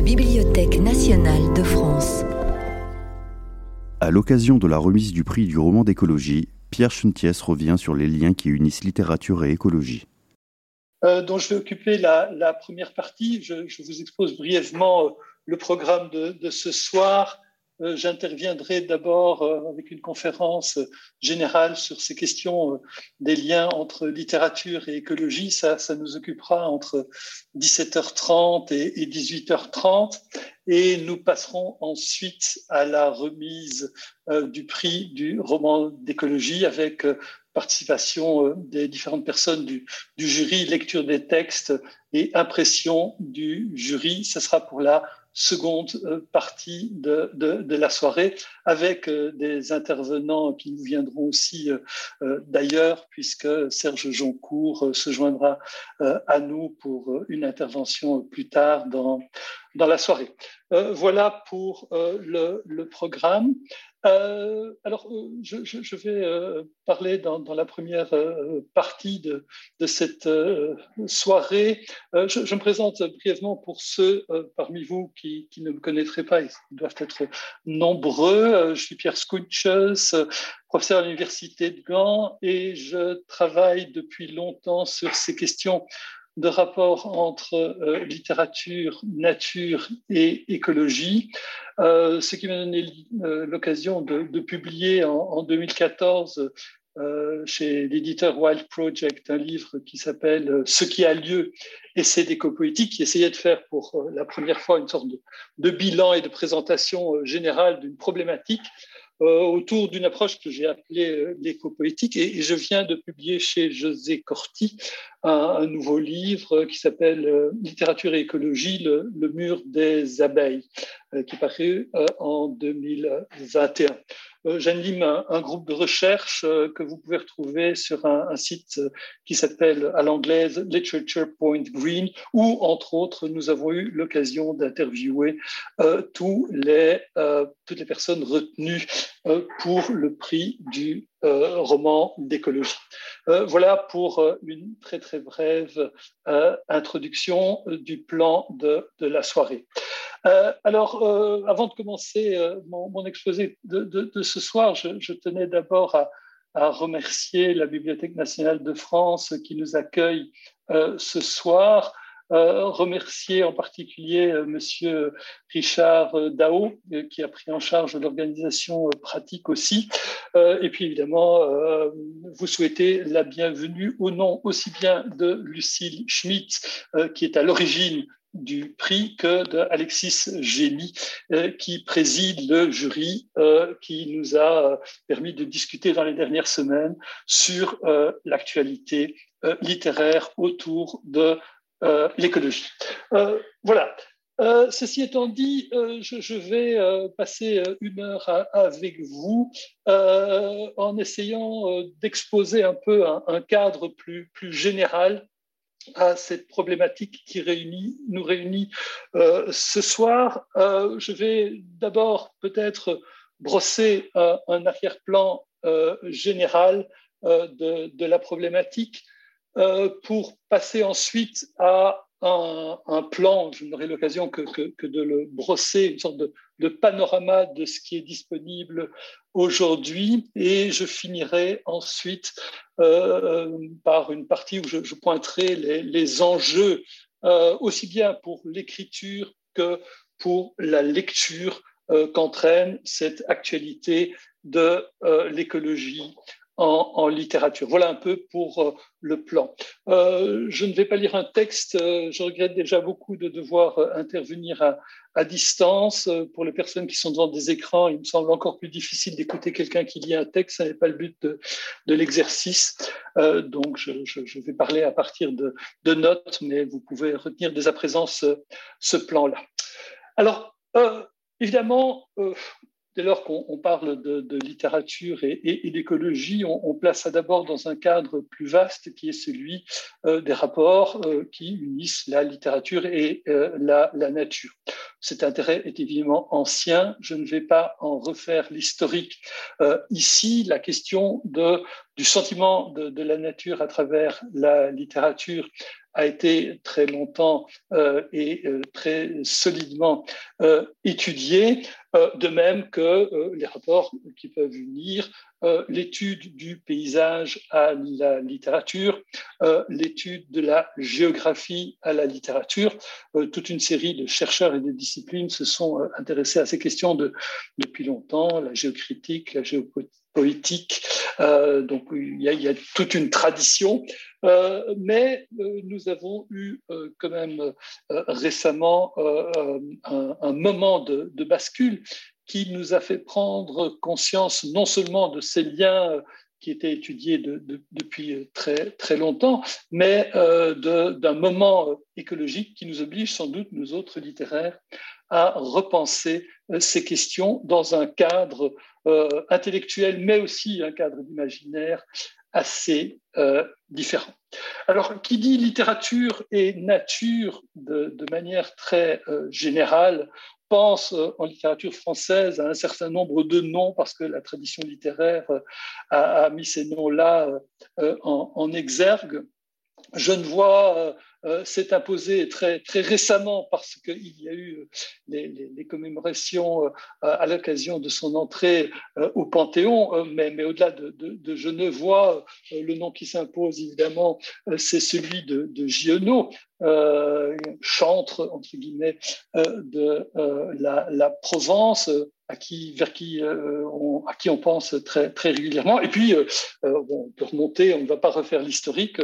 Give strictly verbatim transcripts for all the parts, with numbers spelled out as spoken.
la Bibliothèque nationale de France. À l'occasion de la remise du prix du roman d'écologie, Pierre Schoutheete revient sur les liens qui unissent littérature et écologie. Euh, dont je vais occuper la, la première partie. Je, je vous expose brièvement le programme de, de ce soir. Euh, j'interviendrai d'abord euh, avec une conférence générale sur ces questions euh, des liens entre littérature et écologie. Ça, ça nous occupera entre dix-sept heures trente et, et dix-huit heures trente. Et nous passerons ensuite à la remise euh, du prix du roman d'écologie avec euh, participation des différentes personnes du, du jury, lecture des textes et impression du jury. Ce sera pour la seconde partie de, de, de la soirée, avec des intervenants qui nous viendront aussi d'ailleurs, puisque Serge Joncour se joindra à nous pour une intervention plus tard dans, dans la soirée. Euh, voilà pour euh, le, le programme. Euh, alors, je, je, je vais euh, parler dans, dans la première euh, partie de, de cette euh, soirée. Euh, je, je me présente brièvement pour ceux euh, parmi vous qui, qui ne me connaîtraient pas, ils doivent être nombreux. Euh, je suis Pierre Schintiès, euh, professeur à l'Université de Gand, et je travaille depuis longtemps sur ces questions de rapport entre euh, littérature, nature et écologie, euh, ce qui m'a donné euh, l'occasion de, de publier en, en deux mille quatorze euh, chez l'éditeur Wild Project un livre qui s'appelle « Ce qui a lieu, essai d'éco-poétique », qui essayait de faire pour euh, la première fois une sorte de, de bilan et de présentation euh, générale d'une problématique euh, autour d'une approche que j'ai appelée euh, l'éco-poétique. Et, et je viens de publier chez José Corti un nouveau livre qui s'appelle « Littérature et écologie, le, le mur des abeilles », qui est paru en deux mille vingt et un. J'anime un, un groupe de recherche que vous pouvez retrouver sur un, un site qui s'appelle à l'anglaise « Literature Point Green » où, entre autres, nous avons eu l'occasion d'interviewer euh, tous les, euh, toutes les personnes retenues euh, pour le prix du Euh, roman d'écologie. Euh, voilà pour euh, une très très brève euh, introduction euh, du plan de, de la soirée. Euh, alors, euh, avant de commencer euh, mon, mon exposé de, de, de ce soir, je, je tenais d'abord à, à remercier la Bibliothèque nationale de France qui nous accueille euh, ce soir. Euh, remercier en particulier euh, Monsieur Richard euh, Dao, euh, qui a pris en charge l'organisation euh, pratique aussi. Euh, et puis évidemment, euh, vous souhaitez la bienvenue au nom aussi bien de Lucile Schmid, euh, qui est à l'origine du prix, que de Alexis Gémy, euh, qui préside le jury, euh, qui nous a permis de discuter dans les dernières semaines sur euh, l'actualité euh, littéraire autour de Euh, l'écologie. Euh, voilà. Euh, ceci étant dit, euh, je, je vais euh, passer euh, une heure à, avec vous euh, en essayant euh, d'exposer un peu un, un cadre plus, plus général à cette problématique qui réunit, nous réunit euh, ce soir. Euh, je vais d'abord peut-être brosser euh, un arrière-plan euh, général euh, de, de la problématique, Euh, pour passer ensuite à un, un plan, je n'aurai l'occasion que, que, que de le brosser, une sorte de, de panorama de ce qui est disponible aujourd'hui, et je finirai ensuite euh, par une partie où je, je pointerai les, les enjeux, euh, aussi bien pour l'écriture que pour la lecture euh, qu'entraîne cette actualité de euh, l'écologie En, en littérature. Voilà un peu pour euh, le plan. Euh, je ne vais pas lire un texte, euh, je regrette déjà beaucoup de devoir euh, intervenir à, à distance. Euh, pour les personnes qui sont devant des écrans, il me semble encore plus difficile d'écouter quelqu'un qui lit un texte, ce n'est pas le but de, de l'exercice. Euh, donc je, je, je vais parler à partir de, de notes, mais vous pouvez retenir dès à présent ce, ce plan-là. Alors, euh, évidemment, euh, dès lors qu'on on parle de, de littérature et, et, et d'écologie, on, on place ça d'abord dans un cadre plus vaste qui est celui euh, des rapports euh, qui unissent la littérature et euh, la, la nature. Cet intérêt est évidemment ancien, je ne vais pas en refaire l'historique. Euh, ici, la question de du sentiment de, de la nature à travers la littérature a été très longtemps euh, et euh, très solidement euh, étudié, euh, de même que euh, les rapports qui peuvent unir euh, l'étude du paysage à la littérature, euh, l'étude de la géographie à la littérature. Euh, toute une série de chercheurs et de disciplines se sont euh, intéressés à ces questions de, depuis longtemps, la géocritique, la géopoétique. Euh, donc il y, a, il y a toute une tradition. Euh, mais euh, nous avons eu euh, quand même euh, récemment euh, un, un moment de, de bascule qui nous a fait prendre conscience non seulement de ces liens qui étaient étudiés de, de, depuis très, très longtemps, mais euh, d'un moment écologique qui nous oblige sans doute, nous autres littéraires, à repenser euh, ces questions dans un cadre euh, intellectuel, mais aussi un cadre d'imaginaire assez euh, différent. Alors, qui dit littérature et nature de, de manière très euh, générale pense euh, en littérature française à un certain nombre de noms parce que la tradition littéraire euh, a, a mis ces noms-là euh, en, en exergue. Genevois euh, euh, s'est imposé très, très récemment parce qu'il y a eu les, les, les commémorations euh, à l'occasion de son entrée euh, au Panthéon, euh, mais, mais au-delà de, de, de Genevois, euh, le nom qui s'impose évidemment, euh, c'est celui de, de Giono, euh, chantre entre guillemets euh, de euh, la, la Provence, euh, à qui, vers qui, euh, on, à qui on pense très, très régulièrement. Et puis, euh, bon, on peut remonter, on ne va pas refaire l'historique,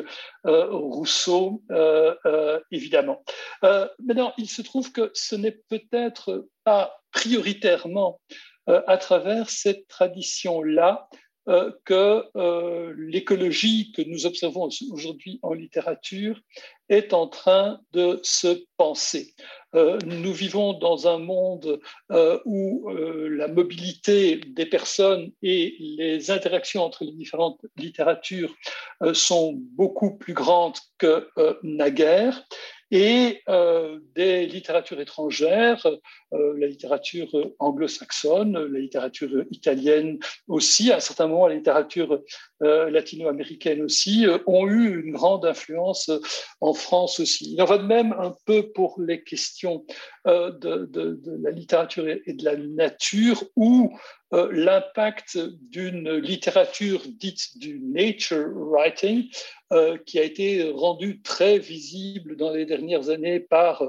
euh, Rousseau, euh, euh, évidemment. Euh, maintenant, il se trouve que ce n'est peut-être pas prioritairement euh, à travers cette tradition-là euh, que euh, l'écologie que nous observons aujourd'hui en littérature est en train de se penser. Euh, nous vivons dans un monde euh, où euh, la mobilité des personnes et les interactions entre les différentes littératures euh, sont beaucoup plus grandes que euh, naguère. Et euh, des littératures étrangères, euh, la littérature anglo-saxonne, la littérature italienne aussi, à un certain moment la littérature euh, latino-américaine aussi, euh, ont eu une grande influence en France aussi. Il en va de même un peu pour les questions euh, de, de, de la littérature et de la nature, où euh, l'impact d'une littérature dite du nature writing Euh, qui a été rendu très visible dans les dernières années par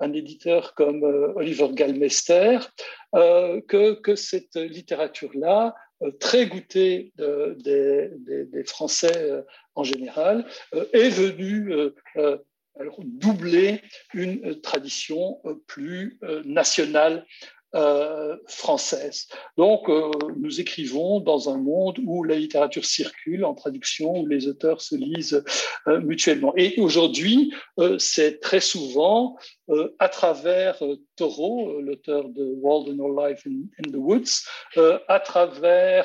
un éditeur comme euh, Oliver Gallmeister, euh, que, que cette littérature-là, euh, très goûtée euh, des, des, des Français euh, en général, euh, est venue euh, euh, alors, doubler une euh, tradition euh, plus euh, nationale Euh, française. Donc, euh, nous écrivons dans un monde où la littérature circule en traduction, où les auteurs se lisent euh, mutuellement. Et aujourd'hui, euh, c'est très souvent euh, à travers euh, Thoreau, l'auteur de Walden or Life in, in the Woods, euh, à travers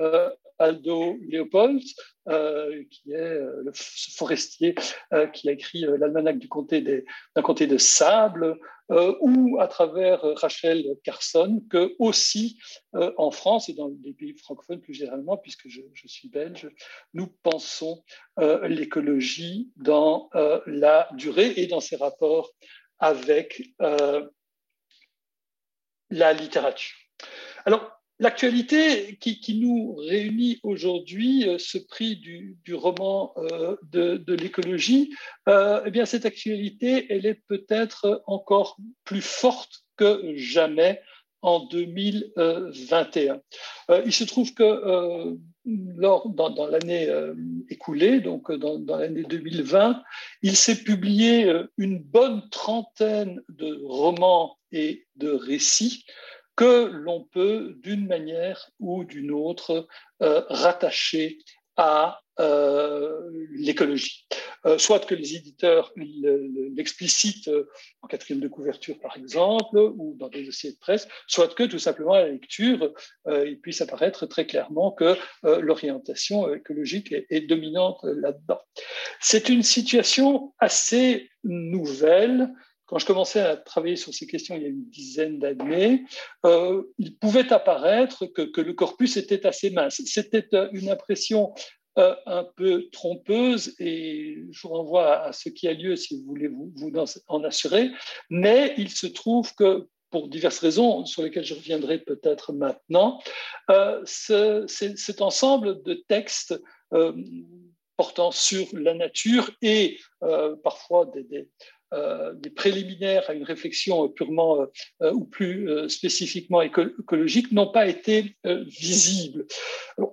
euh, Aldo Leopold, euh, qui est euh, le forestier euh, qui a écrit euh, l'almanach du comté des, d'un comté de sable, euh, ou à travers euh, Rachel Carson, que aussi euh, en France et dans les pays francophones plus généralement, puisque je, je suis belge, nous pensons euh, l'écologie dans euh, la durée et dans ses rapports avec euh, la littérature. Alors, l'actualité qui, qui nous réunit aujourd'hui, euh, ce prix du, du roman euh, de, de l'écologie, euh, eh bien cette actualité, elle est peut-être encore plus forte que jamais en deux mille vingt et un. Euh, il se trouve que euh, lors, dans, dans l'année euh, écoulée, donc dans, dans l'année deux mille vingt, il s'est publié une bonne trentaine de romans et de récits que l'on peut, d'une manière ou d'une autre, euh, rattacher à euh, l'écologie. Euh, soit que les éditeurs l'explicitent en quatrième de couverture, par exemple, ou dans des dossiers de presse, soit que, tout simplement, à la lecture, euh, il puisse apparaître très clairement que euh, l'orientation écologique est, est dominante euh, là-dedans. C'est une situation assez nouvelle. Quand je commençais à travailler sur ces questions il y a une dizaine d'années, euh, il pouvait apparaître que, que le corpus était assez mince. C'était une impression euh, un peu trompeuse, et je vous renvoie à, à ce qui a lieu si vous voulez vous, vous en assurer, mais il se trouve que, pour diverses raisons, sur lesquelles je reviendrai peut-être maintenant, euh, ce, cet ensemble de textes euh, portant sur la nature et euh, parfois des, des, euh, des préliminaires à une réflexion purement euh, ou plus euh, spécifiquement éco écologique n'ont pas été euh, visibles.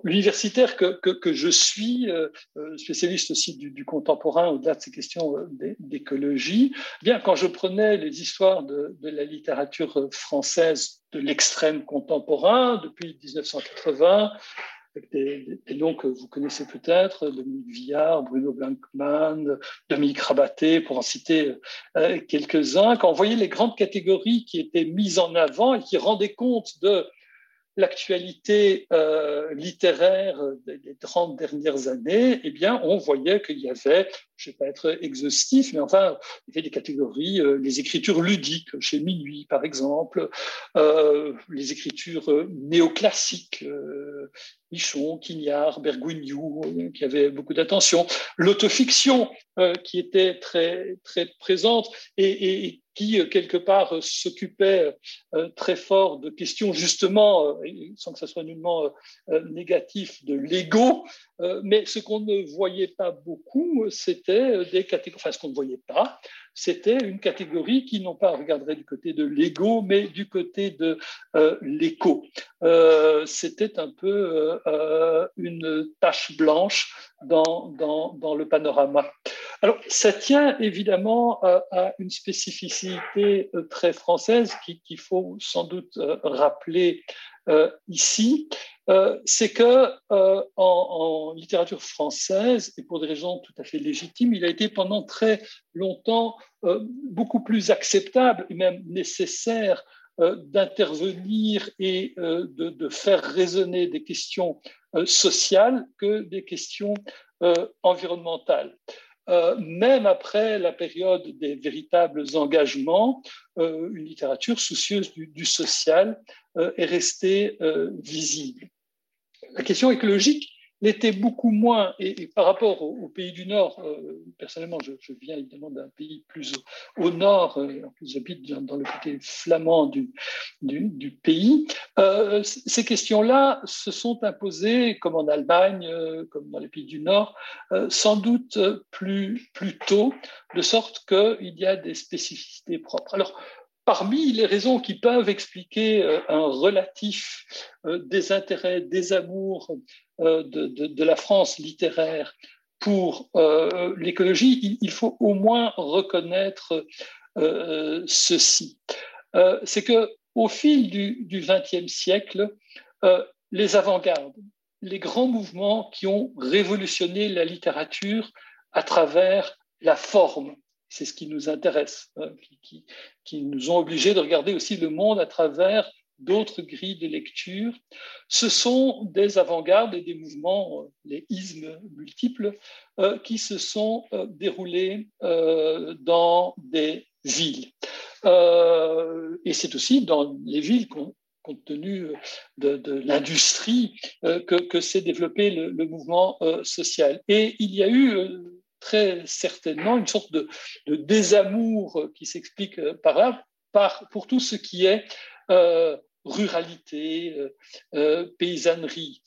L'universitaire que, que, que je suis, euh, spécialiste aussi du, du contemporain au-delà de ces questions euh, d'écologie, eh bien, quand je prenais les histoires de, de la littérature française de l'extrême contemporain depuis mille neuf cent quatre-vingts, avec des, des noms que vous connaissez peut-être, Dominique Villard, Bruno Blankmann, Dominique Rabaté, pour en citer euh, quelques-uns, quand on voyait les grandes catégories qui étaient mises en avant et qui rendaient compte de l'actualité euh, littéraire des, des trente dernières années, eh bien, on voyait qu'il y avait, je ne vais pas être exhaustif, mais enfin, il y avait des catégories, euh, les écritures ludiques, chez Minuit, par exemple, euh, les écritures néoclassiques, euh, Michon, Quignard, Bergouniou, euh, qui avaient beaucoup d'attention, l'autofiction, euh, qui était très, très présente et, et, et qui, quelque part, euh, s'occupait euh, très fort de questions, justement, euh, sans que ça soit nullement euh, négatif, de l'ego. Euh, mais ce qu'on ne voyait pas beaucoup, c'était des catégories, enfin, ce qu'on ne voyait pas, c'était une catégorie qui, non pas regarderait du côté de l'ego, mais du côté de euh, l'écho. Euh, c'était un peu euh, une tache blanche dans, dans, dans le panorama. Alors, ça tient évidemment à, à une spécificité très française qu'il qu'il faut sans doute rappeler euh, ici, euh, c'est que euh, en, en littérature française, et pour des raisons tout à fait légitimes, il a été pendant très longtemps euh, beaucoup plus acceptable et même nécessaire euh, d'intervenir et euh, de, de faire résonner des questions euh, sociales que des questions euh, environnementales. Euh, même après la période des véritables engagements, euh, une littérature soucieuse du, du social euh, est restée euh, visible. La question écologique l'était beaucoup moins, et, et par rapport aux, aux pays du Nord, euh, personnellement, je, je viens évidemment d'un pays plus au, au Nord, euh, en plus j'habite dans, dans le côté flamand du, du, du pays, euh, ces questions-là se sont imposées, comme en Allemagne, euh, comme dans les pays du Nord, euh, sans doute plus, plus tôt, de sorte qu'il y a des spécificités propres. Alors, parmi les raisons qui peuvent expliquer un relatif désintérêt, désamour de, de, de la France littéraire pour euh, l'écologie, il faut au moins reconnaître euh, ceci. Euh, c'est qu'au fil du vingtième siècle, euh, les avant-gardes, les grands mouvements qui ont révolutionné la littérature à travers la forme, c'est ce qui nous intéresse, hein, qui, qui, qui nous ont obligés de regarder aussi le monde à travers d'autres grilles de lecture. Ce sont des avant-gardes et des mouvements, les ismes multiples, euh, qui se sont euh, déroulés euh, dans des villes. Euh, et c'est aussi dans les villes qu'on compte tenu de, de l'industrie euh, que, que s'est développé le, le mouvement euh, social. Et il y a eu... Euh, très certainement une sorte de, de désamour qui s'explique par là, par, pour tout ce qui est euh, ruralité, euh, paysannerie.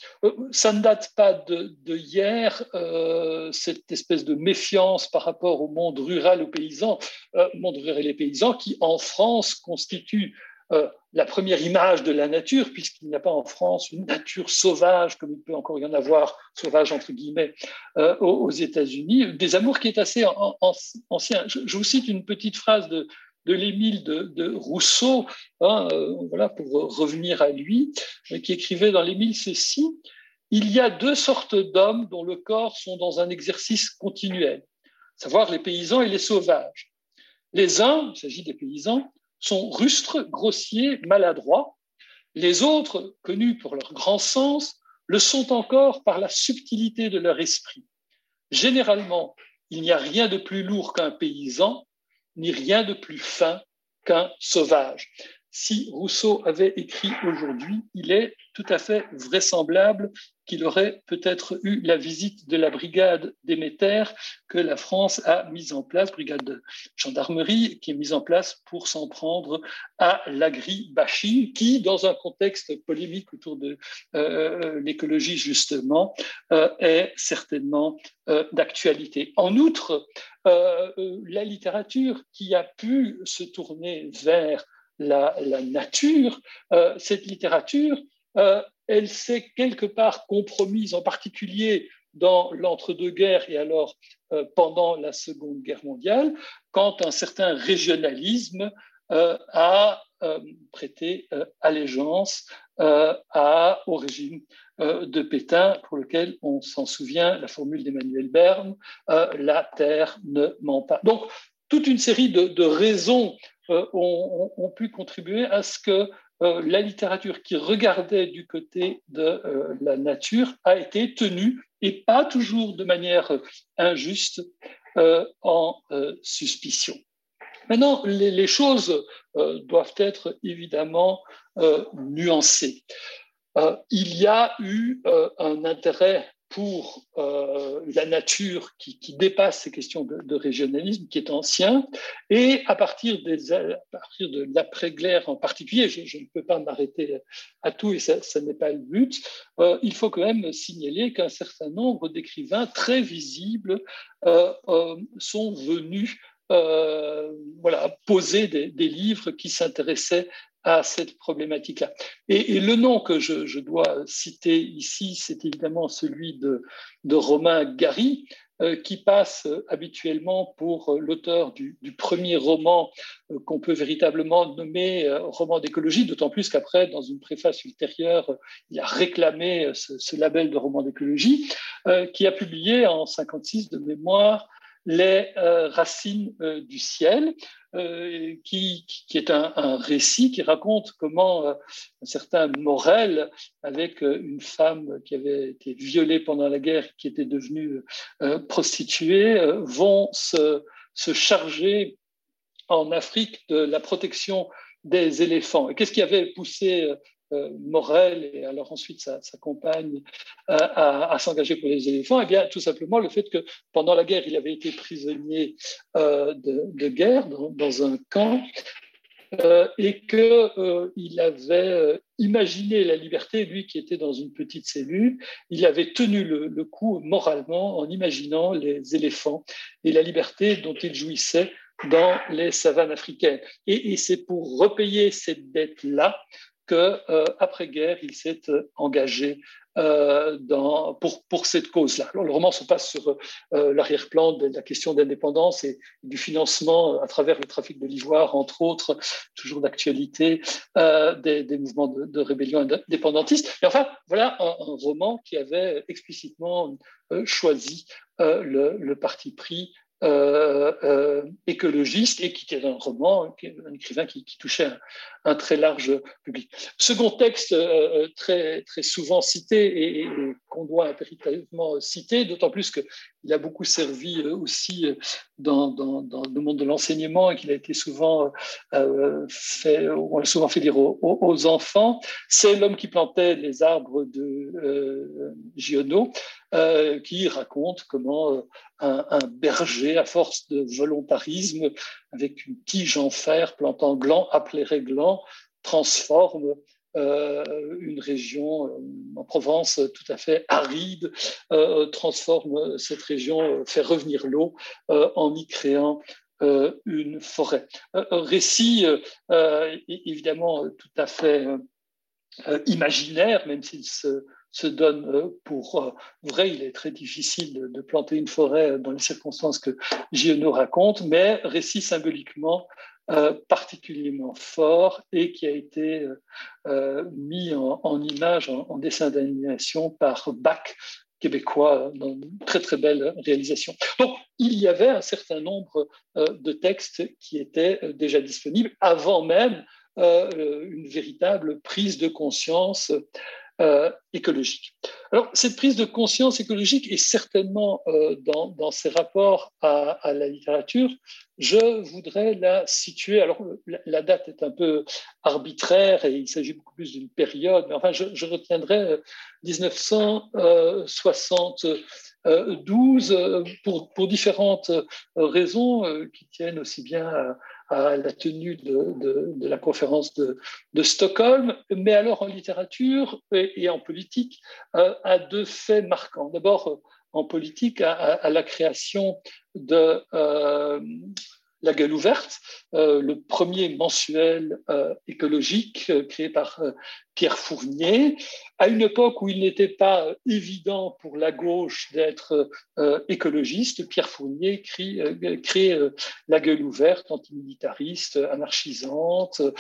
Ça ne date pas de, de hier, euh, cette espèce de méfiance par rapport au monde rural aux paysans, euh, monde rural et paysans qui, en France, constitue Euh, la première image de la nature, puisqu'il n'y a pas en France une nature sauvage, comme il peut encore y en avoir, sauvage entre guillemets, euh, aux, aux États-Unis, des amours qui est assez an, an, ancien. Je, je vous cite une petite phrase de, de l'Émile de, de Rousseau, hein, euh, voilà, pour revenir à lui, euh, qui écrivait dans l'Émile ceci, « Il y a deux sortes d'hommes dont le corps sont dans un exercice continuel, savoir les paysans et les sauvages. Les uns, il s'agit des paysans, sont rustres, grossiers, maladroits. Les autres, connus pour leur grand sens, le sont encore par la subtilité de leur esprit. Généralement, il n'y a rien de plus lourd qu'un paysan, ni rien de plus fin qu'un sauvage. » Si Rousseau avait écrit aujourd'hui, il est tout à fait vraisemblable qu'il aurait peut-être eu la visite de la brigade d'émetteurs que la France a mise en place, brigade de gendarmerie, qui est mise en place pour s'en prendre à l'agribashing, qui, dans un contexte polémique autour de euh, l'écologie, justement, euh, est certainement euh, d'actualité. En outre, euh, la littérature qui a pu se tourner vers la, la nature, euh, cette littérature, euh, elle s'est quelque part compromise, en particulier dans l'entre-deux-guerres et alors euh, pendant la Seconde Guerre mondiale, quand un certain régionalisme euh, a euh, prêté euh, allégeance euh, à, au régime euh, de Pétain, pour lequel, on s'en souvient, la formule d'Emmanuel Bern, euh, « la terre ne ment pas ». Donc, toute une série de, de raisons euh, ont, ont pu contribuer à ce que Euh, la littérature qui regardait du côté de euh, la nature a été tenue, et pas toujours de manière injuste, euh, en euh, suspicion. Maintenant, les, les choses euh, doivent être évidemment euh, nuancées. Euh, il y a eu euh, un intérêt pour euh, la nature qui, qui dépasse ces questions de, de régionalisme, qui est ancien, et à partir, des, à partir de l'après-guerre en particulier, je, je ne peux pas m'arrêter à tout et ça, ça n'est pas le but, euh, il faut quand même signaler qu'un certain nombre d'écrivains très visibles euh, euh, sont venus euh, voilà, poser des, des livres qui s'intéressaient à cette problématique-là. Et, et le nom que je, je dois citer ici, c'est évidemment celui de, de Romain Gary, euh, qui passe habituellement pour l'auteur du, du premier roman euh, qu'on peut véritablement nommer euh, roman d'écologie, d'autant plus qu'après, dans une préface ultérieure, euh, il a réclamé ce, ce label de roman d'écologie, euh, qui a publié en mille neuf cent cinquante-six de mémoire Les euh, racines euh, du ciel, euh, qui, qui est un, un récit qui raconte comment euh, un certain Morel, avec euh, une femme qui avait été violée pendant la guerre, qui était devenue euh, prostituée, euh, vont se, se charger en Afrique de la protection des éléphants. Et qu'est-ce qui avait poussé euh, Morel et alors ensuite sa, sa compagne euh, à, à s'engager pour les éléphants? Eh bien, tout simplement le fait que pendant la guerre, il avait été prisonnier euh, de, de guerre dans, dans un camp euh, et qu'il euh, avait euh, imaginé la liberté, lui qui était dans une petite cellule, il avait tenu le, le coup moralement en imaginant les éléphants et la liberté dont il jouissait dans les savanes africaines. Et, et c'est pour repayer cette dette-là qu'après-guerre, euh, il s'est euh, engagé euh, dans, pour, pour cette cause-là. Alors, le roman se passe sur euh, l'arrière-plan de la question d'indépendance et du financement euh, à travers le trafic de l'ivoire, entre autres, toujours d'actualité, euh, des, des mouvements de, de rébellion indépendantiste. Et enfin, voilà un, un roman qui avait explicitement euh, choisi euh, le, le parti pris Euh, euh, écologiste, et qui était un roman, un écrivain qui, qui touchait un, un très large public. Second texte euh, très, très souvent cité et, et qu'on doit impérativement citer, d'autant plus qu'il a beaucoup servi aussi dans, dans, dans le monde de l'enseignement et qu'il a été souvent euh, fait, on l'a souvent fait lire aux, aux enfants, c'est L'homme qui plantait les arbres de euh, Giono, euh, qui raconte comment euh, un, un berger, à force de volontarisme, avec une tige en fer plantant gland, appelé gland, transforme euh, une région euh, en Provence tout à fait aride, euh, transforme cette région, euh, fait revenir l'eau euh, en y créant euh, une forêt. Euh, un récit euh, évidemment tout à fait euh, imaginaire, même s'il se se donne pour vrai. Il est très difficile de planter une forêt dans les circonstances que Giono raconte, mais récit symboliquement euh, particulièrement fort et qui a été euh, mis en, en image, en, en dessin d'animation par Bach, québécois, dans une très très belle réalisation. Donc, il y avait un certain nombre euh, de textes qui étaient déjà disponibles avant même euh, une véritable prise de conscience euh, écologique. Alors, cette prise de conscience écologique est certainement euh, dans, dans ses rapports à, à la littérature. Je voudrais la situer. Alors, la, la date est un peu arbitraire et il s'agit beaucoup plus d'une période, mais enfin, je, je retiendrai mille neuf cent soixante-douze pour, pour différentes raisons qui tiennent aussi bien à à la tenue de, de, de la conférence de, de Stockholm, mais alors en littérature et, et en politique, euh, à deux faits marquants. D'abord, en politique, à, à, à la création de euh, La Gueule ouverte, euh, le premier mensuel euh, écologique euh, créé par euh, Pierre Fournier, à une époque où il n'était pas euh, évident pour la gauche d'être euh, écologiste. Pierre Fournier crée, euh, crée euh, La Gueule ouverte, antimilitariste, anarchisante, euh,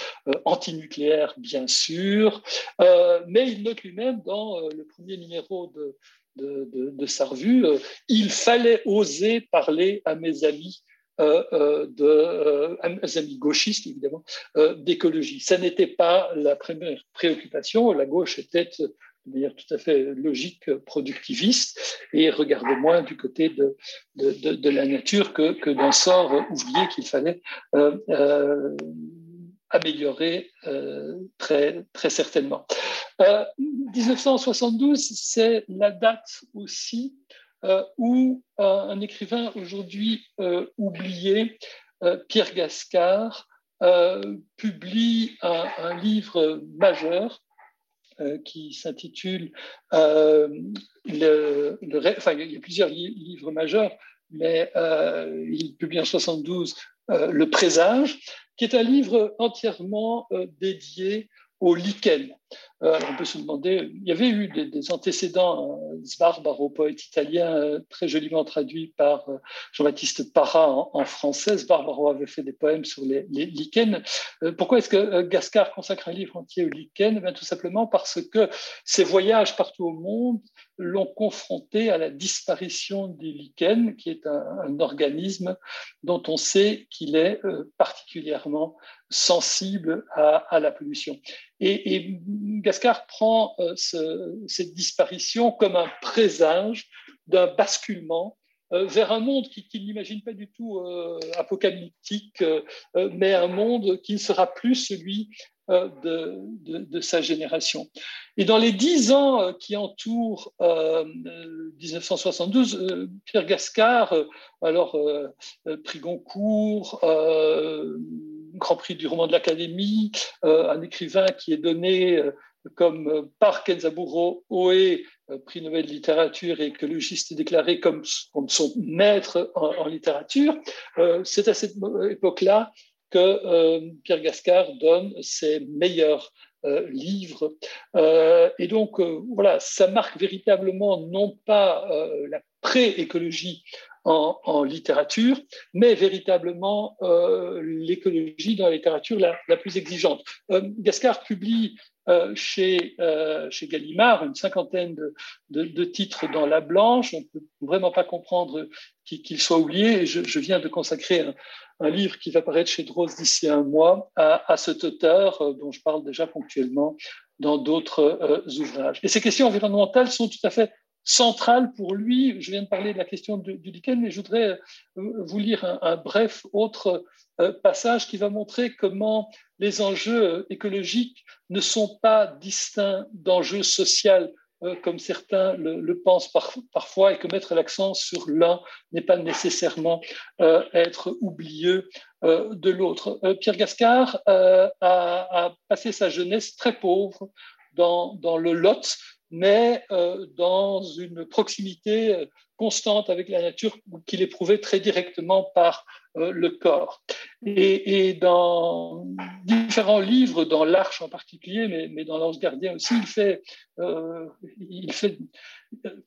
antinucléaire bien sûr, euh, mais il note lui-même dans euh, le premier numéro de, de, de, de sa revue, euh, il fallait oser parler à mes amis Euh, euh, de euh, mes amis gauchistes, évidemment, euh, d'écologie. Ça n'était pas la première préoccupation. La gauche était euh, de manière tout à fait logique, euh, productiviste, et regardait moins du côté de, de, de, de la nature que, que d'un sort euh, ouvrier qu'il fallait euh, euh, améliorer euh, très, très certainement. Euh, mille neuf cent soixante-douze, c'est la date aussi Euh, où euh, un écrivain aujourd'hui euh, oublié, euh, Pierre Gascard, euh, publie un, un livre majeur euh, qui s'intitule euh, le, le, enfin, il y a plusieurs li- livres majeurs, mais euh, il publie en soixante-douze euh, Le Présage, qui est un livre entièrement euh, dédié au lichen. Euh, on peut se demander, il y avait eu des, des antécédents, hein, Sbarbaro, poète italien, euh, très joliment traduit par euh, Jean-Baptiste Parra en, en français. Sbarbaro avait fait des poèmes sur les, les lichens. Euh, pourquoi est-ce que euh, Gascard consacre un livre entier aux lichens? Eh bien, tout simplement parce que ses voyages partout au monde l'ont confronté à la disparition des lichens, qui est un, un organisme dont on sait qu'il est euh, particulièrement sensible à, à la pollution. Et, et Gascard prend euh, ce, cette disparition comme un présage d'un basculement euh, vers un monde qu'il qui n'imagine pas du tout euh, apocalyptique, euh, mais un monde qui ne sera plus celui euh, de, de, de sa génération. Et dans les dix ans qui entourent euh, mille neuf cent soixante-douze, euh, Pierre Gascard, euh, alors euh, prix Goncourt, euh, Grand Prix du roman de l'Académie, euh, un écrivain qui est donné euh, comme euh, par Kenzaburo Oe, euh, prix Nobel de littérature et écologiste déclaré comme, comme son maître en, en littérature. Euh, c'est à cette époque-là que euh, Pierre Gascard donne ses meilleurs euh, livres. Euh, et donc, euh, voilà, ça marque véritablement non pas euh, la pré-écologie En, en littérature, mais véritablement euh, l'écologie dans la littérature la, la plus exigeante. Euh, Gascard publie euh, chez, euh, chez Gallimard une cinquantaine de, de, de titres dans la blanche. On ne peut vraiment pas comprendre qu'il soit oublié. Je, je viens de consacrer un, un livre qui va paraître chez Droz d'ici un mois à, à cet auteur euh, dont je parle déjà ponctuellement dans d'autres euh, ouvrages. Et ces questions environnementales sont tout à fait centrale pour lui. Je viens de parler de la question du, du lichen, mais je voudrais vous lire un, un bref autre passage qui va montrer comment les enjeux écologiques ne sont pas distincts d'enjeux sociaux, comme certains le, le pensent par, parfois, et que mettre l'accent sur l'un n'est pas nécessairement euh, être oublieux euh, de l'autre. Euh, Pierre Gascard euh, a, a passé sa jeunesse très pauvre dans, dans le Lot, mais euh, dans une proximité constante avec la nature qu'il éprouvait très directement par euh, le corps. Et, et dans différents livres, dans l'Arche en particulier, mais, mais dans l'Ange gardien aussi, il, fait, euh, il, fait,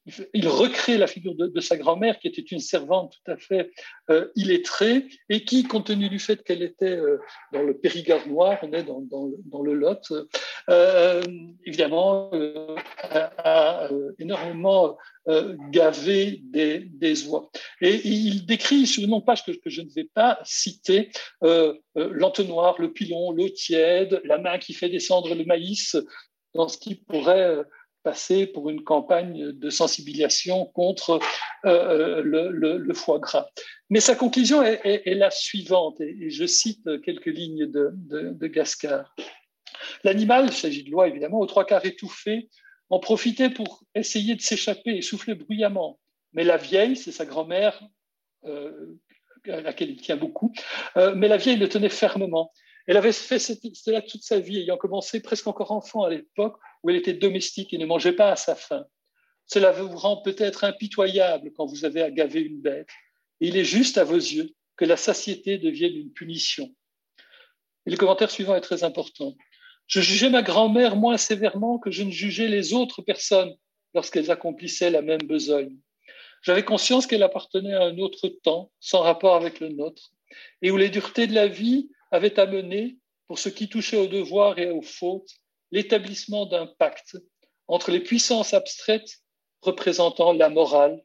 il, fait, il recrée la figure de, de sa grand-mère, qui était une servante tout à fait euh, illettrée, et qui, compte tenu du fait qu'elle était euh, dans le Périgord noir, on est dans, dans, dans le Lot, euh, évidemment, euh, a, a énormément euh, gavé des, des oies. Et, et il décrit sur une page que, que je ne vais pas citer, Euh, euh, l'entonnoir, le pilon, l'eau tiède, la main qui fait descendre le maïs dans ce qui pourrait passer pour une campagne de sensibilisation contre euh, le, le, le foie gras. Mais sa conclusion est, est, est la suivante, et, et je cite quelques lignes de, de, de Gascard. L'animal, il s'agit de l'oie évidemment, aux trois quarts étouffé, en profitait pour essayer de s'échapper et soufflait bruyamment. Mais la vieille, c'est sa grand-mère, euh, à laquelle il tient beaucoup, euh, mais la vieille le tenait fermement. Elle avait fait cela toute sa vie, ayant commencé presque encore enfant à l'époque où elle était domestique et ne mangeait pas à sa faim. Cela vous rend peut-être impitoyable quand vous avez à gaver une bête. Et il est juste à vos yeux que la satiété devienne une punition. Et le commentaire suivant est très important. Je jugeais ma grand-mère moins sévèrement que je ne jugeais les autres personnes lorsqu'elles accomplissaient la même besogne. J'avais conscience qu'elle appartenait à un autre temps, sans rapport avec le nôtre, et où les duretés de la vie avaient amené, pour ce qui touchait aux devoirs et aux fautes, l'établissement d'un pacte entre les puissances abstraites représentant la morale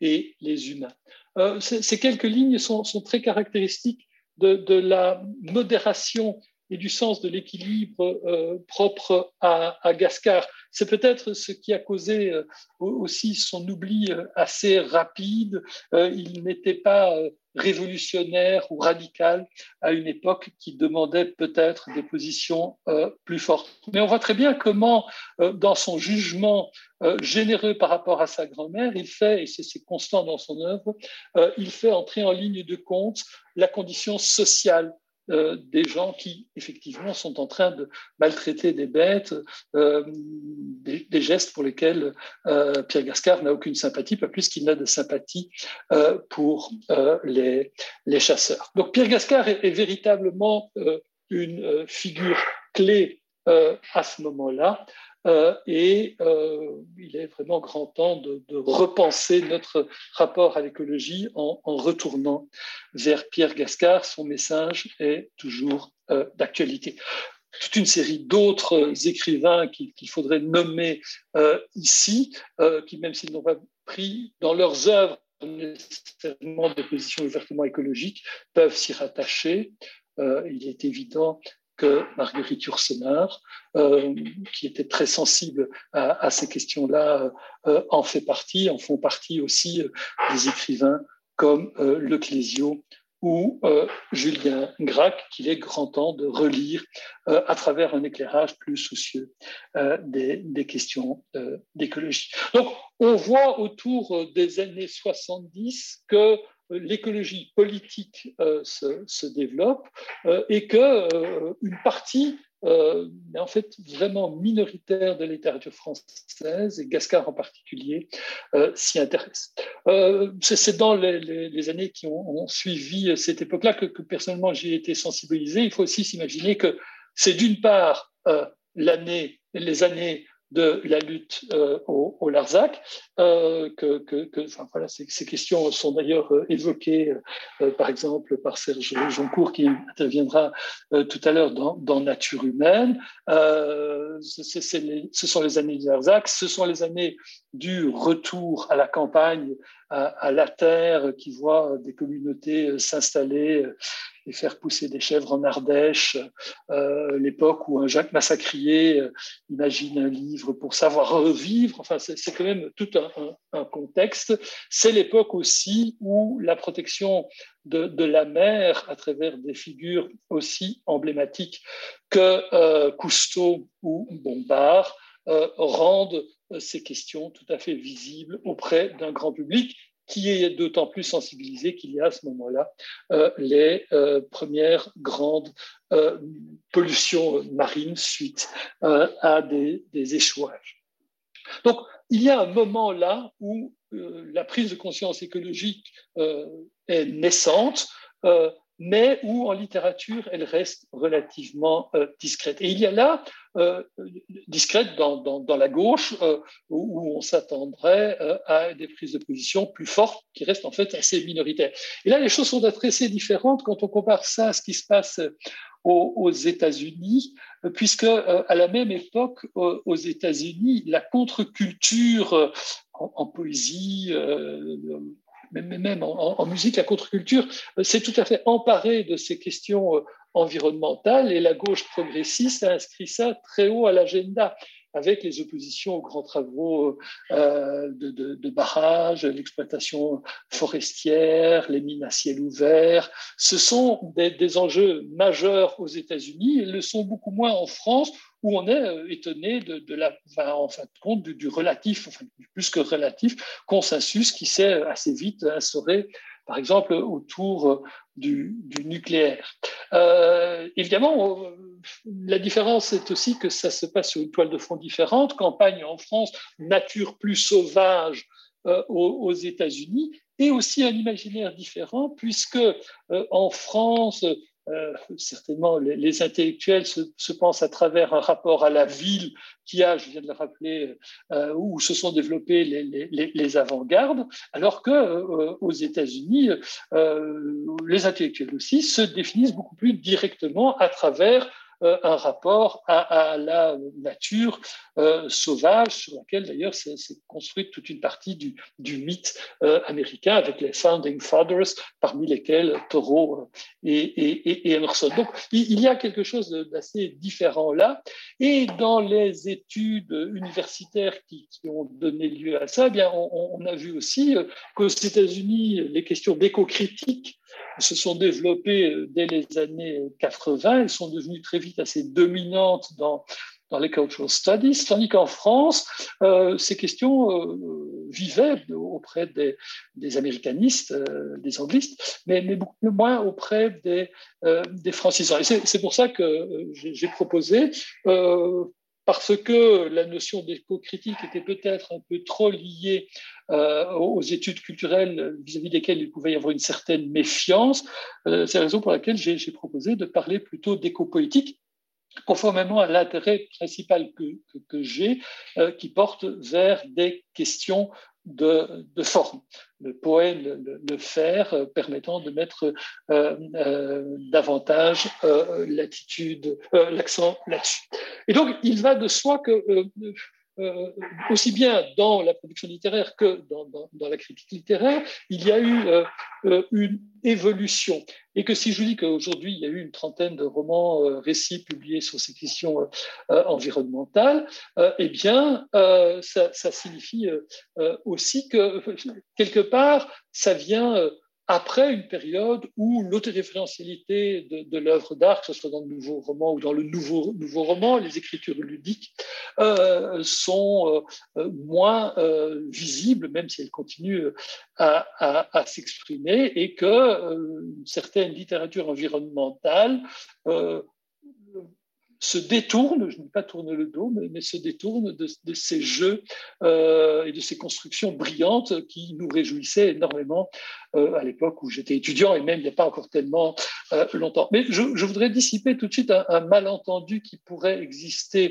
et les humains. Euh, ces quelques lignes sont, sont très caractéristiques de, de la modération et du sens de l'équilibre euh, propre à, à Gascard. C'est peut-être ce qui a causé euh, aussi son oubli euh, assez rapide. Euh, il n'était pas euh, révolutionnaire ou radical à une époque qui demandait peut-être des positions euh, plus fortes. Mais on voit très bien comment, euh, dans son jugement euh, généreux par rapport à sa grand-mère, il fait, et c'est, c'est constant dans son œuvre, euh, il fait entrer en ligne de compte la condition sociale Euh, des gens qui, effectivement, sont en train de maltraiter des bêtes, euh, des, des gestes pour lesquels euh, Pierre Gascard n'a aucune sympathie, pas plus qu'il n'a de sympathie euh, pour euh, les, les chasseurs. Donc Pierre Gascard est, est véritablement euh, une euh, figure clé euh, à ce moment-là, euh, et euh, il est vraiment grand temps de, de repenser notre rapport à l'écologie en, en retournant vers Pierre Gascard. Son message est toujours euh, d'actualité. Toute une série d'autres écrivains qu'il, qu'il faudrait nommer euh, ici, euh, qui, même s'ils n'ont pas pris dans leurs œuvres nécessairement des positions ouvertement écologiques, peuvent s'y rattacher. Euh, il est évident que Marguerite Yourcenar, euh, qui était très sensible à, à ces questions-là, euh, en fait partie, en font partie aussi euh, des écrivains comme euh, Le Clésio ou euh, Julien Gracq, qu'il est grand temps de relire euh, à travers un éclairage plus soucieux euh, des, des questions euh, d'écologie. Donc, on voit autour des années soixante-dix que l'écologie politique euh, se, se développe euh, et qu'une euh, partie, euh, en fait vraiment minoritaire de la littérature française, et Gascard en particulier, euh, s'y intéresse. Euh, c'est, c'est dans les, les, les années qui ont, ont suivi cette époque-là que, que personnellement j'ai été sensibilisé. Il faut aussi s'imaginer que c'est d'une part euh, l'année, les années de la lutte euh, au, au Larzac, euh, que, que, que enfin, voilà, ces, ces questions sont d'ailleurs euh, évoquées, euh, par exemple, par Serge Joncour, qui interviendra euh, tout à l'heure dans, dans Nature humaine. Euh, c'est, c'est les, ce sont les années du Larzac, ce sont les années du retour à la campagne, à, à la terre, qui voit des communautés euh, s'installer euh, et faire pousser des chèvres en Ardèche, euh, l'époque où un Jacques Massacrier euh, imagine un livre pour savoir revivre. Enfin, c'est, c'est quand même tout un, un, un contexte. C'est l'époque aussi où la protection de, de la mer, à travers des figures aussi emblématiques que euh, Cousteau ou Bompard, euh, rendent ces questions tout à fait visibles auprès d'un grand public, qui est d'autant plus sensibilisé qu'il y a à ce moment-là euh, les euh, premières grandes euh, pollutions marines suite euh, à des, des échouages. Donc, il y a un moment là où euh, la prise de conscience écologique euh, est naissante, euh, mais où en littérature, elle reste relativement euh, discrète. Et il y a là, euh, discrète dans, dans, dans la gauche, euh, où on s'attendrait euh, à des prises de position plus fortes, qui restent en fait assez minoritaires. Et là, les choses sont assez différentes quand on compare ça à ce qui se passe aux, aux États-Unis, puisque euh, à la même époque, euh, aux États-Unis, la contre-culture euh, en, en poésie, euh, mais même en, en musique, la contre-culture s'est tout à fait emparée de ces questions environnementales, et la gauche progressiste a inscrit ça très haut à l'agenda, avec les oppositions aux grands travaux euh, de, de, de barrages, l'exploitation forestière, les mines à ciel ouvert. Ce sont des, des enjeux majeurs aux États-Unis, ils le sont beaucoup moins en France, où on est étonné de, de la, enfin, en fin de compte, du, du relatif, enfin, du plus que relatif consensus qui s'est assez vite instauré, par exemple, autour du, du nucléaire. Euh, évidemment, on, la différence, c'est aussi que ça se passe sur une toile de fond différente. Campagne en France, nature plus sauvage euh, aux, aux États-Unis, et aussi un imaginaire différent, puisque euh, en France, euh, certainement, les, les intellectuels se, se pensent à travers un rapport à la ville qui a, je viens de le rappeler, euh, où se sont développées les, les, les avant-gardes, alors que euh, aux États-Unis, euh, les intellectuels aussi se définissent beaucoup plus directement à travers Euh, un rapport à, à la nature euh, sauvage, sur laquelle d'ailleurs s'est construite toute une partie du, du mythe euh, américain, avec les Founding Fathers, parmi lesquels Thoreau et, et, et Emerson. Donc il y a quelque chose d'assez différent là, et dans les études universitaires qui, qui ont donné lieu à ça, eh bien, on, on a vu aussi qu'aux États-Unis, les questions d'éco-critique se sont développées dès les années quatre-vingt, elles sont devenues très vite assez dominantes dans, dans les cultural studies, tandis qu'en France, euh, ces questions euh, vivaient auprès des, des américanistes, euh, des anglistes, mais, mais beaucoup moins auprès des, euh, des francisants. Et c'est, c'est pour ça que euh, j'ai, j'ai proposé, euh, parce que la notion d'éco-critique était peut-être un peu trop liée euh, aux études culturelles vis-à-vis desquelles il pouvait y avoir une certaine méfiance. Euh, c'est la raison pour laquelle j'ai, j'ai proposé de parler plutôt d'éco-poétique, conformément à l'intérêt principal que, que, que j'ai, euh, qui porte vers des questions de, de forme. Le poème, le, le faire, euh, permettant de mettre euh, euh, davantage euh, l'attitude, euh, l'accent là-dessus. Et donc, il va de soi que, euh, euh, aussi bien dans la production littéraire que dans, dans, dans la critique littéraire, il y a eu euh, une évolution. Et que si je vous dis qu'aujourd'hui, il y a eu une trentaine de romans, euh, récits publiés sur ces questions euh, environnementales, euh, eh bien, euh, ça, ça signifie euh, euh, aussi que, quelque part, ça vient... Euh, après une période où l'autoréférentialité de, de l'œuvre d'art, que ce soit dans le nouveau roman ou dans le nouveau, nouveau roman, les écritures ludiques euh, sont euh, moins euh, visibles, même si elles continuent à, à, à s'exprimer, et que euh, une certaine littérature environnementale euh, se détourne, je ne dis pas tourne le dos, mais, mais se détourne de, de ces jeux euh, et de ces constructions brillantes qui nous réjouissaient énormément euh, à l'époque où j'étais étudiant, et même il n'y a pas encore tellement euh, longtemps. Mais je, je voudrais dissiper tout de suite un, un malentendu qui pourrait exister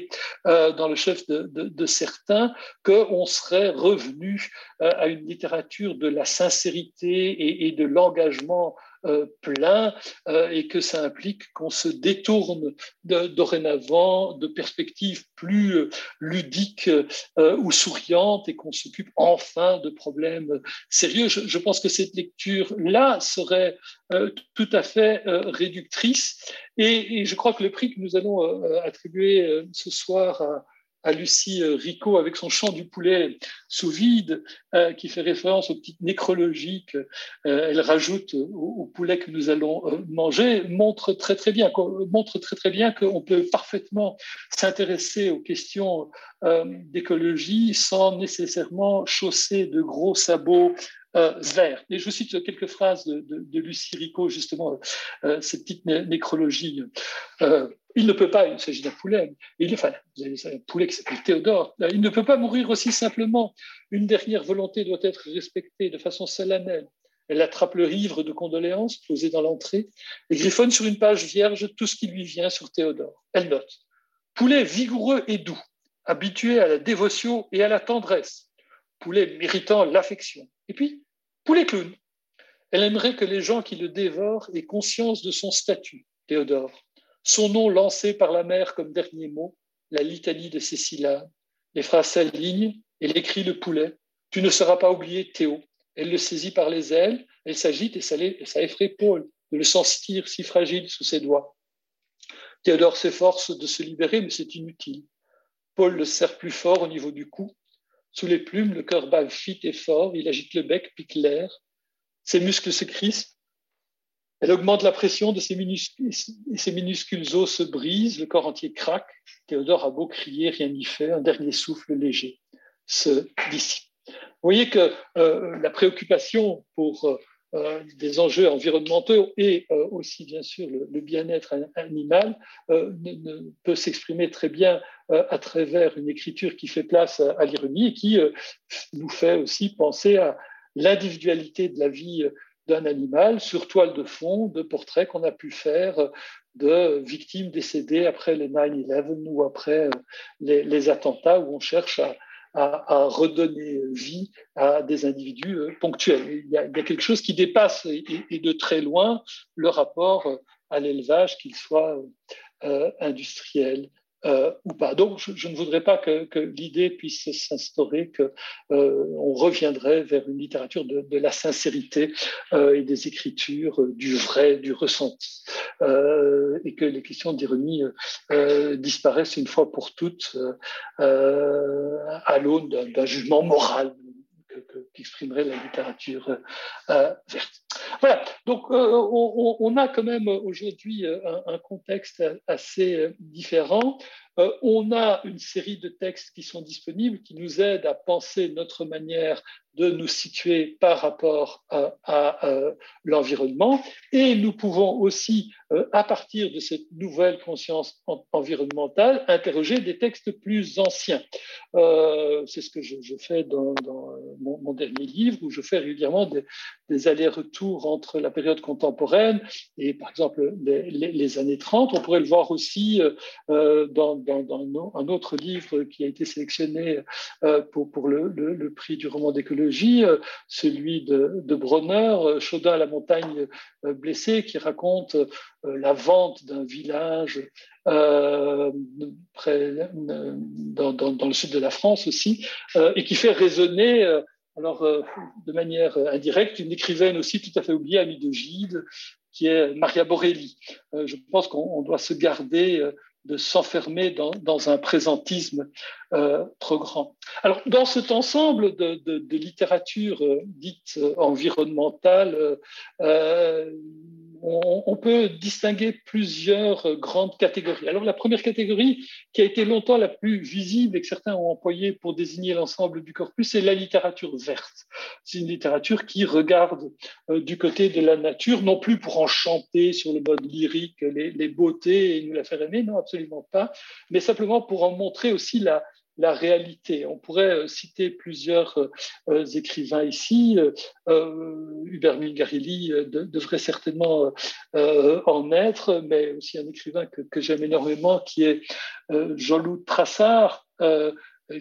euh, dans le chef de, de, de certains, qu'on serait revenu euh, à une littérature de la sincérité et, et de l'engagement Euh, plein euh, et que ça implique qu'on se détourne de, dorénavant de perspectives plus euh, ludiques euh, ou souriantes, et qu'on s'occupe enfin de problèmes sérieux. Je, je pense que cette lecture-là serait euh, tout à fait euh, réductrice, et, et je crois que le prix que nous allons euh, attribuer euh, ce soir à à Lucie Rico, avec son chant du poulet sous vide, euh, qui fait référence aux petites nécrologies qu'elle euh, rajoute au, au poulet que nous allons euh, manger, montre très très bien, montre très très bien qu'on peut parfaitement s'intéresser aux questions euh, d'écologie sans nécessairement chausser de gros sabots Euh, vert. Et je cite quelques phrases de, de, de Lucile Rico, justement, euh, cette petite né- nécrologie. Euh, il ne peut pas, il s'agit d'un poulet, il, enfin, vous avez un poulet qui s'appelle Théodore, euh, il ne peut pas mourir aussi simplement. Une dernière volonté doit être respectée de façon solennelle. Elle attrape le livre de condoléances posé dans l'entrée et griffonne sur une page vierge tout ce qui lui vient sur Théodore. Elle note « Poulet vigoureux et doux, habitué à la dévotion et à la tendresse, poulet méritant l'affection. » Et puis, poulet clown. Elle aimerait que les gens qui le dévorent aient conscience de son statut, Théodore. Son nom lancé par la mère comme dernier mot, la litanie de ses syllabes, les phrases s'alignent, elle écrit le poulet. Tu ne seras pas oublié, Théo. Elle le saisit par les ailes, elle s'agite et ça, et ça effraie Paul de le sentir si fragile sous ses doigts. Théodore s'efforce de se libérer, mais c'est inutile. Paul le serre plus fort au niveau du cou. Sous les plumes, le cœur bat vite et fort. Il agite le bec, pique l'air. Ses muscles se crispent. Elle augmente la pression de ses minuscules, et ses minuscules os se brisent. Le corps entier craque. Théodore a beau crier, rien n'y fait. Un dernier souffle léger se dissipe. Vous voyez que euh, la préoccupation pour euh, des enjeux environnementaux et euh, aussi, bien sûr, le, le bien-être animal euh, ne, ne peut s'exprimer très bien euh, à travers une écriture qui fait place à, à l'ironie et qui euh, nous fait aussi penser à l'individualité de la vie d'un animal sur toile de fond, de portraits qu'on a pu faire de victimes décédées après les neuf onze ou après les, les attentats où on cherche à À, à redonner vie à des individus euh, ponctuels. Il y, a, il y a quelque chose qui dépasse et, et de très loin le rapport à l'élevage, qu'il soit euh, industriel euh, ou pas. Donc, je, je ne voudrais pas que, que l'idée puisse s'instaurer qu'on euh, reviendrait vers une littérature de, de la sincérité euh, et des écritures euh, du vrai, du ressenti, euh, et que les questions d'ironie euh, disparaissent une fois pour toutes euh, euh, à l'aune d'un, d'un jugement moral que, que, qu'exprimerait la littérature euh, verte. Voilà, donc euh, on, on a quand même aujourd'hui un, un contexte assez différent. Euh, on a une série de textes qui sont disponibles, qui nous aident à penser notre manière de nous situer par rapport euh, à euh, l'environnement. Et nous pouvons aussi, euh, à partir de cette nouvelle conscience en- environnementale, interroger des textes plus anciens. Euh, c'est ce que je, je fais dans, dans mon, mon dernier livre, où je fais régulièrement des, des allers-retours entre la période contemporaine et, par exemple, les, les, les années trente. On pourrait le voir aussi euh, dans Dans, dans un autre livre qui a été sélectionné pour, pour le, le, le prix du roman d'écologie, celui de, de Bronner, Chaudin à la montagne blessée, qui raconte la vente d'un village euh, près, dans, dans, dans le sud de la France aussi, et qui fait résonner, alors de manière indirecte, une écrivaine aussi tout à fait oubliée, amie de Gide, qui est Maria Borelli. Je pense qu'on doit se garder de s'enfermer dans, dans un présentisme euh, trop grand. Alors, dans cet ensemble de, de, de littérature euh, dite environnementale, euh, on, on peut distinguer plusieurs grandes catégories. Alors, la première catégorie, qui a été longtemps la plus visible et que certains ont employée pour désigner l'ensemble du corpus, c'est la littérature verte. C'est une littérature qui regarde euh, du côté de la nature, non plus pour en chanter sur le mode lyrique les, les beautés et nous la faire aimer, non, absolument. Absolument pas, mais simplement pour en montrer aussi la, la réalité. On pourrait citer plusieurs euh, écrivains ici. Euh, Hubert Mingarelli de, devrait certainement euh, en être, mais aussi un écrivain que, que j'aime énormément, qui est euh, Jean-Loup Trassard, euh,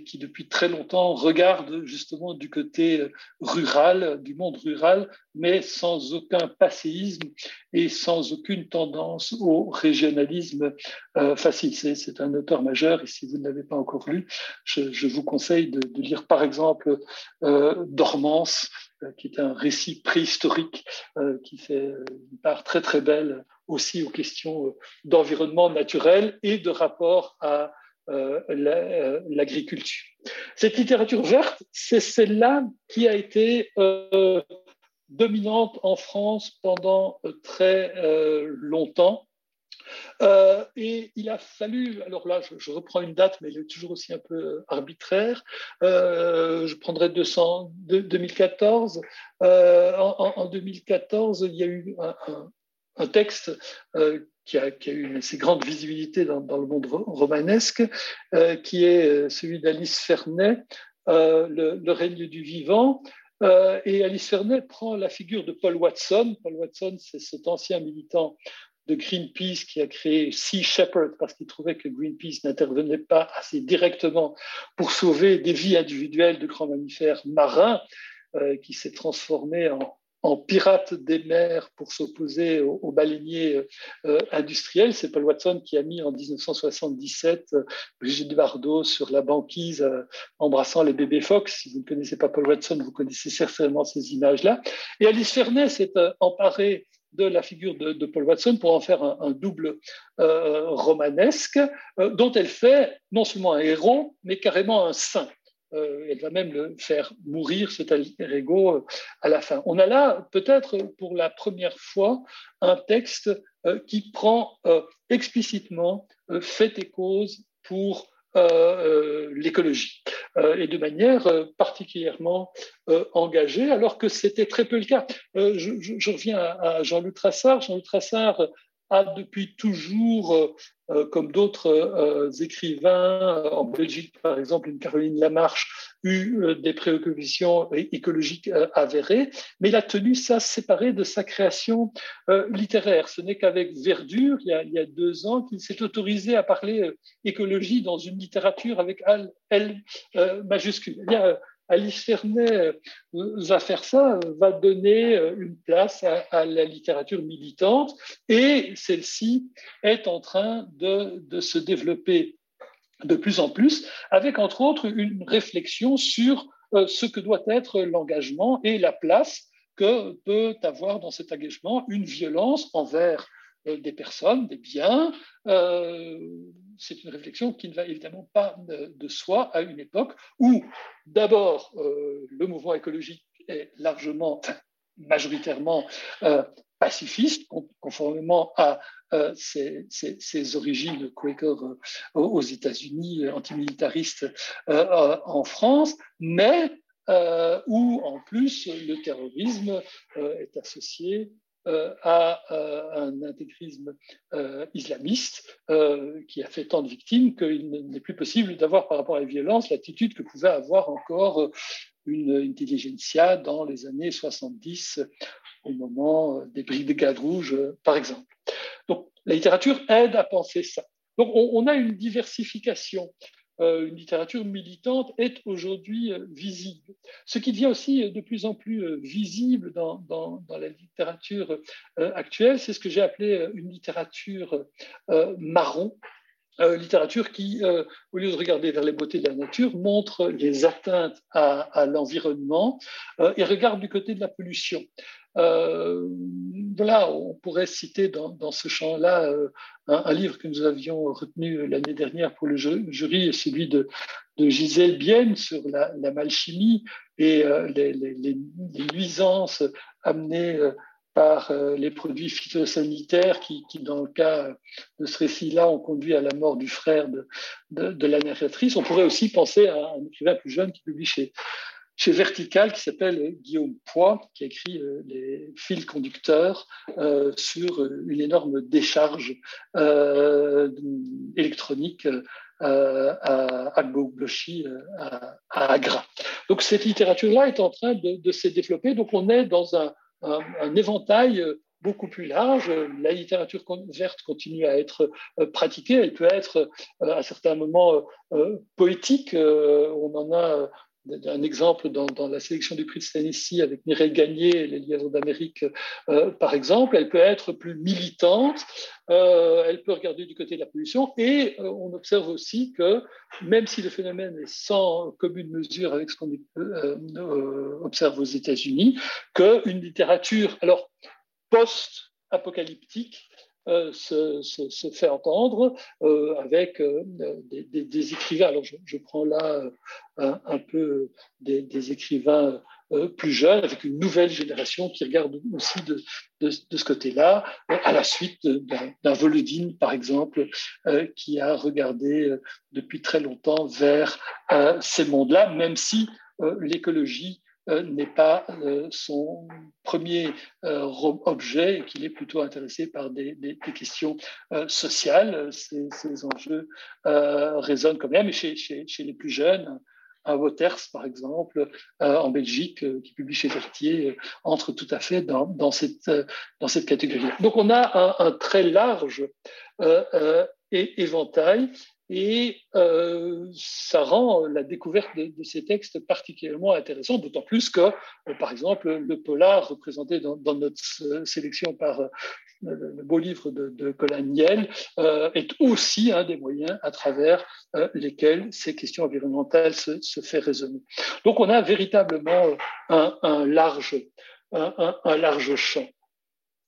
qui depuis très longtemps regarde justement du côté rural, du monde rural, mais sans aucun passéisme et sans aucune tendance au régionalisme euh, facile. C'est, c'est un auteur majeur, et si vous ne l'avez pas encore lu, je, je vous conseille de, de lire par exemple euh, « Dormance », qui est un récit préhistorique euh, qui fait une part très très belle aussi aux questions d'environnement naturel et de rapport à Euh, la, euh, l'agriculture. Cette littérature verte, c'est celle-là qui a été euh, dominante en France pendant très euh, longtemps. Euh, et il a fallu, alors là je, je reprends une date mais elle est toujours aussi un peu arbitraire, euh, je prendrai deux mille quatorze, euh, en, en deux mille quatorze il y a eu un, un, un texte euh, Qui a, qui a eu une assez grande visibilité dans, dans le monde romanesque, euh, qui est celui d'Alice Ferney, euh, le, le règne du vivant. Euh, et Alice Ferney prend la figure de Paul Watson. Paul Watson, c'est cet ancien militant de Greenpeace qui a créé Sea Shepherd parce qu'il trouvait que Greenpeace n'intervenait pas assez directement pour sauver des vies individuelles de grands mammifères marins, euh, qui s'est transformé en en pirate des mers pour s'opposer aux, aux baleiniers euh, industriels. C'est Paul Watson qui a mis en dix-neuf cent soixante-dix-sept euh, Brigitte Bardot sur la banquise euh, embrassant les bébés phoques. Si vous ne connaissez pas Paul Watson, vous connaissez certainement ces images-là. Et Alice Ferney s'est euh, emparée de la figure de, de Paul Watson pour en faire un, un double euh, romanesque euh, dont elle fait non seulement un héros, mais carrément un saint. Euh, elle va même le faire mourir, cet alter ego, euh, à la fin. On a là, peut-être pour la première fois, un texte euh, qui prend euh, explicitement euh, fait et cause pour euh, euh, l'écologie, euh, et de manière euh, particulièrement euh, engagée, alors que c'était très peu le cas. Euh, je, je, je reviens à, à Jean-Luc Trassard. Jean-Luc Trassard a depuis toujours, euh, comme d'autres euh, écrivains, en Belgique par exemple, une Caroline Lamarche, eu euh, des préoccupations écologiques euh, avérées, mais il a tenu ça séparé de sa création euh, littéraire. Ce n'est qu'avec Verdure, il y a, il y a deux ans, qu'il s'est autorisé à parler euh, écologie dans une littérature avec L, L euh, majuscule. Il y a, Alice Ferney va faire ça, va donner une place à, à la littérature militante, et celle-ci est en train de, de se développer de plus en plus, avec entre autres une réflexion sur ce que doit être l'engagement et la place que peut avoir dans cet engagement une violence envers des personnes, des biens. Euh, c'est une réflexion qui ne va évidemment pas de, de soi à une époque où, d'abord, euh, le mouvement écologique est largement, enfin, majoritairement euh, pacifiste, conformément à euh, ses, ses, ses origines quaker euh, aux États-Unis, antimilitariste euh, en France, mais euh, où, en plus, le terrorisme euh, est associé Euh, à euh, un intégrisme euh, islamiste euh, qui a fait tant de victimes qu'il n'est plus possible d'avoir par rapport à la violence l'attitude que pouvait avoir encore une intelligentsia dans les années soixante-dix, au moment des brigades rouges, par exemple. Donc, la littérature aide à penser ça. Donc, on, on a une diversification. Euh, une littérature militante est aujourd'hui euh, visible. Ce qui devient aussi euh, de plus en plus euh, visible dans, dans, dans la littérature euh, actuelle, c'est ce que j'ai appelé euh, une littérature euh, marron, euh, littérature qui, euh, au lieu de regarder vers les beautés de la nature, montre les atteintes à, à l'environnement euh, et regarde du côté de la pollution. Euh, voilà, on pourrait citer dans, dans ce champ-là euh, un, un livre que nous avions retenu l'année dernière pour le jury, celui de, de Gisèle Bienne sur la, la malchimie et euh, les, les, les nuisances amenées euh, par euh, les produits phytosanitaires qui, qui, dans le cas de ce récit-là, ont conduit à la mort du frère de, de, de la narratrice. On pourrait aussi penser à un écrivain plus jeune qui publie chez chez Vertical, qui s'appelle Guillaume Poix, qui a écrit euh, les fils conducteurs euh, sur une énorme décharge euh, électronique euh, à Agbogblochi, à, à Agra. Donc cette littérature-là est en train de, de se développer, donc on est dans un, un, un éventail beaucoup plus large. La littérature verte continue à être pratiquée, elle peut être à certains moments euh, poétique, on en a un exemple dans, dans la sélection du prix de Stanislas avec Mireille Gagné et les liaisons d'Amérique, euh, par exemple. Elle peut être plus militante, euh, elle peut regarder du côté de la pollution, et euh, on observe aussi que, même si le phénomène est sans commune mesure avec ce qu'on euh, euh, observe aux États-Unis, qu'une littérature alors post-apocalyptique Euh, se, se, se fait entendre euh, avec euh, des, des, des écrivains. Alors, je, je prends là euh, un, un peu des, des écrivains euh, plus jeunes, avec une nouvelle génération qui regarde aussi de, de, de ce côté-là, euh, à la suite d'un, d'un Volodine, par exemple, euh, qui a regardé euh, depuis très longtemps vers euh, ces mondes-là, même si euh, l'écologie Euh, n'est pas euh, son premier euh, objet, et qu'il est plutôt intéressé par des, des, des questions euh, sociales. Ces, ces enjeux euh, résonnent quand même. Et chez, chez, chez les plus jeunes, un Waters, par exemple, euh, en Belgique, euh, qui publie chez Vertier, euh, entre tout à fait dans, dans, cette, euh, dans cette catégorie. Donc on a un, un très large euh, euh, éventail. Et euh, ça rend la découverte de, de ces textes particulièrement intéressante, d'autant plus que, euh, par exemple, le polar représenté dans, dans notre sélection par euh, le beau livre de, de Colin Niel euh, est aussi un des moyens à travers euh, lesquels ces questions environnementales se, se fait résonner. Donc on a véritablement un, un, large, un, un, un large champ.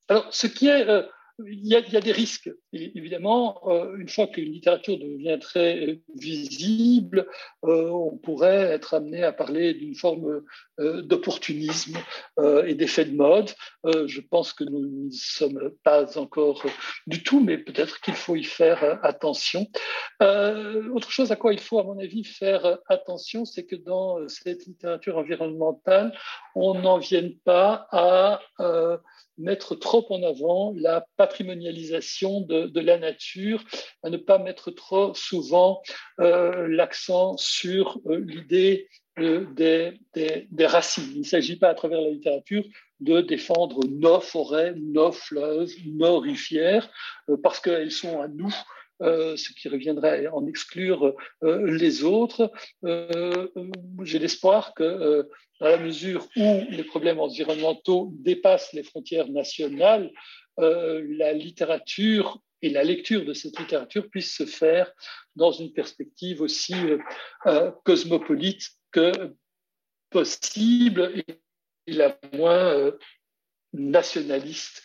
Alors, ce qui est, euh, il, y a, il y a des risques. Et évidemment, euh, une fois qu'une littérature devient très visible, euh, on pourrait être amené à parler d'une forme euh, d'opportunisme euh, et d'effet de mode. Euh, je pense que nous n'y sommes pas encore du tout, mais peut-être qu'il faut y faire attention. Euh, autre chose à quoi il faut, à mon avis, faire attention, c'est que dans cette littérature environnementale, on n'en vienne pas à euh, mettre trop en avant la patrimonialisation de, de la nature, à ne pas mettre trop souvent euh, l'accent sur euh, l'idée euh, des, des, des racines. Il ne s'agit pas, à travers la littérature, de défendre nos forêts, nos fleuves, nos rivières, euh, parce qu'elles sont à nous, Euh, ce qui reviendrait à en exclure euh, les autres. Euh, j'ai l'espoir que, euh, dans la mesure où les problèmes environnementaux dépassent les frontières nationales, euh, la littérature et la lecture de cette littérature puisse se faire dans une perspective aussi euh, euh, cosmopolite que possible et la moins euh, nationaliste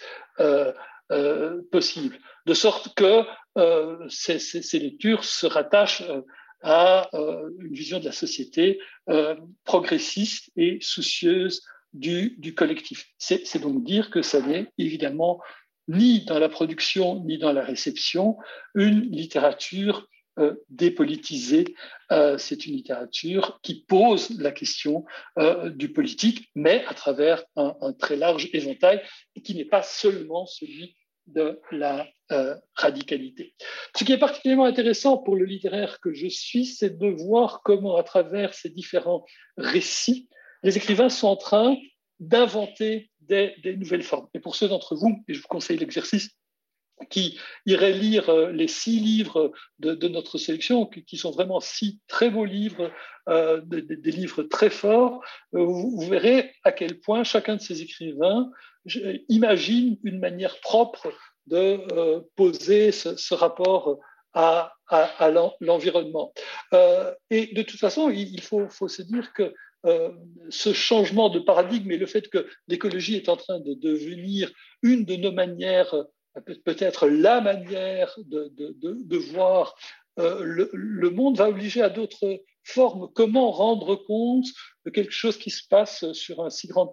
euh, euh, possible. De sorte que Euh, ces, ces, ces lectures se rattachent euh, à euh, une vision de la société euh, progressiste et soucieuse du, du collectif. C'est, c'est donc dire que ça n'est évidemment ni dans la production ni dans la réception une littérature euh, dépolitisée. Euh, c'est une littérature qui pose la question euh, du politique, mais à travers un, un très large éventail et qui n'est pas seulement celui de la euh, radicalité. Ce qui est particulièrement intéressant pour le littéraire que je suis, c'est de voir comment, à travers ces différents récits, les écrivains sont en train d'inventer des, des nouvelles formes. Et pour ceux d'entre vous, et je vous conseille l'exercice, qui irait lire les six livres de, de notre sélection, qui sont vraiment six très beaux livres, euh, des, des livres très forts, vous, vous verrez à quel point chacun de ces écrivains imagine une manière propre de euh, poser ce, ce rapport à, à, à l'environnement. Euh, et de toute façon, il, il faut, faut se dire que Euh, ce changement de paradigme et le fait que l'écologie est en train de devenir une de nos manières, peut-être la manière de, de, de, de voir euh, le, le monde, va obliger à d'autres formes. Comment rendre compte de quelque chose qui se passe sur un si grand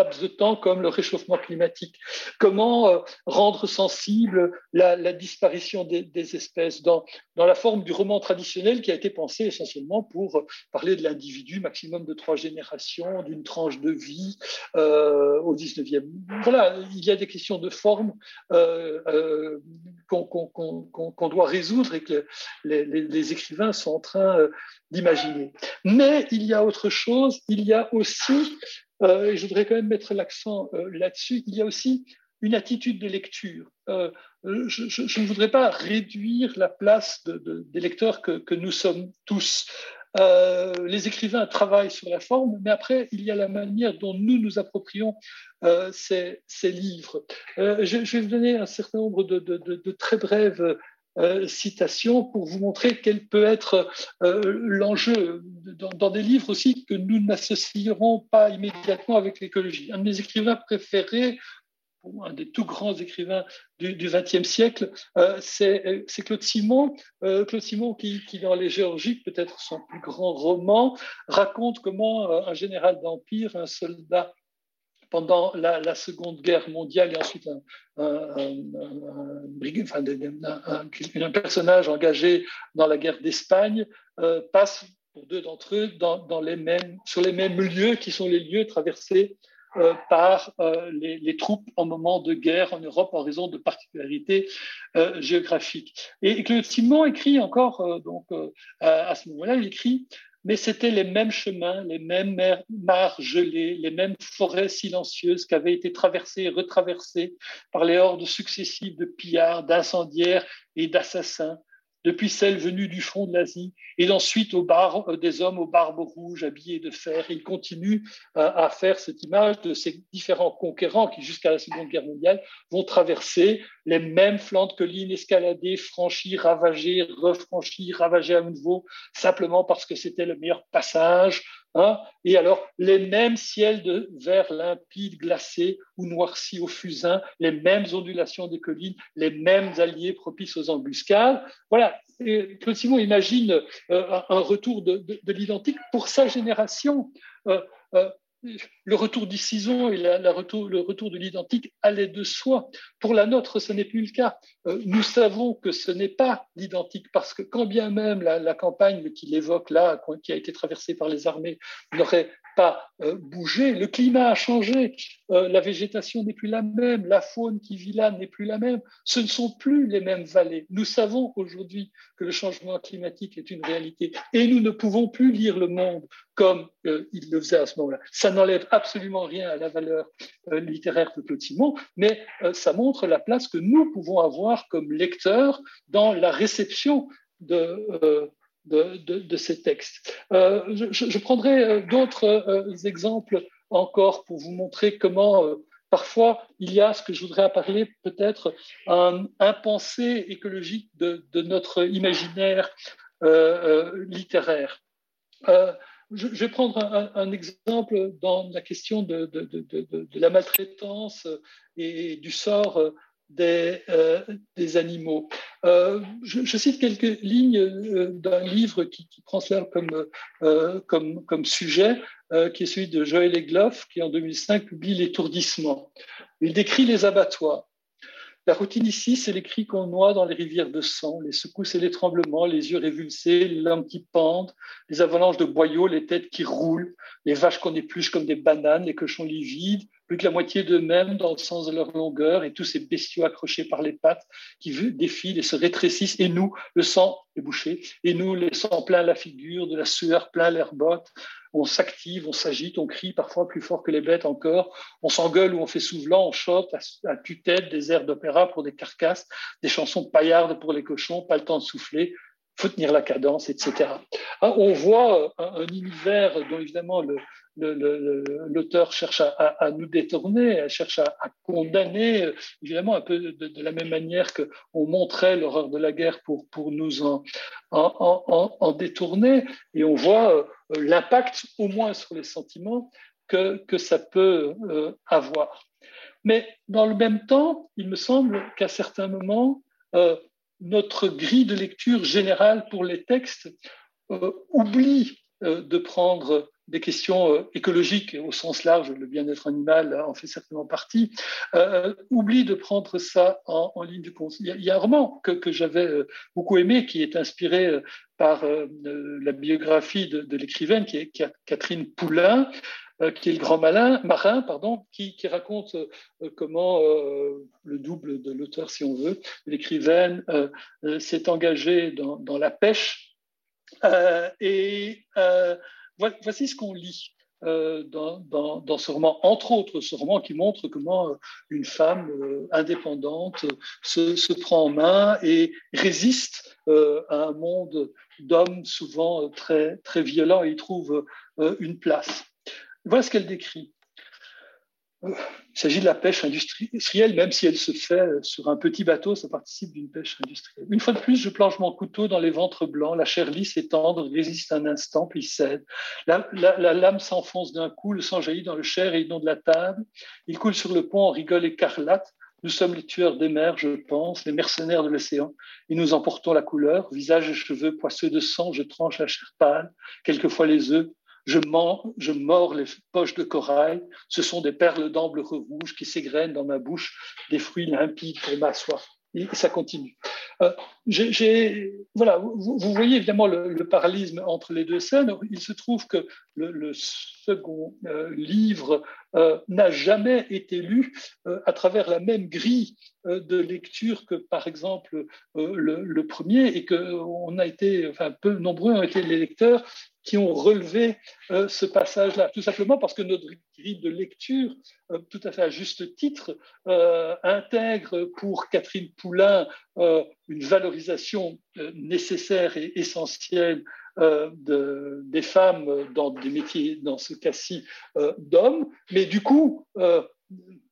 laps de temps comme le réchauffement climatique? Comment euh, rendre sensible la, la disparition des, des espèces dans, dans la forme du roman traditionnel qui a été pensé essentiellement pour parler de l'individu, maximum de trois générations, d'une tranche de vie euh, au dix-neuvième. Voilà, il y a des questions de forme euh, euh, qu'on, qu'on, qu'on, qu'on doit résoudre et que les, les, les écrivains sont en train euh, d'imaginer. Mais il y a autre chose, il y a aussi... Euh, et je voudrais quand même mettre l'accent euh, là-dessus. Il y a aussi une attitude de lecture. Euh, je, je, je ne voudrais pas réduire la place de, de, des lecteurs que, que nous sommes tous. Euh, les écrivains travaillent sur la forme, mais après, il y a la manière dont nous nous approprions euh, ces, ces livres. Euh, je, je vais vous donner un certain nombre de, de, de, de très brèves Euh, citation pour vous montrer quel peut être euh, l'enjeu dans, dans des livres aussi que nous n'associerons pas immédiatement avec l'écologie. Un de mes écrivains préférés, un des tout grands écrivains du XXe siècle, euh, c'est, c'est Claude Simon. Euh, Claude Simon qui, qui, dans Les Géorgiques, peut-être son plus grand roman, raconte comment euh, un général d'Empire, un soldat pendant la, la Seconde Guerre mondiale et ensuite un, un, un, un, un personnage engagé dans la guerre d'Espagne euh, passe, pour deux d'entre eux, dans, dans les mêmes, sur les mêmes lieux qui sont les lieux traversés euh, par euh, les, les troupes en moment de guerre en Europe en raison de particularités euh, géographiques. Et Claude Simon écrit encore, euh, donc, euh, à, à ce moment-là, il écrit: mais c'était les mêmes chemins, les mêmes mares gelées, les mêmes forêts silencieuses qui avaient été traversées et retraversées par les hordes successives de pillards, d'incendiaires et d'assassins, depuis celles venues du fond de l'Asie, et ensuite aux bar- des hommes aux barbes rouges habillés de fer. Il continue euh, à faire cette image de ces différents conquérants qui, jusqu'à la Seconde Guerre mondiale, vont traverser les mêmes flancs de collines, escaladés, franchis, ravagés, refranchis, ravagés à nouveau, simplement parce que c'était le meilleur passage Hein, et alors, les mêmes ciels de vert limpide, glacés ou noircis au fusain, les mêmes ondulations des collines, les mêmes alliés propices aux embuscades. Voilà, et Claude Simon imagine euh, un retour de, de, de l'identique pour sa génération. Euh, euh, le retour du ciseau et la, la retour, le retour de l'identique allaient de soi. Pour la nôtre, ce n'est plus le cas. Euh, nous savons que ce n'est pas l'identique, parce que quand bien même la, la campagne qu'il évoque là, qui a été traversée par les armées, n'aurait pas euh, bougé, le climat a changé, euh, la végétation n'est plus la même, la faune qui vit là n'est plus la même, ce ne sont plus les mêmes vallées. Nous savons aujourd'hui que le changement climatique est une réalité et nous ne pouvons plus lire le monde comme euh, il le faisait à ce moment-là. Ça n'enlève absolument rien à la valeur euh, littéraire de Claude Simon, mais euh, ça montre la place que nous pouvons avoir comme lecteurs dans la réception de... Euh, De, de, de ces textes. Euh, je, je prendrai d'autres euh, exemples encore pour vous montrer comment euh, parfois il y a ce que je voudrais appeler peut-être un, un impensé écologique de, de notre imaginaire euh, euh, littéraire. Euh, je, je vais prendre un, un exemple dans la question de, de, de, de, de la maltraitance et du sort euh, Des, euh, des animaux. Euh, je, je cite quelques lignes euh, d'un livre qui, qui prend cela comme, euh, comme, comme sujet, euh, qui est celui de Joël Egloff, qui en deux mille cinq publie L'étourdissement. Il décrit les abattoirs. La routine ici, c'est les cris qu'on noie dans les rivières de sang, les secousses et les tremblements, les yeux révulsés, les lames qui pendent, les avalanches de boyaux, les têtes qui roulent, les vaches qu'on épluche comme des bananes, les cochons livides, plus que la moitié d'eux-mêmes dans le sens de leur longueur, et tous ces bestiaux accrochés par les pattes qui défilent et se rétrécissent, et nous, le sang est bouché, et nous, le sang plein la figure, de la sueur plein l'air botte. On s'active, on s'agite, on crie parfois plus fort que les bêtes encore, on s'engueule ou on fait souvelant, on chante à tue-tête des airs d'opéra pour des carcasses, des chansons paillardes pour les cochons, pas le temps de souffler, faut tenir la cadence, et cetera. On voit un univers dont évidemment le, le, le, l'auteur cherche à, à, à nous détourner, cherche à, à condamner, évidemment un peu de, de la même manière qu'on montrait l'horreur de la guerre pour, pour nous en, en, en, en détourner, et on voit l'impact au moins sur les sentiments que, que ça peut avoir. Mais dans le même temps, il me semble qu'à certains moments, euh, notre grille de lecture générale pour les textes euh, oublie euh, de prendre des questions euh, écologiques au sens large, le bien-être animal en fait certainement partie, euh, oublie de prendre ça en, en ligne de compte. Il y a, il y a un roman que, que j'avais euh, beaucoup aimé, qui est inspiré euh, par euh, la biographie de, de l'écrivaine, qui est Catherine Poulain, Euh, qui est le grand malin, marin, pardon, qui, qui raconte euh, comment euh, le double de l'auteur, si on veut, l'écrivaine, euh, euh, s'est engagée dans, dans la pêche. Euh, et euh, voici ce qu'on lit euh, dans, dans, dans ce roman, entre autres ce roman qui montre comment une femme euh, indépendante se, se prend en main et résiste euh, à un monde d'hommes souvent très, très violents et y trouve euh, une place. Voilà ce qu'elle décrit. Il s'agit de la pêche industrielle, même si elle se fait sur un petit bateau, ça participe d'une pêche industrielle. Une fois de plus, je plonge mon couteau dans les ventres blancs, la chair lisse et tendre, résiste un instant, puis cède. La, la, la lame s'enfonce d'un coup, le sang jaillit dans le chair et inonde la table. Il coule sur le pont, en rigole écarlate. Nous sommes les tueurs des mers, je pense, les mercenaires de l'océan, et nous emportons la couleur, visage et cheveux poisseux de sang, je tranche la chair pâle, quelquefois les œufs. Je, je mords les poches de corail, ce sont des perles d'ambre rouge qui s'égrènent dans ma bouche, des fruits limpides pour ma soif. Et ça continue. Euh, j'ai, j'ai, voilà, vous, vous voyez évidemment le, le parallélisme entre les deux scènes. Il se trouve que le, le second euh, livre euh, n'a jamais été lu euh, à travers la même grille euh, de lecture que, par exemple, euh, le, le premier, et que on a été, enfin, peu nombreux ont été les lecteurs qui ont relevé euh, ce passage-là, tout simplement parce que notre grille de lecture, euh, tout à fait à juste titre, euh, intègre pour Catherine Poulain euh, une valorisation euh, nécessaire et essentielle euh, de, des femmes dans des métiers, dans ce cas-ci, euh, d'hommes, mais du coup, euh,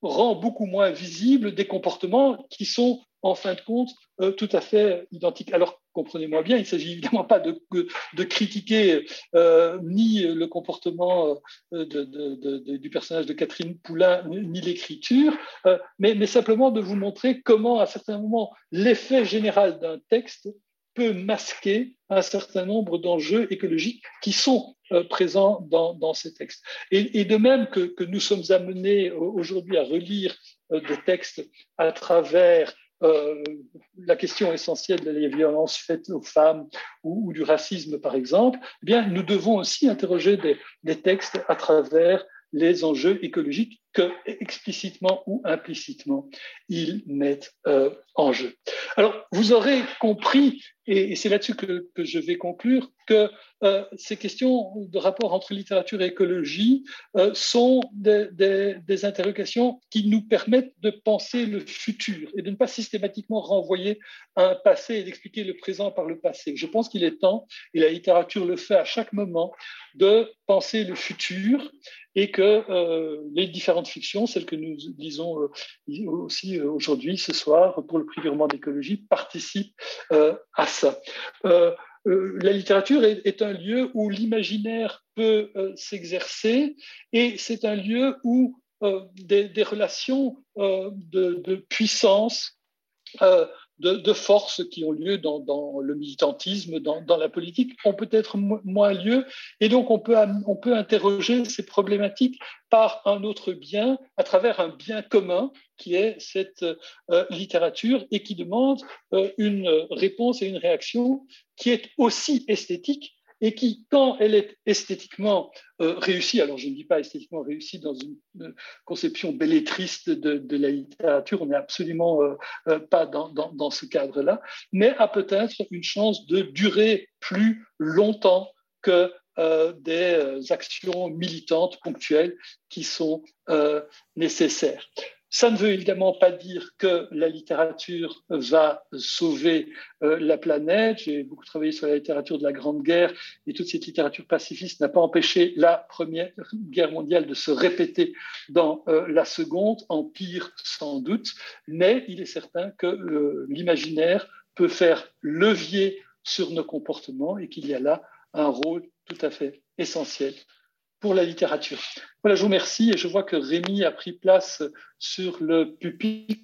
rend beaucoup moins visibles des comportements qui sont, en fin de compte, euh, tout à fait identiques. Alors, comprenez-moi bien, il ne s'agit évidemment pas de, de critiquer euh, ni le comportement de, de, de, de, du personnage de Catherine Poulain, ni l'écriture, euh, mais, mais simplement de vous montrer comment, à certains moments, l'effet général d'un texte peut masquer un certain nombre d'enjeux écologiques qui sont euh, présents dans, dans ces textes. Et, et de même que, que nous sommes amenés aujourd'hui à relire euh, des textes à travers euh, la question essentielle des violences faites aux femmes ou, ou du racisme, par exemple, eh bien, nous devons aussi interroger des, des textes à travers les enjeux écologiques que, explicitement ou implicitement, ils mettent euh, en jeu. Alors, vous aurez compris, et, et c'est là-dessus que, que je vais conclure, que euh, ces questions de rapport entre littérature et écologie euh, sont des, des, des interrogations qui nous permettent de penser le futur et de ne pas systématiquement renvoyer à un passé et d'expliquer le présent par le passé. Je pense qu'il est temps, et la littérature le fait à chaque moment, de penser le futur et que euh, les différentes fictions, celles que nous lisons euh, aussi euh, aujourd'hui, ce soir, pour le prix du roman d'écologie, participent euh, à ça. Euh, euh, la littérature est, est un lieu où l'imaginaire peut euh, s'exercer et c'est un lieu où euh, des, des relations euh, de, de puissance, euh, de, de forces qui ont lieu dans, dans le militantisme, dans, dans la politique, ont peut-être mo- moins lieu. Et donc, on peut, on peut interroger ces problématiques par un autre bien, à travers un bien commun qui est cette euh, littérature et qui demande euh, une réponse et une réaction qui est aussi esthétique et qui, quand elle est esthétiquement euh, réussie, alors je ne dis pas esthétiquement réussie dans une euh, conception bellétriste de, de la littérature, on n'est absolument euh, euh, pas dans, dans, dans ce cadre-là, mais a peut-être une chance de durer plus longtemps que euh, des actions militantes ponctuelles qui sont euh, nécessaires. Ça ne veut évidemment pas dire que la littérature va sauver euh, la planète. J'ai beaucoup travaillé sur la littérature de la Grande Guerre et toute cette littérature pacifiste n'a pas empêché la Première Guerre mondiale de se répéter dans euh, la Seconde, en pire sans doute, mais il est certain que euh, l'imaginaire peut faire levier sur nos comportements et qu'il y a là un rôle tout à fait essentiel pour la littérature. Voilà, je vous remercie et je vois que Rémi a pris place sur le pupitre,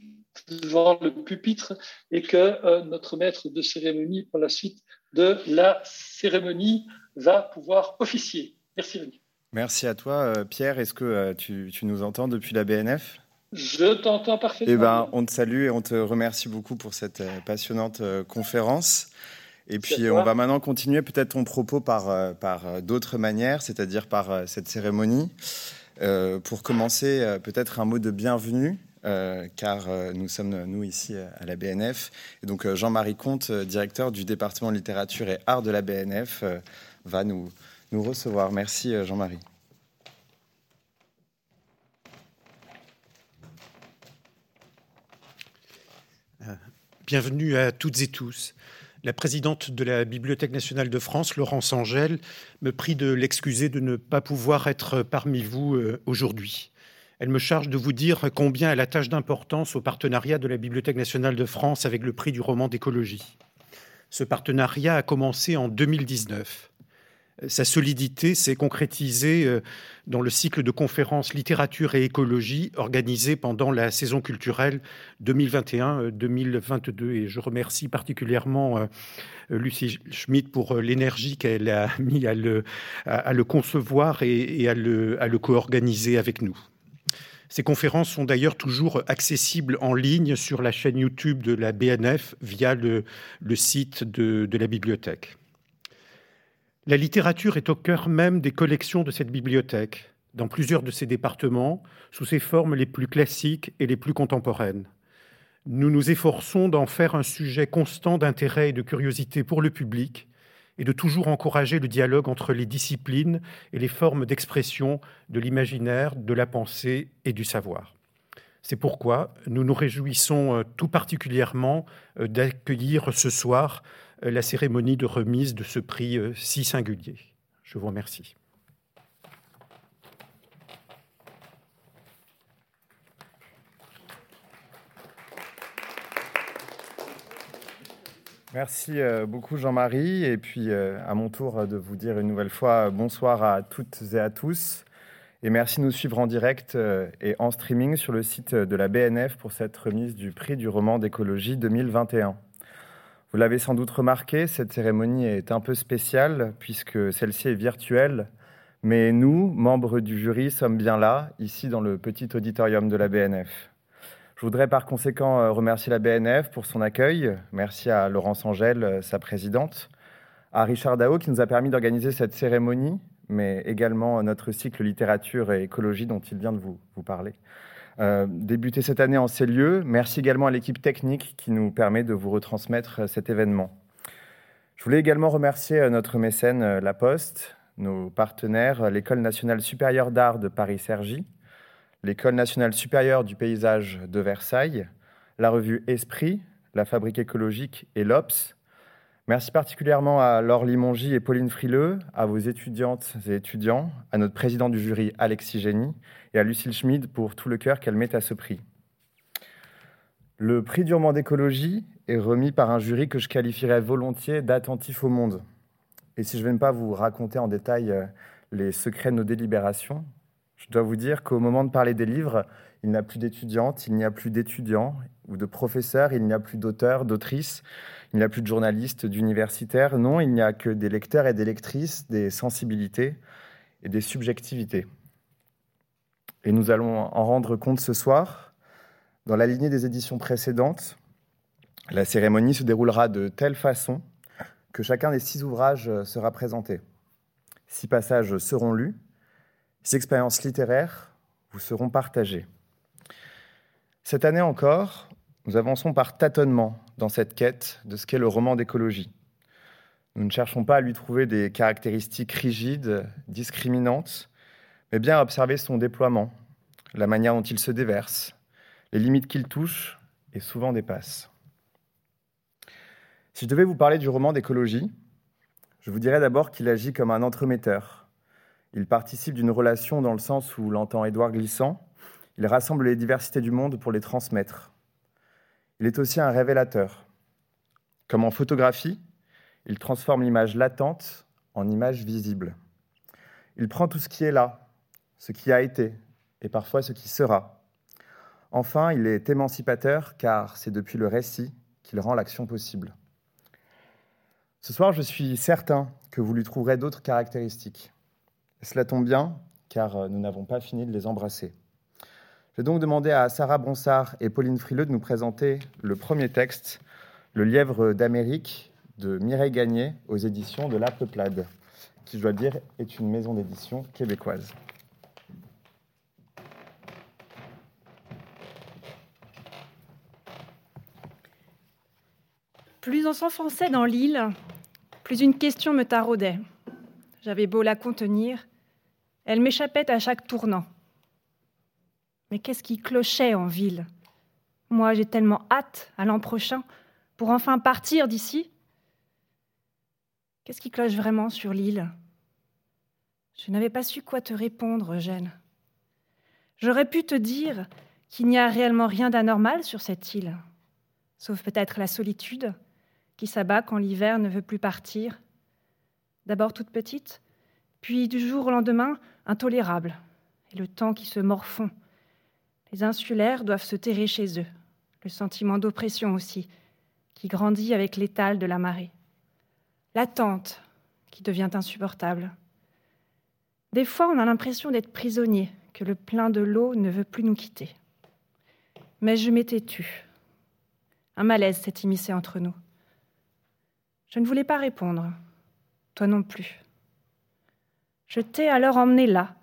devant le pupitre, et que euh, notre maître de cérémonie pour la suite de la cérémonie va pouvoir officier. Merci Rémi. Merci à toi euh, Pierre. Est-ce que euh, tu, tu nous entends depuis la B N F ? Je t'entends parfaitement. Eh ben, on te salue et on te remercie beaucoup pour cette euh, passionnante euh, conférence. Et puis, on va maintenant continuer peut-être ton propos par, par d'autres manières, c'est-à-dire par cette cérémonie. Euh, pour commencer, peut-être un mot de bienvenue, euh, car nous sommes, nous, ici, à la B N F. Et donc, Jean-Marie Comte, directeur du département littérature et arts de la B N F, euh, va nous, nous recevoir. Merci, Jean-Marie. Bienvenue à toutes et tous. La présidente de la Bibliothèque nationale de France, Laurence Angèle, me prie de l'excuser de ne pas pouvoir être parmi vous aujourd'hui. Elle me charge de vous dire combien elle attache d'importance au partenariat de la Bibliothèque nationale de France avec le prix du roman d'écologie. Ce partenariat a commencé en deux mille dix-neuf. Sa solidité s'est concrétisée dans le cycle de conférences littérature et écologie organisé pendant la saison culturelle deux mille vingt et un deux mille vingt-deux. Et je remercie particulièrement Lucile Schmid pour l'énergie qu'elle a mis à le, à le concevoir et à le, à le co-organiser avec nous. Ces conférences sont d'ailleurs toujours accessibles en ligne sur la chaîne YouTube de la B N F via le, le site de, de la bibliothèque. La littérature est au cœur même des collections de cette bibliothèque, dans plusieurs de ses départements, sous ses formes les plus classiques et les plus contemporaines. Nous nous efforçons d'en faire un sujet constant d'intérêt et de curiosité pour le public et de toujours encourager le dialogue entre les disciplines et les formes d'expression de l'imaginaire, de la pensée et du savoir. C'est pourquoi nous nous réjouissons tout particulièrement d'accueillir ce soir la cérémonie de remise de ce prix si singulier. Je vous remercie. Merci beaucoup Jean-Marie, et puis à mon tour de vous dire une nouvelle fois bonsoir à toutes et à tous, et merci de nous suivre en direct et en streaming sur le site de la B N F pour cette remise du prix du roman d'écologie deux mille vingt et un. Vous l'avez sans doute remarqué, cette cérémonie est un peu spéciale puisque celle-ci est virtuelle, mais nous, membres du jury, sommes bien là, ici dans le petit auditorium de la B N F. Je voudrais par conséquent remercier la B N F pour son accueil. Merci à Laurence Angèle, sa présidente, à Richard Dao qui nous a permis d'organiser cette cérémonie, mais également notre cycle littérature et écologie dont il vient de vous, vous parler. Euh, débuté cette année en ces lieux, merci également à l'équipe technique qui nous permet de vous retransmettre cet événement. Je voulais également remercier notre mécène La Poste, nos partenaires, l'École nationale supérieure d'art de Paris-Cergy, l'École nationale supérieure du paysage de Versailles, la revue Esprit, la Fabrique écologique et l'Obs. Merci particulièrement à Laure Limongi et Pauline Frileux, à vos étudiantes et étudiants, à notre président du jury Alexis Gémy et à Lucile Schmid pour tout le cœur qu'elle met à ce prix. Le prix du roman d'écologie est remis par un jury que je qualifierais volontiers d'attentif au monde. Et si je ne vais pas vous raconter en détail les secrets de nos délibérations, je dois vous dire qu'au moment de parler des livres, il n'y a plus d'étudiantes, il n'y a plus d'étudiants ou de professeurs, il n'y a plus d'auteurs, d'autrices, il n'y a plus de journalistes, d'universitaires. Non, il n'y a que des lecteurs et des lectrices, des sensibilités et des subjectivités. Et nous allons en rendre compte ce soir. Dans la lignée des éditions précédentes, la cérémonie se déroulera de telle façon que chacun des six ouvrages sera présenté. Six passages seront lus. Ces expériences littéraires vous seront partagées. Cette année encore, nous avançons par tâtonnement dans cette quête de ce qu'est le roman d'écologie. Nous ne cherchons pas à lui trouver des caractéristiques rigides, discriminantes, mais bien à observer son déploiement, la manière dont il se déverse, les limites qu'il touche et souvent dépasse. Si je devais vous parler du roman d'écologie, je vous dirais d'abord qu'il agit comme un entremetteur. Il participe d'une relation dans le sens où l'entend Édouard Glissant. Il rassemble les diversités du monde pour les transmettre. Il est aussi un révélateur. Comme en photographie, il transforme l'image latente en image visible. Il prend tout ce qui est là, ce qui a été, et parfois ce qui sera. Enfin, il est émancipateur, car c'est depuis le récit qu'il rend l'action possible. Ce soir, je suis certain que vous lui trouverez d'autres caractéristiques. Cela tombe bien, car nous n'avons pas fini de les embrasser. J'ai donc demandé à Sarah Bronsard et Pauline Frileux de nous présenter le premier texte, Le Lièvre d'Amérique, de Mireille Gagné, aux éditions de La Peuplade, qui, je dois le dire, est une maison d'édition québécoise. Plus on s'enfonçait dans l'île, plus une question me taraudait. J'avais beau la contenir, elle m'échappait à chaque tournant. Mais qu'est-ce qui clochait en ville? Moi, j'ai tellement hâte à l'an prochain pour enfin partir d'ici. Qu'est-ce qui cloche vraiment sur l'île? Je n'avais pas su quoi te répondre, Eugène. J'aurais pu te dire qu'il n'y a réellement rien d'anormal sur cette île, sauf peut-être la solitude qui s'abat quand l'hiver ne veut plus partir. D'abord toute petite, puis du jour au lendemain, intolérable. Et le temps qui se morfond. Les insulaires doivent se terrer chez eux. Le sentiment d'oppression aussi, qui grandit avec l'étale de la marée. L'attente, qui devient insupportable. Des fois, on a l'impression d'être prisonnier, que le plein de l'eau ne veut plus nous quitter. Mais je m'étais tue. Un malaise s'est immiscé entre nous. Je ne voulais pas répondre. Toi non plus. Je t'ai alors emmené là.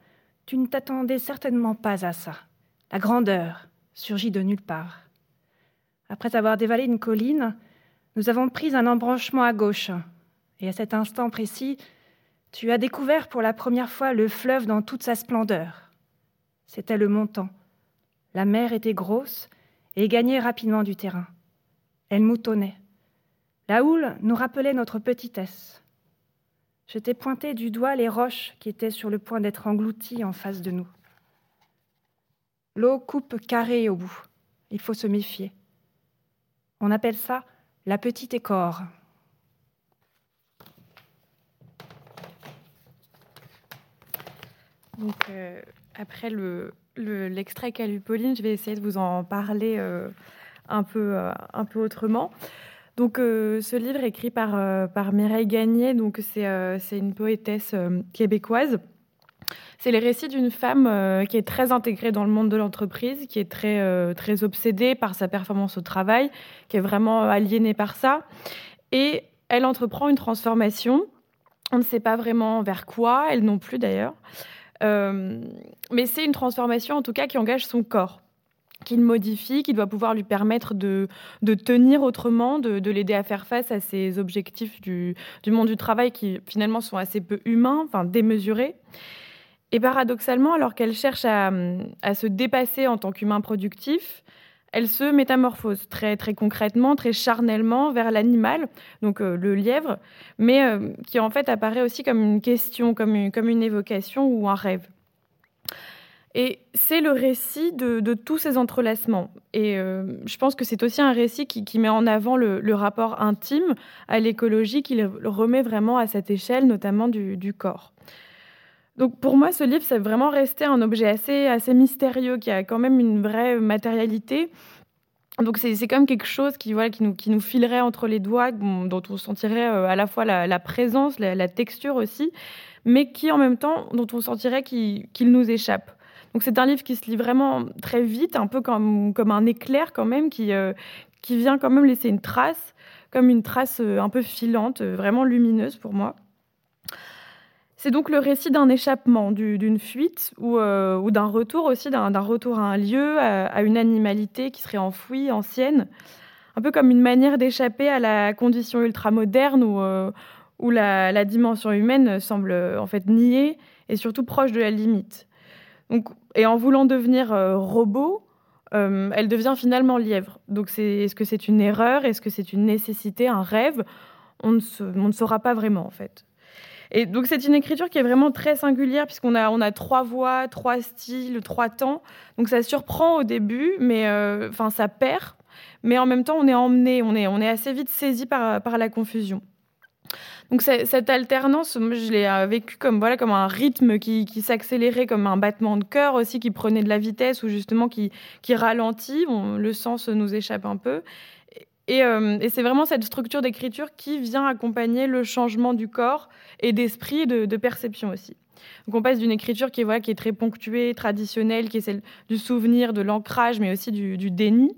Tu ne t'attendais certainement pas à ça. La grandeur surgit de nulle part. Après avoir dévalé une colline, nous avons pris un embranchement à gauche. Et à cet instant précis, tu as découvert pour la première fois le fleuve dans toute sa splendeur. C'était le montant. La mer était grosse et gagnait rapidement du terrain. Elle moutonnait. La houle nous rappelait notre petitesse. Je t'ai pointé du doigt les roches qui étaient sur le point d'être englouties en face de nous. L'eau coupe carré au bout. Il faut se méfier. On appelle ça La petite écore. Donc, euh, après le, le, l'extrait qu'a lu Pauline, je vais essayer de vous en parler euh, un peu, euh, un peu autrement. Donc, euh, ce livre écrit par, euh, par Mireille Gagné, donc c'est, euh, c'est une poétesse euh, québécoise. C'est les récits d'une femme euh, qui est très intégrée dans le monde de l'entreprise, qui est très, euh, très obsédée par sa performance au travail, qui est vraiment aliénée par ça. Et elle entreprend une transformation. On ne sait pas vraiment vers quoi, elle non plus d'ailleurs. Euh, mais c'est une transformation en tout cas qui engage son corps, qui le modifie, qui doit pouvoir lui permettre de, de tenir autrement, de, de l'aider à faire face à ses objectifs du, du monde du travail qui finalement sont assez peu humains, enfin démesurés. Et paradoxalement, alors qu'elle cherche à, à se dépasser en tant qu'humain productif, elle se métamorphose très, très concrètement, très charnellement vers l'animal, donc euh, le lièvre, mais euh, qui en fait apparaît aussi comme une question, comme une, comme une évocation ou un rêve. Et c'est le récit de, de tous ces entrelacements. Et euh, je pense que c'est aussi un récit qui, qui met en avant le, le rapport intime à l'écologie, qui le remet vraiment à cette échelle, notamment du, du corps. Donc pour moi, ce livre, c'est vraiment resté un objet assez, assez mystérieux, qui a quand même une vraie matérialité. Donc c'est, c'est quand même quelque chose qui, voilà, qui, nous, qui nous filerait entre les doigts, dont on sentirait à la fois la, la présence, la, la texture aussi, mais qui en même temps, dont on sentirait qu'il, qu'il nous échappe. Donc c'est un livre qui se lit vraiment très vite, un peu comme, comme un éclair quand même, qui, euh, qui vient quand même laisser une trace, comme une trace un peu filante, vraiment lumineuse pour moi. C'est donc le récit d'un échappement, du, d'une fuite ou, euh, ou d'un retour aussi, d'un, d'un retour à un lieu, à, à une animalité qui serait enfouie, ancienne, un peu comme une manière d'échapper à la condition ultramoderne où, euh, où la, la dimension humaine semble en fait niée et surtout proche de la limite. Donc, et en voulant devenir euh, robot, euh, elle devient finalement lièvre. Donc c'est, est-ce que c'est une erreur? Est-ce que c'est une nécessité, un rêve? On ne, se, on ne saura pas vraiment en fait. Et donc, c'est une écriture qui est vraiment très singulière, puisqu'on a, on a trois voix, trois styles, trois temps. Donc, ça surprend au début, mais euh, enfin, ça perd. Mais en même temps, on est emmené, on est, on est assez vite saisi par, par la confusion. Donc, cette alternance, moi, je l'ai vécue comme, voilà, comme un rythme qui, qui s'accélérait, comme un battement de cœur aussi, qui prenait de la vitesse ou justement qui, qui ralentit. Bon, le sens nous échappe un peu. Et, euh, et c'est vraiment cette structure d'écriture qui vient accompagner le changement du corps et d'esprit et de, de perception aussi. Donc on passe d'une écriture qui est, voilà, qui est très ponctuée, traditionnelle, qui est celle du souvenir, de l'ancrage, mais aussi du, du déni,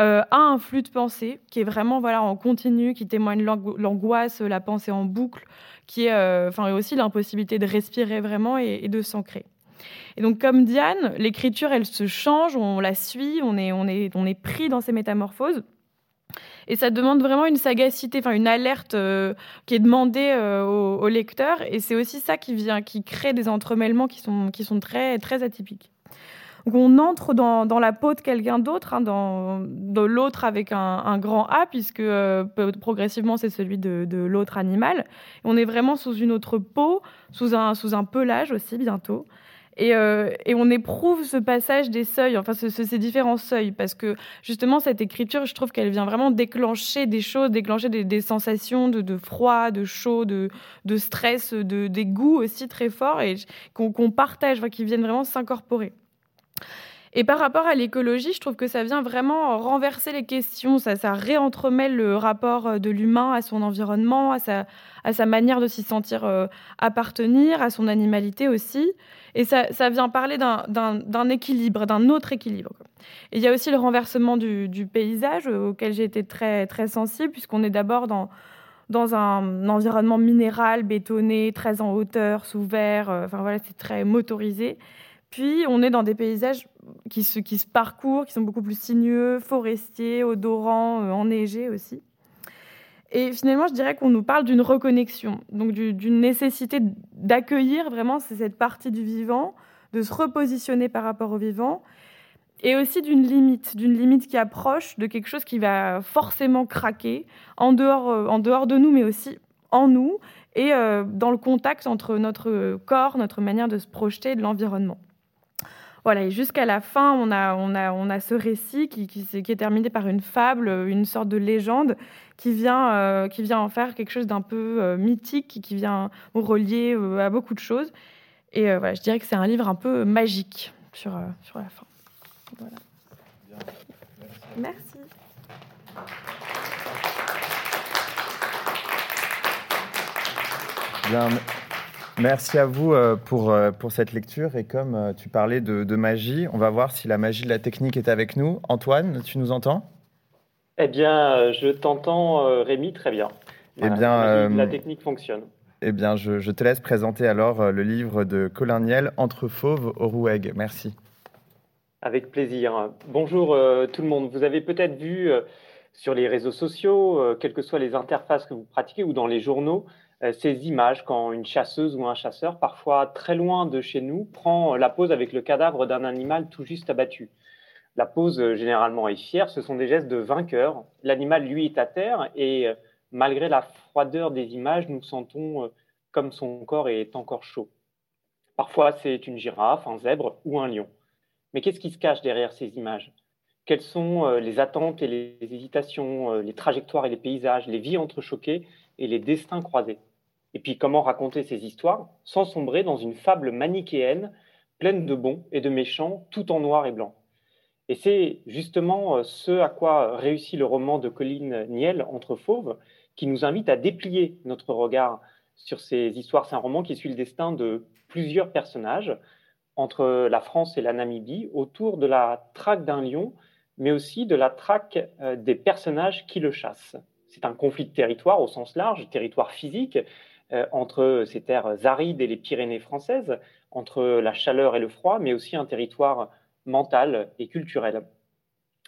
euh, à un flux de pensée qui est vraiment, voilà, en continu, qui témoigne l'ango- l'angoisse, la pensée en boucle, qui est euh, enfin, aussi l'impossibilité de respirer vraiment et, et de s'ancrer. Et donc, comme Diane, l'écriture, elle se change, on la suit, on est, on est, on est pris dans ces métamorphoses. Et ça demande vraiment une sagacité, enfin une alerte euh, qui est demandée euh, au, au lecteur. Et c'est aussi ça qui vient, qui crée des entremêlements qui sont, qui sont très, très atypiques. Donc on entre dans, dans la peau de quelqu'un d'autre, hein, dans, dans l'autre avec un, un grand A, puisque euh, progressivement c'est celui de, de l'autre animal. Et on est vraiment sous une autre peau, sous un, sous un pelage aussi bientôt. Et, euh, et on éprouve ce passage des seuils, enfin ce, ce, ces différents seuils, parce que justement cette écriture, je trouve qu'elle vient vraiment déclencher des choses, déclencher des, des sensations de, de froid, de chaud, de, de stress, de, des goûts aussi très forts et qu'on, qu'on partage, enfin, qui viennent vraiment s'incorporer. Et par rapport à l'écologie, je trouve que ça vient vraiment renverser les questions, ça, ça réentremêle le rapport de l'humain à son environnement, à sa, à sa manière de s'y sentir euh, appartenir, à son animalité aussi. Et ça, ça vient parler d'un, d'un, d'un équilibre, d'un autre équilibre. Et il y a aussi le renversement du, du paysage, auquel j'ai été très, très sensible, puisqu'on est d'abord dans, dans un environnement minéral, bétonné, très en hauteur, sous verre, euh, enfin voilà, c'est très motorisé. Puis, on est dans des paysages qui se, qui se parcourent, qui sont beaucoup plus sinueux, forestiers, odorants, euh, enneigés aussi. Et finalement, je dirais qu'on nous parle d'une reconnexion, donc du, d'une nécessité d'accueillir vraiment cette partie du vivant, de se repositionner par rapport au vivant, et aussi d'une limite, d'une limite qui approche de quelque chose qui va forcément craquer en dehors, euh, en dehors de nous, mais aussi en nous, et euh, dans le contact entre notre corps, notre manière de se projeter et de l'environnement. Voilà, et jusqu'à la fin, on a, on a, on a ce récit qui, qui, qui est terminé par une fable, une sorte de légende qui vient, euh, qui vient en faire quelque chose d'un peu euh, mythique, qui vient relier euh, à beaucoup de choses. Et euh, voilà, je dirais que c'est un livre un peu magique sur, euh, sur la fin. Voilà. Merci. Bien, merci à vous pour, pour cette lecture. Et comme tu parlais de, de magie, on va voir si la magie de la technique est avec nous. Antoine, tu nous entends ? Eh bien, je t'entends, Rémi, très bien. Voilà, eh bien la, euh, la technique fonctionne. Eh bien, je, je te laisse présenter alors le livre de Colin Niel, Entre fauves au Roueg. Merci. Avec plaisir. Bonjour euh, tout le monde. Vous avez peut-être vu euh, sur les réseaux sociaux, euh, quelles que soient les interfaces que vous pratiquez ou dans les journaux, euh, ces images quand une chasseuse ou un chasseur, parfois très loin de chez nous, prend la pose avec le cadavre d'un animal tout juste abattu. La pose, euh, généralement, est fière. Ce sont des gestes de vainqueur. L'animal, lui, est à terre et euh, malgré la froideur des images, nous sentons euh, comme son corps est encore chaud. Parfois, c'est une girafe, un zèbre ou un lion. Mais qu'est-ce qui se cache derrière ces images ? Quelles sont les attentes et les hésitations, les trajectoires et les paysages, les vies entrechoquées et les destins croisés ? Et puis comment raconter ces histoires sans sombrer dans une fable manichéenne, pleine de bons et de méchants, tout en noir et blanc ? Et c'est justement ce à quoi réussit le roman de Colin Niel, Entre fauves, qui nous invite à déplier notre regard sur ces histoires. C'est un roman qui suit le destin de plusieurs personnages, entre la France et la Namibie, autour de la traque d'un lion, mais aussi de la traque des personnages qui le chassent. C'est un conflit de territoire au sens large, territoire physique, euh, entre ces terres arides et les Pyrénées françaises, entre la chaleur et le froid, mais aussi un territoire mental et culturel.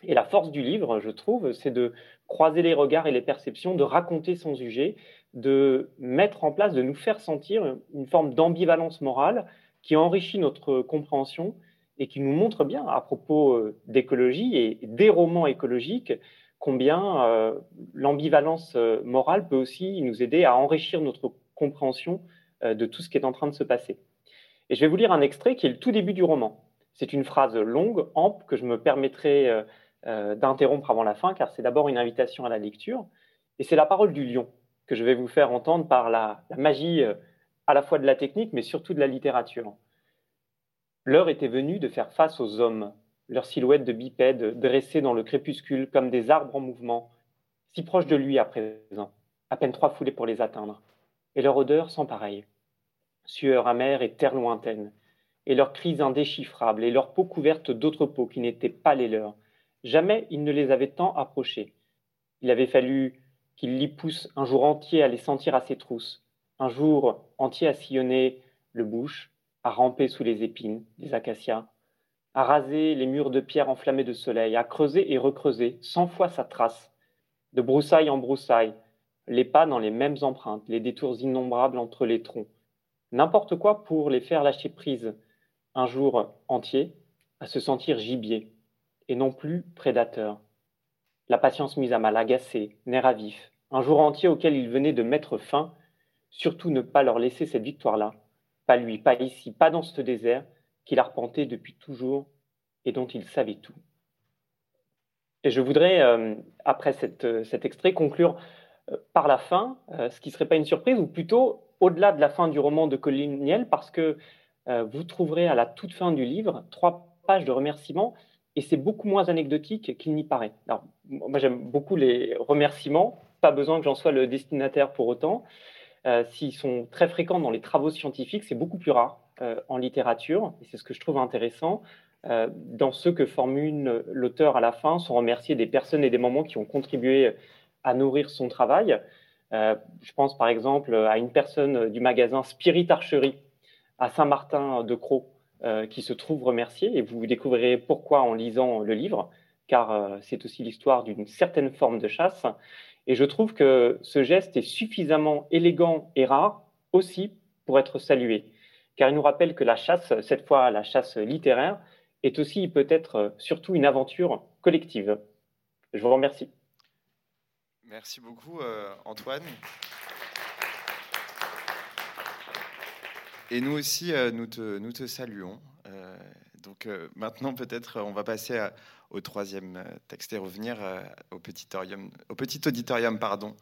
Et la force du livre, je trouve, c'est de croiser les regards et les perceptions, de raconter son sujet, de mettre en place, de nous faire sentir une forme d'ambivalence morale, qui enrichit notre compréhension et qui nous montre bien, à propos d'écologie et des romans écologiques, combien euh, l'ambivalence morale peut aussi nous aider à enrichir notre compréhension euh, de tout ce qui est en train de se passer. Et je vais vous lire un extrait qui est le tout début du roman. C'est une phrase longue, ample, que je me permettrai euh, d'interrompre avant la fin, car c'est d'abord une invitation à la lecture. Et c'est la parole du lion que je vais vous faire entendre par la, la magie euh, à la fois de la technique, mais surtout de la littérature. L'heure était venue de faire face aux hommes, leurs silhouettes de bipèdes dressées dans le crépuscule comme des arbres en mouvement, si proches de lui à présent, à peine trois foulées pour les atteindre, et leur odeur sans pareille, sueur amère et terre lointaine, et leurs cris indéchiffrables, et leurs peaux couvertes d'autres peaux qui n'étaient pas les leurs. Jamais il ne les avait tant approchés. Il avait fallu qu'il l'y pousse un jour entier à les sentir à ses trousses, un jour entier à sillonner le bush, à ramper sous les épines des acacias, à raser les murs de pierre enflammés de soleil, à creuser et recreuser cent fois sa trace, de broussaille en broussaille, les pas dans les mêmes empreintes, les détours innombrables entre les troncs. N'importe quoi pour les faire lâcher prise, un jour entier, à se sentir gibier, et non plus prédateur. La patience mise à mal, agacée, nerf à vif, un jour entier auquel il venait de mettre fin. Surtout ne pas leur laisser cette victoire-là. Pas lui, pas ici, pas dans ce désert qu'il arpentait depuis toujours et dont il savait tout. Et je voudrais, euh, après cette, cet extrait, conclure euh, par la fin, euh, ce qui ne serait pas une surprise, ou plutôt au-delà de la fin du roman de Colin Niel, parce que euh, vous trouverez à la toute fin du livre trois pages de remerciements, et c'est beaucoup moins anecdotique qu'il n'y paraît. Alors, moi, j'aime beaucoup les remerciements, pas besoin que j'en sois le destinataire pour autant. Euh, s'ils sont très fréquents dans les travaux scientifiques, c'est beaucoup plus rare euh, en littérature, et c'est ce que je trouve intéressant. Euh, dans ceux que formule l'auteur à la fin, sont remerciés des personnes et des moments qui ont contribué à nourrir son travail. Euh, je pense par exemple à une personne du magasin Spirit Archerie à Saint-Martin-de-Croix euh, qui se trouve remerciée, et vous découvrirez pourquoi en lisant le livre, car euh, c'est aussi l'histoire d'une certaine forme de chasse. Et je trouve que ce geste est suffisamment élégant et rare aussi pour être salué, car il nous rappelle que la chasse, cette fois la chasse littéraire, est aussi peut-être surtout une aventure collective. Je vous remercie. Merci beaucoup euh, Antoine. Et nous aussi, euh, nous, te, nous te saluons. Euh, Donc euh, maintenant, peut-être, on va passer à, au troisième texte et revenir euh, au, petit auditorium, au petit auditorium pardon,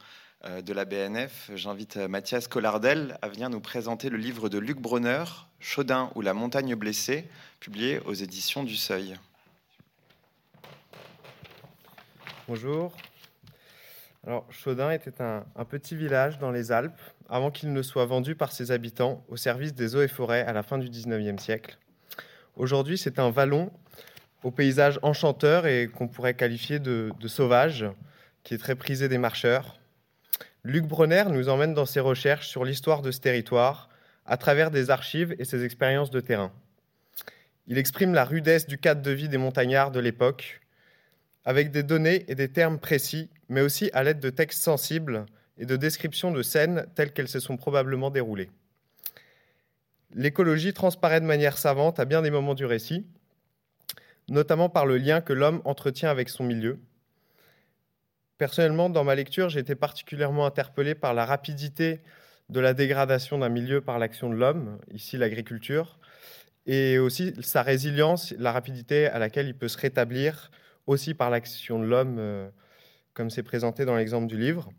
euh, de la B N F. J'invite Mathias Collardel à venir nous présenter le livre de Luc Bronner, « Chaudin ou la montagne blessée », publié aux éditions du Seuil. Bonjour. Alors, Chaudin était un, un petit village dans les Alpes, avant qu'il ne soit vendu par ses habitants au service des eaux et forêts à la fin du dix-neuvième siècle. Aujourd'hui, c'est un vallon au paysage enchanteur et qu'on pourrait qualifier de, de sauvage, qui est très prisé des marcheurs. Luc Bronner nous emmène dans ses recherches sur l'histoire de ce territoire à travers des archives et ses expériences de terrain. Il exprime la rudesse du cadre de vie des montagnards de l'époque, avec des données et des termes précis, mais aussi à l'aide de textes sensibles et de descriptions de scènes telles qu'elles se sont probablement déroulées. L'écologie transparaît de manière savante à bien des moments du récit, notamment par le lien que l'homme entretient avec son milieu. Personnellement, dans ma lecture, j'ai été particulièrement interpellé par la rapidité de la dégradation d'un milieu par l'action de l'homme, ici l'agriculture, et aussi sa résilience, la rapidité à laquelle il peut se rétablir, aussi par l'action de l'homme, comme c'est présenté dans l'exemple du livre.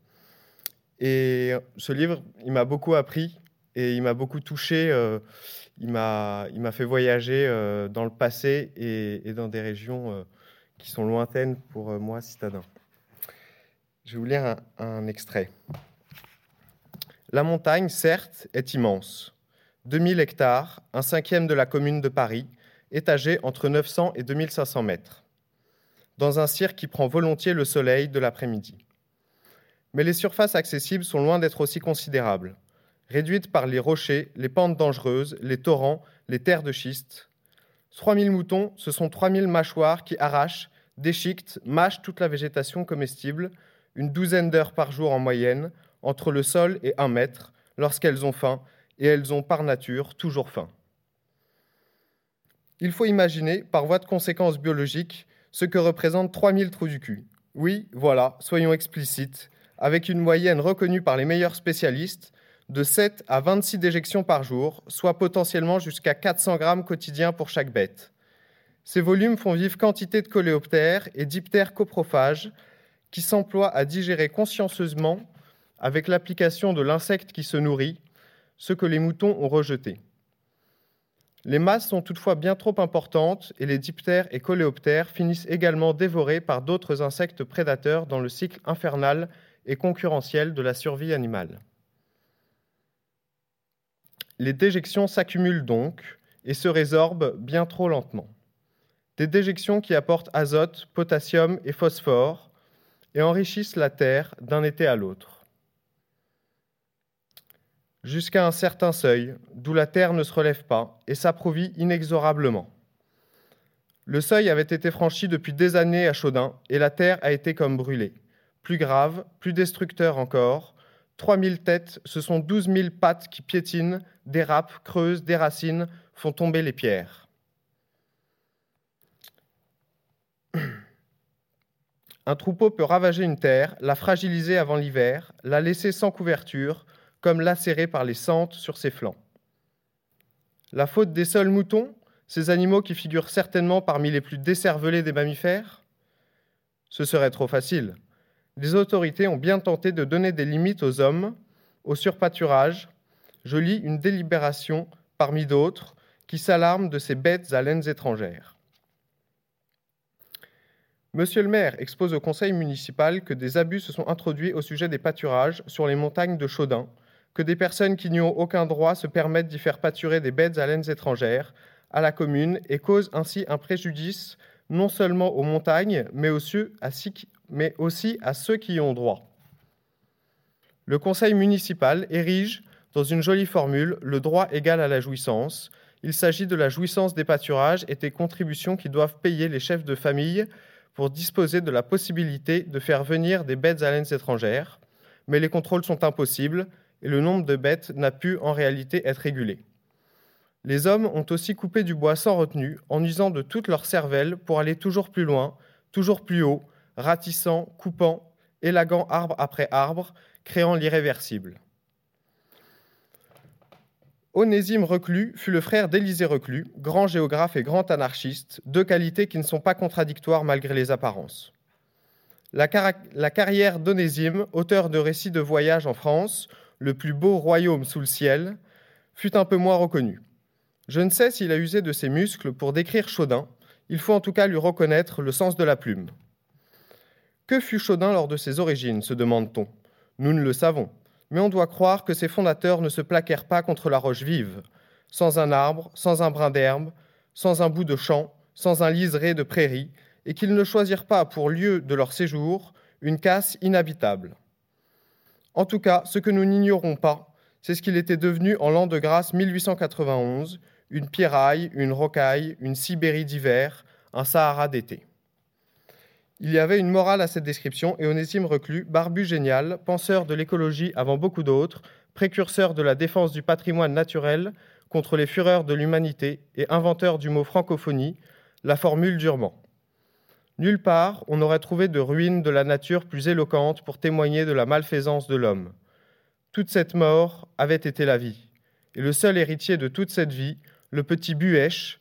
Et ce livre, il m'a beaucoup appris et il m'a beaucoup touché. Euh, il m'a, il m'a fait voyager euh, dans le passé et, et dans des régions euh, qui sont lointaines pour euh, moi, citadin. Je vais vous lire un, un extrait. La montagne, certes, est immense. deux mille hectares, un cinquième de la commune de Paris, étagée entre neuf cents et deux mille cinq cents mètres, dans un cirque qui prend volontiers le soleil de l'après-midi. Mais les surfaces accessibles sont loin d'être aussi considérables, réduites par les rochers, les pentes dangereuses, les torrents, les terres de schiste. trois mille moutons, ce sont trois mille mâchoires qui arrachent, déchiquetent, mâchent toute la végétation comestible, une douzaine d'heures par jour en moyenne, entre le sol et un mètre, lorsqu'elles ont faim, et elles ont par nature toujours faim. Il faut imaginer, par voie de conséquence biologique, ce que représentent trois mille trous du cul. Oui, voilà, soyons explicites, avec une moyenne reconnue par les meilleurs spécialistes de sept à vingt-six déjections par jour, soit potentiellement jusqu'à quatre cents grammes quotidiens pour chaque bête. Ces volumes font vivre quantité de coléoptères et diptères coprophages qui s'emploient à digérer consciencieusement, avec l'application de l'insecte qui se nourrit, ce que les moutons ont rejeté. Les masses sont toutefois bien trop importantes et les diptères et coléoptères finissent également dévorés par d'autres insectes prédateurs dans le cycle infernal et concurrentiel de la survie animale. Les déjections s'accumulent donc et se résorbent bien trop lentement. Des déjections qui apportent azote, potassium et phosphore et enrichissent la terre d'un été à l'autre. Jusqu'à un certain seuil, d'où la terre ne se relève pas et s'approvit inexorablement. Le seuil avait été franchi depuis des années à Chaudin et la terre a été comme brûlée. Plus grave, plus destructeur encore, trois mille têtes, ce sont douze mille pattes qui piétinent, dérapent, creusent, déracinent, font tomber les pierres. Un troupeau peut ravager une terre, la fragiliser avant l'hiver, la laisser sans couverture, comme lacérée par les sentes sur ses flancs. La faute des seuls moutons, ces animaux qui figurent certainement parmi les plus décervelés des mammifères ? Ce serait trop facile. Les autorités ont bien tenté de donner des limites aux hommes, au surpâturage. Je lis une délibération, parmi d'autres, qui s'alarme de ces bêtes à laines étrangères. Monsieur le maire expose au conseil municipal que des abus se sont introduits au sujet des pâturages sur les montagnes de Chaudin, que des personnes qui n'y ont aucun droit se permettent d'y faire pâturer des bêtes à laines étrangères à la commune et causent ainsi un préjudice non seulement aux montagnes, mais aussi à ceux qui mais aussi à ceux qui y ont droit. Le conseil municipal érige, dans une jolie formule, le droit égal à la jouissance. Il s'agit de la jouissance des pâturages et des contributions qui doivent payer les chefs de famille pour disposer de la possibilité de faire venir des bêtes à laines étrangères. Mais les contrôles sont impossibles et le nombre de bêtes n'a pu en réalité être régulé. Les hommes ont aussi coupé du bois sans retenue, en usant de toute leur cervelle pour aller toujours plus loin, toujours plus haut, ratissant, coupant, élaguant arbre après arbre, créant l'irréversible. Onésime Reclus fut le frère d'Élisée Reclus, grand géographe et grand anarchiste, deux qualités qui ne sont pas contradictoires malgré les apparences. La, car- la carrière d'Onésime, auteur de récits de voyage en France, le plus beau royaume sous le ciel, fut un peu moins reconnue. Je ne sais s'il a usé de ses muscles pour décrire Chaudin, il faut en tout cas lui reconnaître le sens de la plume. Que fut Chaudin lors de ses origines, se demande-t-on. Nous ne le savons, mais on doit croire que ses fondateurs ne se plaquèrent pas contre la roche vive, sans un arbre, sans un brin d'herbe, sans un bout de champ, sans un liseré de prairie, et qu'ils ne choisirent pas pour lieu de leur séjour une casse inhabitable. En tout cas, ce que nous n'ignorons pas, c'est ce qu'il était devenu en l'an de grâce mille huit cent quatre-vingt-onze, une pierraille, une rocaille, une Sibérie d'hiver, un Sahara d'été. Il y avait une morale à cette description et Onésime Reclus, barbu génial, penseur de l'écologie avant beaucoup d'autres, précurseur de la défense du patrimoine naturel contre les fureurs de l'humanité et inventeur du mot francophonie, la formule durement. Nulle part, on n'aurait trouvé de ruines de la nature plus éloquente pour témoigner de la malfaisance de l'homme. Toute cette mort avait été la vie. Et le seul héritier de toute cette vie, le petit Buèche,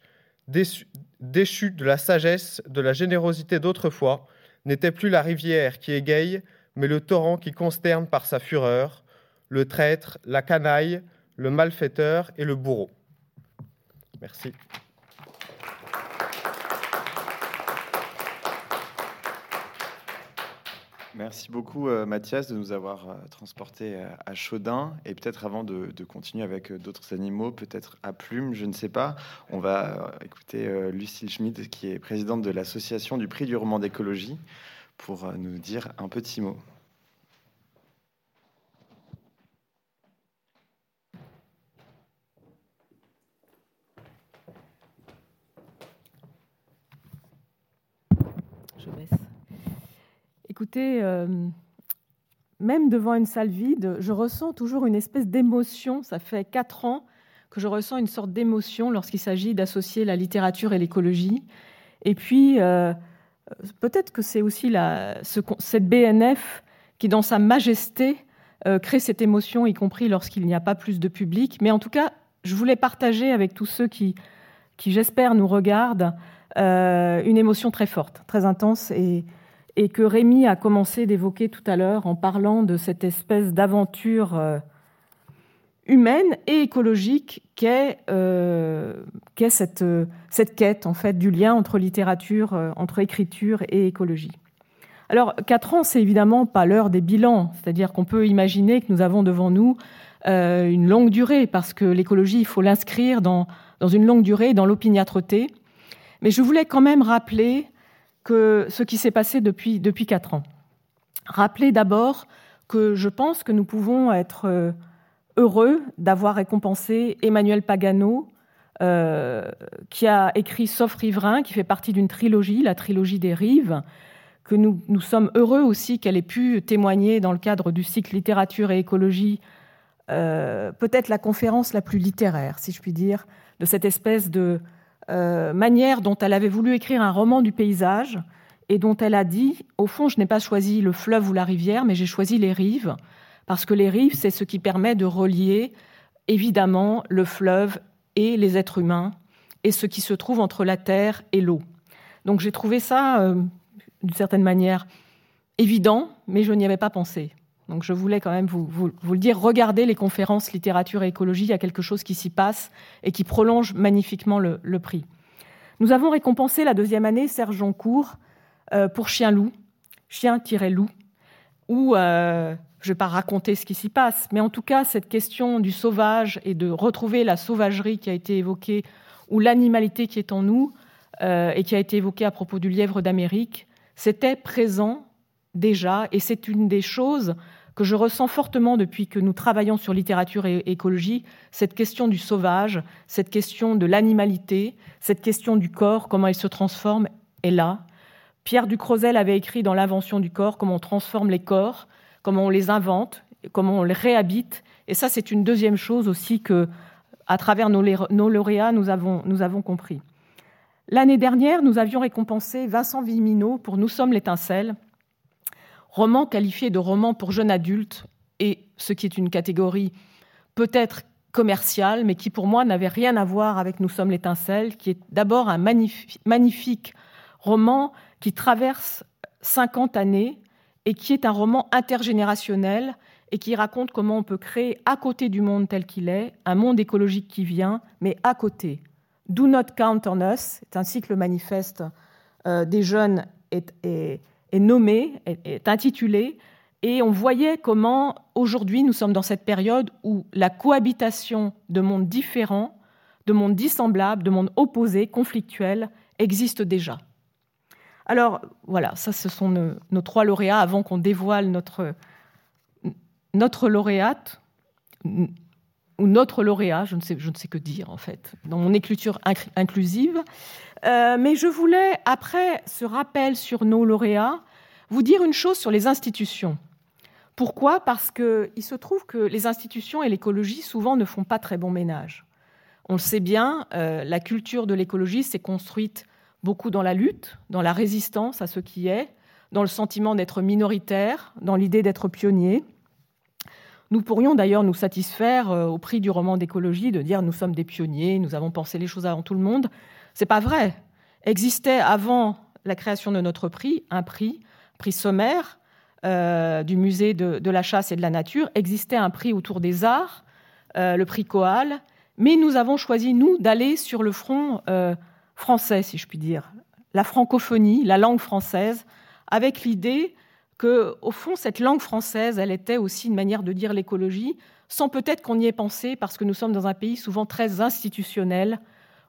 déçu, déchu de la sagesse, de la générosité d'autrefois, n'était plus la rivière qui égaye, mais le torrent qui consterne par sa fureur, le traître, la canaille, le malfaiteur et le bourreau. Merci. Merci beaucoup Mathias de nous avoir transporté à Chaudin et peut-être avant de, de continuer avec d'autres animaux, peut-être à Plume, je ne sais pas. On va écouter Lucile Schmid qui est présidente de l'association du prix du roman d'écologie pour nous dire un petit mot. Je baisse. Écoutez, euh, même devant une salle vide, je ressens toujours une espèce d'émotion. Ça fait quatre ans que je ressens une sorte d'émotion lorsqu'il s'agit d'associer la littérature et l'écologie. Et puis, euh, peut-être que c'est aussi la, ce, cette B N F qui, dans sa majesté, euh, crée cette émotion, y compris lorsqu'il n'y a pas plus de public. Mais en tout cas, je voulais partager avec tous ceux qui, qui j'espère, nous regardent, euh, une émotion très forte, très intense et et que Rémi a commencé d'évoquer tout à l'heure en parlant de cette espèce d'aventure humaine et écologique qu'est, euh, qu'est cette, cette quête en fait, du lien entre littérature, entre écriture et écologie. Alors, quatre ans, c'est évidemment pas l'heure des bilans, c'est-à-dire qu'on peut imaginer que nous avons devant nous euh, une longue durée, parce que l'écologie, il faut l'inscrire dans, dans une longue durée, dans l'opiniâtreté. Mais je voulais quand même rappeler que ce qui s'est passé depuis, depuis quatre ans. Rappelez d'abord que je pense que nous pouvons être heureux d'avoir récompensé Emmanuel Pagano, euh, qui a écrit « Sauf riverain », qui fait partie d'une trilogie, la trilogie des rives, que nous, nous sommes heureux aussi qu'elle ait pu témoigner dans le cadre du cycle littérature et écologie, euh, peut-être la conférence la plus littéraire, si je puis dire, de cette espèce de Euh, manière dont elle avait voulu écrire un roman du paysage et dont elle a dit « Au fond, je n'ai pas choisi le fleuve ou la rivière, mais j'ai choisi les rives, parce que les rives, c'est ce qui permet de relier, évidemment, le fleuve et les êtres humains et ce qui se trouve entre la terre et l'eau. » Donc j'ai trouvé ça, euh, d'une certaine manière, évident, mais je n'y avais pas pensé. Donc je voulais quand même vous, vous, vous le dire, regardez les conférences littérature et écologie, il y a quelque chose qui s'y passe et qui prolonge magnifiquement le, le prix. Nous avons récompensé la deuxième année Serge Joncour euh, pour Chien-Loup, Chien-Loup, où euh, je ne vais pas raconter ce qui s'y passe, mais en tout cas cette question du sauvage et de retrouver la sauvagerie qui a été évoquée, ou l'animalité qui est en nous euh, et qui a été évoquée à propos du lièvre d'Amérique, c'était présent déjà et c'est une des choses que je ressens fortement depuis que nous travaillons sur littérature et écologie, cette question du sauvage, cette question de l'animalité, cette question du corps, comment il se transforme, est là. Pierre Ducrozet avait écrit dans L'invention du corps, comment on transforme les corps, comment on les invente, comment on les réhabite. Et ça, c'est une deuxième chose aussi que, à travers nos, nos lauréats, nous avons, nous avons compris. L'année dernière, nous avions récompensé Vincent Vimino pour Nous sommes l'étincelle, roman qualifié de roman pour jeunes adultes, et ce qui est une catégorie peut-être commercial, mais qui pour moi n'avait rien à voir avec Nous sommes l'étincelle, qui est d'abord un magnifique, magnifique roman qui traverse cinquante années et qui est un roman intergénérationnel et qui raconte comment on peut créer, à côté du monde tel qu'il est, un monde écologique qui vient, mais à côté. « Do not count on us » est ainsi que le manifeste euh, des jeunes est, est, est nommé, est, est intitulé. Et on voyait comment, aujourd'hui, nous sommes dans cette période où la cohabitation de mondes différents, de mondes dissemblables, de mondes opposés, conflictuels, existe déjà. Alors, voilà, ça, ce sont nos, nos trois lauréats avant qu'on dévoile notre, notre lauréate, ou notre lauréat, je ne, sais, je ne sais que dire, en fait, dans mon écriture inclusive. Euh, mais je voulais, après ce rappel sur nos lauréats, vous dire une chose sur les institutions. Pourquoi ? Parce qu'il se trouve que les institutions et l'écologie, souvent, ne font pas très bon ménage. On le sait bien, euh, la culture de l'écologie s'est construite beaucoup dans la lutte, dans la résistance à ce qui est, dans le sentiment d'être minoritaire, dans l'idée d'être pionnier. Nous pourrions d'ailleurs nous satisfaire, euh, au prix du roman d'écologie, de dire « nous sommes des pionniers, nous avons pensé les choses avant tout le monde ». Ce n'est pas vrai. Existait avant la création de notre prix, un prix, prix sommaire, Euh, du musée de, de la chasse et de la nature, existait un prix autour des arts, euh, le prix Coal, mais nous avons choisi, nous, d'aller sur le front euh, français, si je puis dire, la francophonie, la langue française, avec l'idée que, au fond, cette langue française, elle était aussi une manière de dire l'écologie, sans peut-être qu'on y ait pensé, parce que nous sommes dans un pays souvent très institutionnel,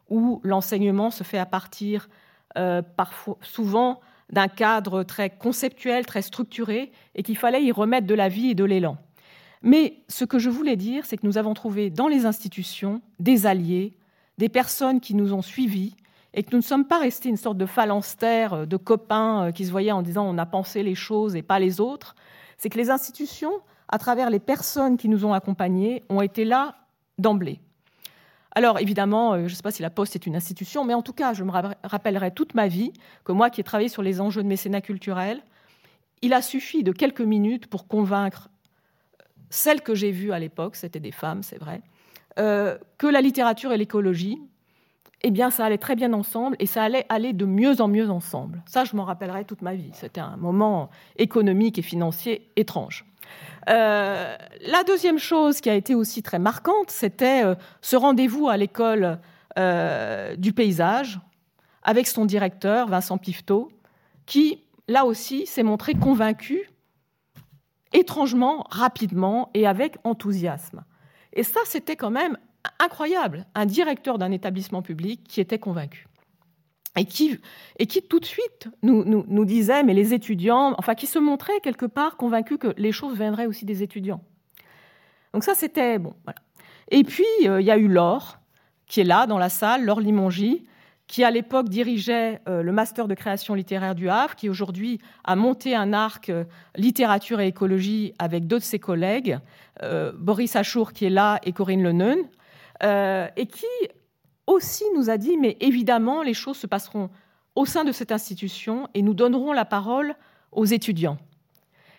où l'enseignement se fait à partir, euh, parfois, souvent, d'un cadre très conceptuel, très structuré, et qu'il fallait y remettre de la vie et de l'élan. Mais ce que je voulais dire, c'est que nous avons trouvé dans les institutions des alliés, des personnes qui nous ont suivis, et que nous ne sommes pas restés une sorte de phalanstère, de copains qui se voyaient en disant « on a pensé les choses et pas les autres ». C'est que les institutions, à travers les personnes qui nous ont accompagnés, ont été là d'emblée. Alors, évidemment, je ne sais pas si la Poste est une institution, mais en tout cas, je me rappellerai toute ma vie que moi, qui ai travaillé sur les enjeux de mécénat culturel, il a suffi de quelques minutes pour convaincre celles que j'ai vues à l'époque, c'était des femmes, c'est vrai, euh, que la littérature et l'écologie, eh bien, ça allait très bien ensemble et ça allait aller de mieux en mieux ensemble. Ça, je m'en rappellerai toute ma vie. C'était un moment économique et financier étrange. Euh, la deuxième chose qui a été aussi très marquante, c'était euh, ce rendez-vous à l'école euh, du paysage avec son directeur, Vincent Pifteau, qui, là aussi, s'est montré convaincu, étrangement, rapidement et avec enthousiasme. Et ça, c'était quand même incroyable, un directeur d'un établissement public qui était convaincu. Et qui, et qui tout de suite nous, nous, nous disait, mais les étudiants, enfin qui se montraient quelque part convaincus que les choses viendraient aussi des étudiants. Donc ça, c'était bon. Voilà. Et puis, euh, il y a eu Laure, qui est là dans la salle, Laure Limongi, qui à l'époque dirigeait euh, le master de création littéraire du Havre, qui aujourd'hui a monté un arc euh, littérature et écologie avec deux de ses collègues, euh, Boris Achour qui est là et Corinne Leneun, euh, et qui aussi nous a dit, mais évidemment, les choses se passeront au sein de cette institution et nous donnerons la parole aux étudiants.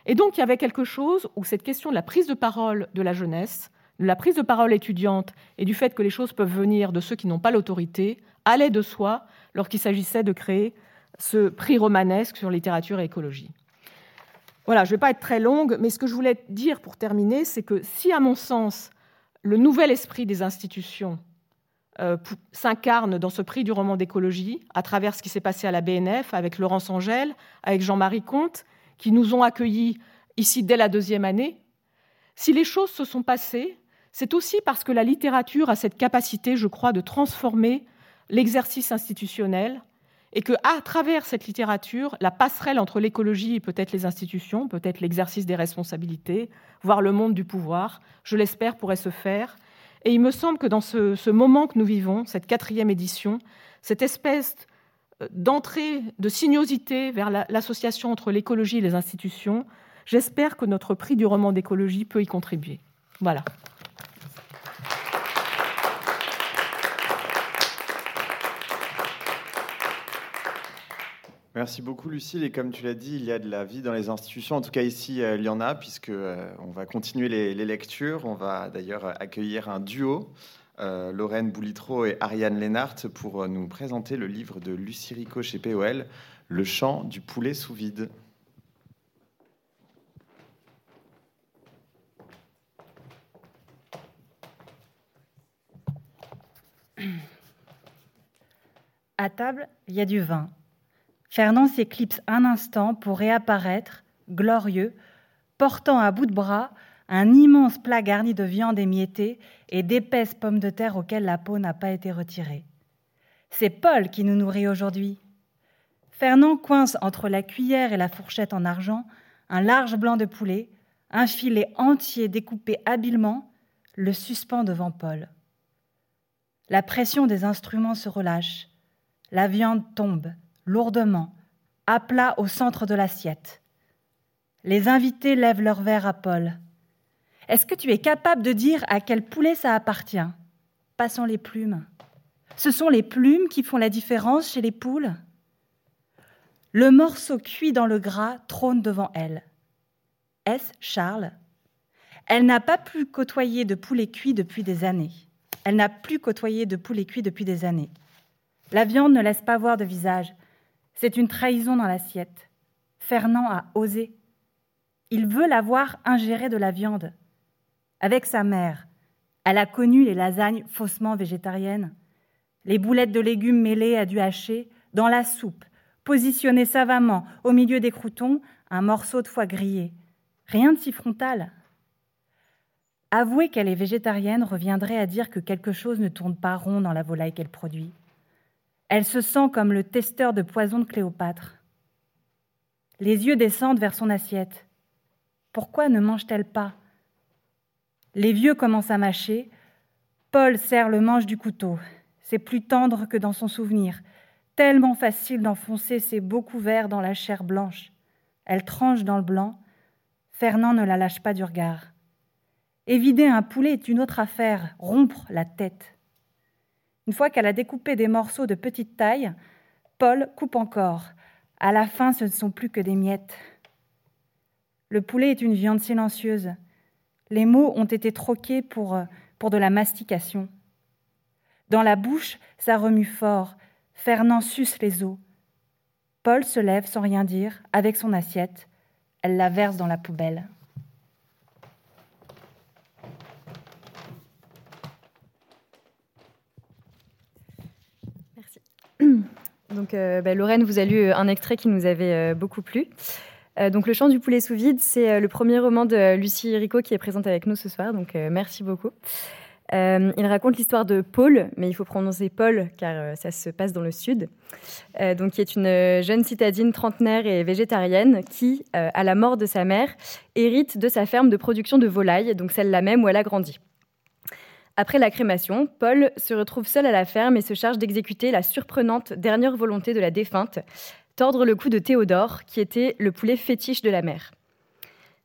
Et donc, il y avait quelque chose où cette question de la prise de parole de la jeunesse, de la prise de parole étudiante et du fait que les choses peuvent venir de ceux qui n'ont pas l'autorité, allait de soi lorsqu'il s'agissait de créer ce prix romanesque sur littérature et écologie. Voilà, je ne vais pas être très longue, mais ce que je voulais dire pour terminer, c'est que si, à mon sens, le nouvel esprit des institutions Euh, s'incarne dans ce prix du roman d'écologie à travers ce qui s'est passé à la B N F avec Laurence Angèle, avec Jean-Marie Comte, qui nous ont accueillis ici dès la deuxième année. Si les choses se sont passées, c'est aussi parce que la littérature a cette capacité, je crois, de transformer l'exercice institutionnel et qu'à travers cette littérature, la passerelle entre l'écologie et peut-être les institutions, peut-être l'exercice des responsabilités, voire le monde du pouvoir, je l'espère, pourrait se faire. Et il me semble que dans ce, ce moment que nous vivons, cette quatrième édition, cette espèce d'entrée, de sinuosité vers la, l'association entre l'écologie et les institutions, j'espère que notre prix du roman d'écologie peut y contribuer. Voilà. Merci beaucoup, Lucile. Et comme tu l'as dit, il y a de la vie dans les institutions. En tout cas, ici, euh, il y en a, puisque euh, on va continuer les, les lectures. On va d'ailleurs accueillir un duo, euh, Lorraine Boulitreau et Ariane Lénart, pour euh, nous présenter le livre de Lucie Rico chez P O L, « Le chant du poulet sous vide ». À table, il y a du vin. Fernand s'éclipse un instant pour réapparaître, glorieux, portant à bout de bras un immense plat garni de viande émiettée et d'épaisses pommes de terre auxquelles la peau n'a pas été retirée. C'est Paul qui nous nourrit aujourd'hui. Fernand coince entre la cuillère et la fourchette en argent un large blanc de poulet, un filet entier découpé habilement, le suspend devant Paul. La pression des instruments se relâche. La viande tombe, lourdement, à plat au centre de l'assiette. Les invités lèvent leur verre à Paul. « Est-ce que tu es capable de dire à quel poulet ça appartient ?» « Passons les plumes. Ce sont les plumes qui font la différence chez les poules. » Le morceau cuit dans le gras trône devant elle. Est-ce Charles ? Elle n'a pas plus côtoyé de poulet cuit depuis des années. Elle n'a plus côtoyé de poulet cuit depuis des années. La viande ne laisse pas voir de visage. C'est une trahison dans l'assiette. Fernand a osé. Il veut la voir ingérer de la viande. Avec sa mère, elle a connu les lasagnes faussement végétariennes, les boulettes de légumes mêlées à du haché, dans la soupe, positionnées savamment au milieu des croutons, un morceau de foie grillé. Rien de si frontal. Avouer qu'elle est végétarienne reviendrait à dire que quelque chose ne tourne pas rond dans la volaille qu'elle produit. Elle se sent comme le testeur de poison de Cléopâtre. Les yeux descendent vers son assiette. Pourquoi ne mange-t-elle pas ? Les vieux commencent à mâcher. Paul serre le manche du couteau. C'est plus tendre que dans son souvenir. Tellement facile d'enfoncer ses beaux couverts dans la chair blanche. Elle tranche dans le blanc. Fernand ne la lâche pas du regard. Évider un poulet est une autre affaire. Rompre la tête. Une fois qu'elle a découpé des morceaux de petite taille, Paul coupe encore. À la fin, ce ne sont plus que des miettes. Le poulet est une viande silencieuse. Les mots ont été troqués pour, pour de la mastication. Dans la bouche, ça remue fort. Fernand suce les os. Paul se lève sans rien dire, avec son assiette. Elle la verse dans la poubelle. Donc, euh, bah, Lorraine vous a lu un extrait qui nous avait euh, beaucoup plu. Euh, donc, Le chant du poulet sous vide, c'est euh, le premier roman de euh, Lucie Rico qui est présente avec nous ce soir. Donc, euh, merci beaucoup. Euh, il raconte l'histoire de Paul, mais il faut prononcer Paul car euh, ça se passe dans le sud. Euh, donc, qui est une jeune citadine trentenaire et végétarienne qui, euh, à la mort de sa mère, hérite de sa ferme de production de volailles, donc celle-là même où elle a grandi. Après la crémation, Paul se retrouve seul à la ferme et se charge d'exécuter la surprenante dernière volonté de la défunte, tordre le cou de Théodore, qui était le poulet fétiche de la mère.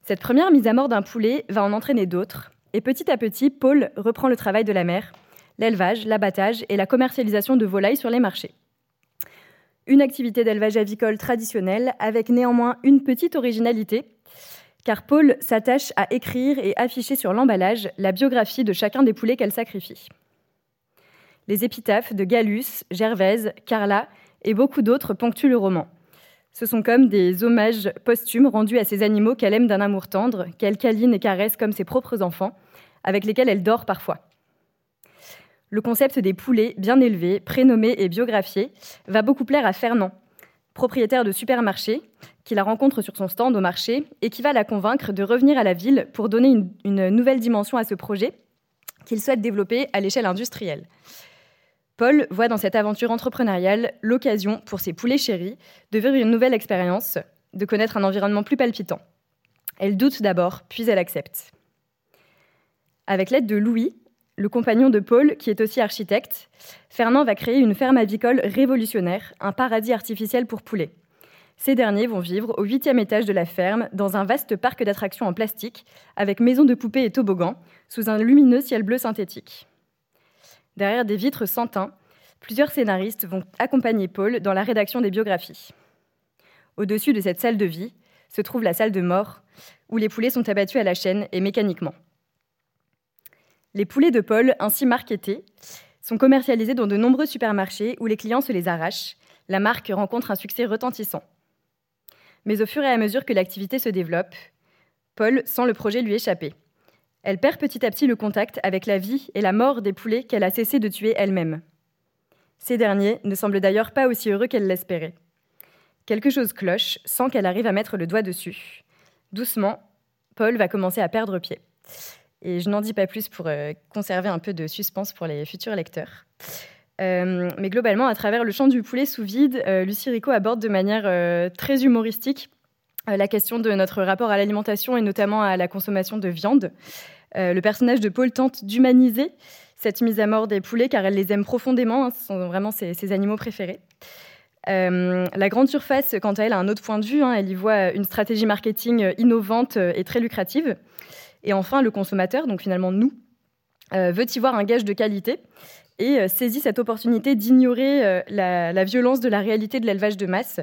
Cette première mise à mort d'un poulet va en entraîner d'autres, et petit à petit, Paul reprend le travail de la mère, l'élevage, l'abattage et la commercialisation de volailles sur les marchés. Une activité d'élevage avicole traditionnelle, avec néanmoins une petite originalité, car Paul s'attache à écrire et afficher sur l'emballage la biographie de chacun des poulets qu'elle sacrifie. Les épitaphes de Gallus, Gervaise, Carla et beaucoup d'autres ponctuent le roman. Ce sont comme des hommages posthumes rendus à ces animaux qu'elle aime d'un amour tendre, qu'elle câline et caresse comme ses propres enfants, avec lesquels elle dort parfois. Le concept des poulets bien élevés, prénommés et biographiés va beaucoup plaire à Fernand, propriétaire de supermarché, qui la rencontre sur son stand au marché et qui va la convaincre de revenir à la ville pour donner une, une nouvelle dimension à ce projet qu'il souhaite développer à l'échelle industrielle. Paul voit dans cette aventure entrepreneuriale l'occasion pour ses poulets chéris de vivre une nouvelle expérience, de connaître un environnement plus palpitant. Elle doute d'abord, puis elle accepte. Avec l'aide de Louis, le compagnon de Paul, qui est aussi architecte, Fernand va créer une ferme avicole révolutionnaire, un paradis artificiel pour poulets. Ces derniers vont vivre au huitième étage de la ferme, dans un vaste parc d'attractions en plastique, avec maisons de poupées et toboggans, sous un lumineux ciel bleu synthétique. Derrière des vitres sans teint, plusieurs scénaristes vont accompagner Paul dans la rédaction des biographies. Au-dessus de cette salle de vie se trouve la salle de mort, où les poulets sont abattus à la chaîne et mécaniquement. Les poulets de Paul, ainsi marquetés, sont commercialisés dans de nombreux supermarchés où les clients se les arrachent. La marque rencontre un succès retentissant. Mais au fur et à mesure que l'activité se développe, Paul sent le projet lui échapper. Elle perd petit à petit le contact avec la vie et la mort des poulets qu'elle a cessé de tuer elle-même. Ces derniers ne semblent d'ailleurs pas aussi heureux qu'elle l'espérait. Quelque chose cloche sans qu'elle arrive à mettre le doigt dessus. Doucement, Paul va commencer à perdre pied. Et je n'en dis pas plus pour euh, conserver un peu de suspense pour les futurs lecteurs. Euh, mais globalement, à travers le chant du poulet sous vide, euh, Lucie Rico aborde de manière euh, très humoristique euh, la question de notre rapport à l'alimentation et notamment à la consommation de viande. Euh, le personnage de Paul tente d'humaniser cette mise à mort des poulets car elle les aime profondément, hein, ce sont vraiment ses, ses animaux préférés. Euh, la grande surface, quant à elle, a un autre point de vue. Hein, elle y voit une stratégie marketing innovante et très lucrative. Et enfin, le consommateur, donc finalement nous, euh, veut y voir un gage de qualité et euh, saisit cette opportunité d'ignorer euh, la, la violence de la réalité de l'élevage de masse.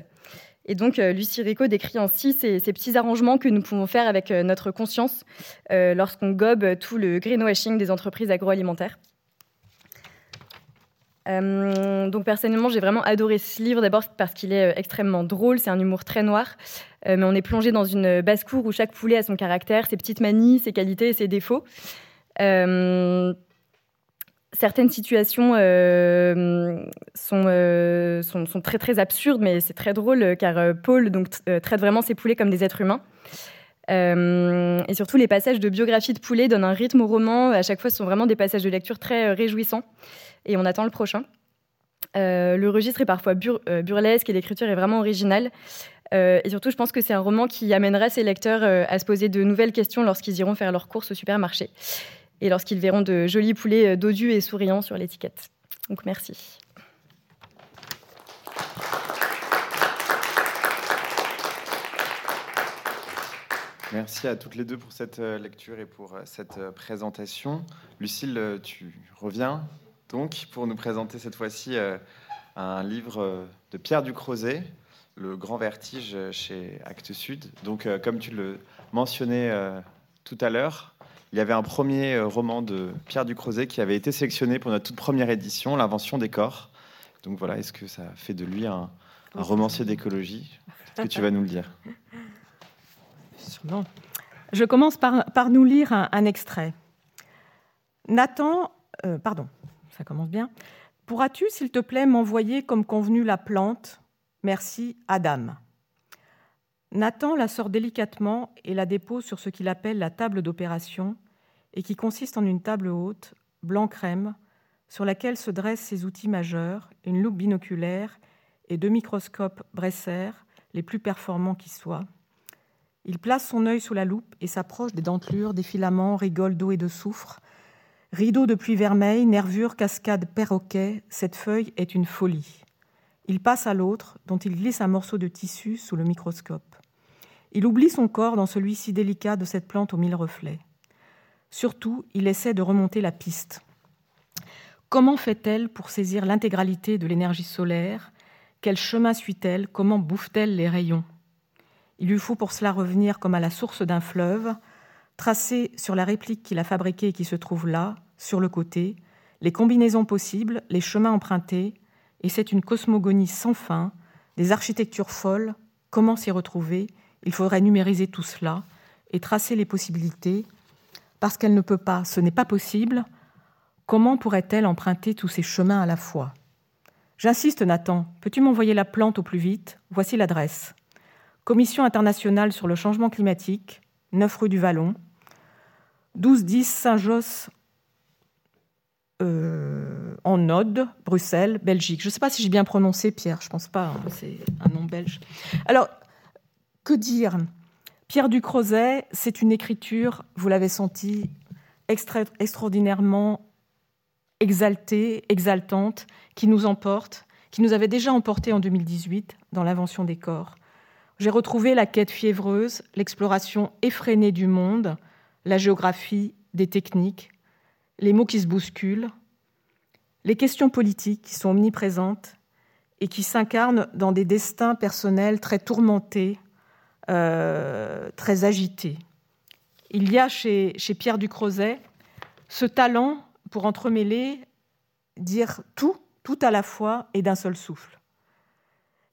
Et donc, euh, Lucie Rico décrit ainsi ces, ces petits arrangements que nous pouvons faire avec euh, notre conscience euh, lorsqu'on gobe tout le greenwashing des entreprises agroalimentaires. Euh, donc personnellement, j'ai vraiment adoré ce livre, d'abord parce qu'il est euh, extrêmement drôle, c'est un humour très noir, euh, mais on est plongé dans une basse-cour où chaque poulet a son caractère, ses petites manies, ses qualités et ses défauts. Euh, certaines situations euh, sont, euh, sont, sont très très absurdes, mais c'est très drôle euh, car euh, Paul donc, t- euh, traite vraiment ses poulets comme des êtres humains. Euh, et surtout, les passages de biographie de poulet donnent un rythme au roman, à chaque fois ce sont vraiment des passages de lecture très euh, réjouissants. Et on attend le prochain. Euh, le registre est parfois bur- euh, burlesque et l'écriture est vraiment originale. Euh, et surtout, je pense que c'est un roman qui amènera ses lecteurs euh, à se poser de nouvelles questions lorsqu'ils iront faire leurs courses au supermarché et lorsqu'ils verront de jolis poulets euh, dodus et souriants sur l'étiquette. Donc, merci. Merci à toutes les deux pour cette lecture et pour cette présentation. Lucile, tu reviens ? Donc, pour nous présenter cette fois-ci euh, un livre euh, de Pierre Ducrozet, Le Grand Vertige euh, chez Actes Sud. Donc, euh, comme tu le mentionnais euh, tout à l'heure, il y avait un premier euh, roman de Pierre Ducrozet qui avait été sélectionné pour notre toute première édition, L'Invention des corps. Donc voilà, est-ce que ça fait de lui un, un romancier d'écologie ? Est-ce que tu vas nous le dire ? Sûrement. Je commence par, par nous lire un, un extrait. Nathan, euh, pardon. Ça commence bien. Pourras-tu, s'il te plaît, m'envoyer comme convenu la plante ? Merci, Adam. Nathan la sort délicatement et la dépose sur ce qu'il appelle la table d'opération et qui consiste en une table haute, blanc-crème, sur laquelle se dressent ses outils majeurs, une loupe binoculaire et deux microscopes Bresser, les plus performants qui soient. Il place son œil sous la loupe et s'approche des dentelures, des filaments, rigoles d'eau et de soufre. Rideaux de pluie vermeille, nervures, cascades, perroquets, cette feuille est une folie. Il passe à l'autre, dont il glisse un morceau de tissu sous le microscope. Il oublie son corps dans celui si délicat de cette plante aux mille reflets. Surtout, il essaie de remonter la piste. Comment fait-elle pour saisir l'intégralité de l'énergie solaire ? Quel chemin suit-elle ? Comment bouffe-t-elle les rayons ? Il lui faut pour cela revenir comme à la source d'un fleuve, tracer sur la réplique qu'il a fabriquée et qui se trouve là, sur le côté, les combinaisons possibles, les chemins empruntés, et c'est une cosmogonie sans fin, des architectures folles, comment s'y retrouver ? Il faudrait numériser tout cela et tracer les possibilités, parce qu'elle ne peut pas, ce n'est pas possible, comment pourrait-elle emprunter tous ces chemins à la fois ? J'insiste, Nathan, peux-tu m'envoyer la plante au plus vite ? Voici l'adresse. Commission internationale sur le changement climatique, neuf rue du Vallon, douze dix Saint-Josse euh, en Aude, Bruxelles, Belgique. Je ne sais pas si j'ai bien prononcé, Pierre, je ne pense pas, hein, c'est un nom belge. Alors, que dire ? Pierre Ducrozet, c'est une écriture, vous l'avez senti, extra- extraordinairement exaltée, exaltante, qui nous emporte, qui nous avait déjà emportés en deux mille dix-huit dans L'Invention des corps. J'ai retrouvé la quête fiévreuse, l'exploration effrénée du monde, la géographie, des techniques, les mots qui se bousculent, les questions politiques qui sont omniprésentes et qui s'incarne dans des destins personnels très tourmentés, euh, très agités. Il y a chez, chez Pierre Ducrozet ce talent pour entremêler, dire tout, tout à la fois et d'un seul souffle.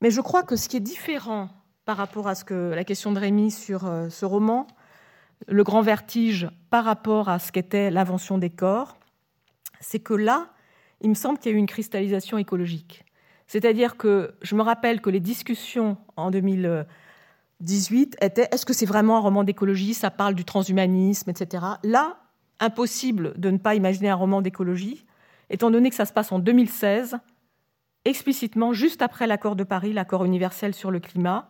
Mais je crois que ce qui est différent par rapport à ce que, la question de Rémy sur euh, ce roman, le grand vertige par rapport à ce qu'était l'invention des corps, c'est que là, il me semble qu'il y a eu une cristallisation écologique. C'est-à-dire que je me rappelle que les discussions en deux mille dix-huit étaient « est-ce que c'est vraiment un roman d'écologie ? Ça parle du transhumanisme, et cetera » Là, impossible de ne pas imaginer un roman d'écologie, étant donné que ça se passe en deux mille seize, explicitement juste après l'accord de Paris, l'accord universel sur le climat,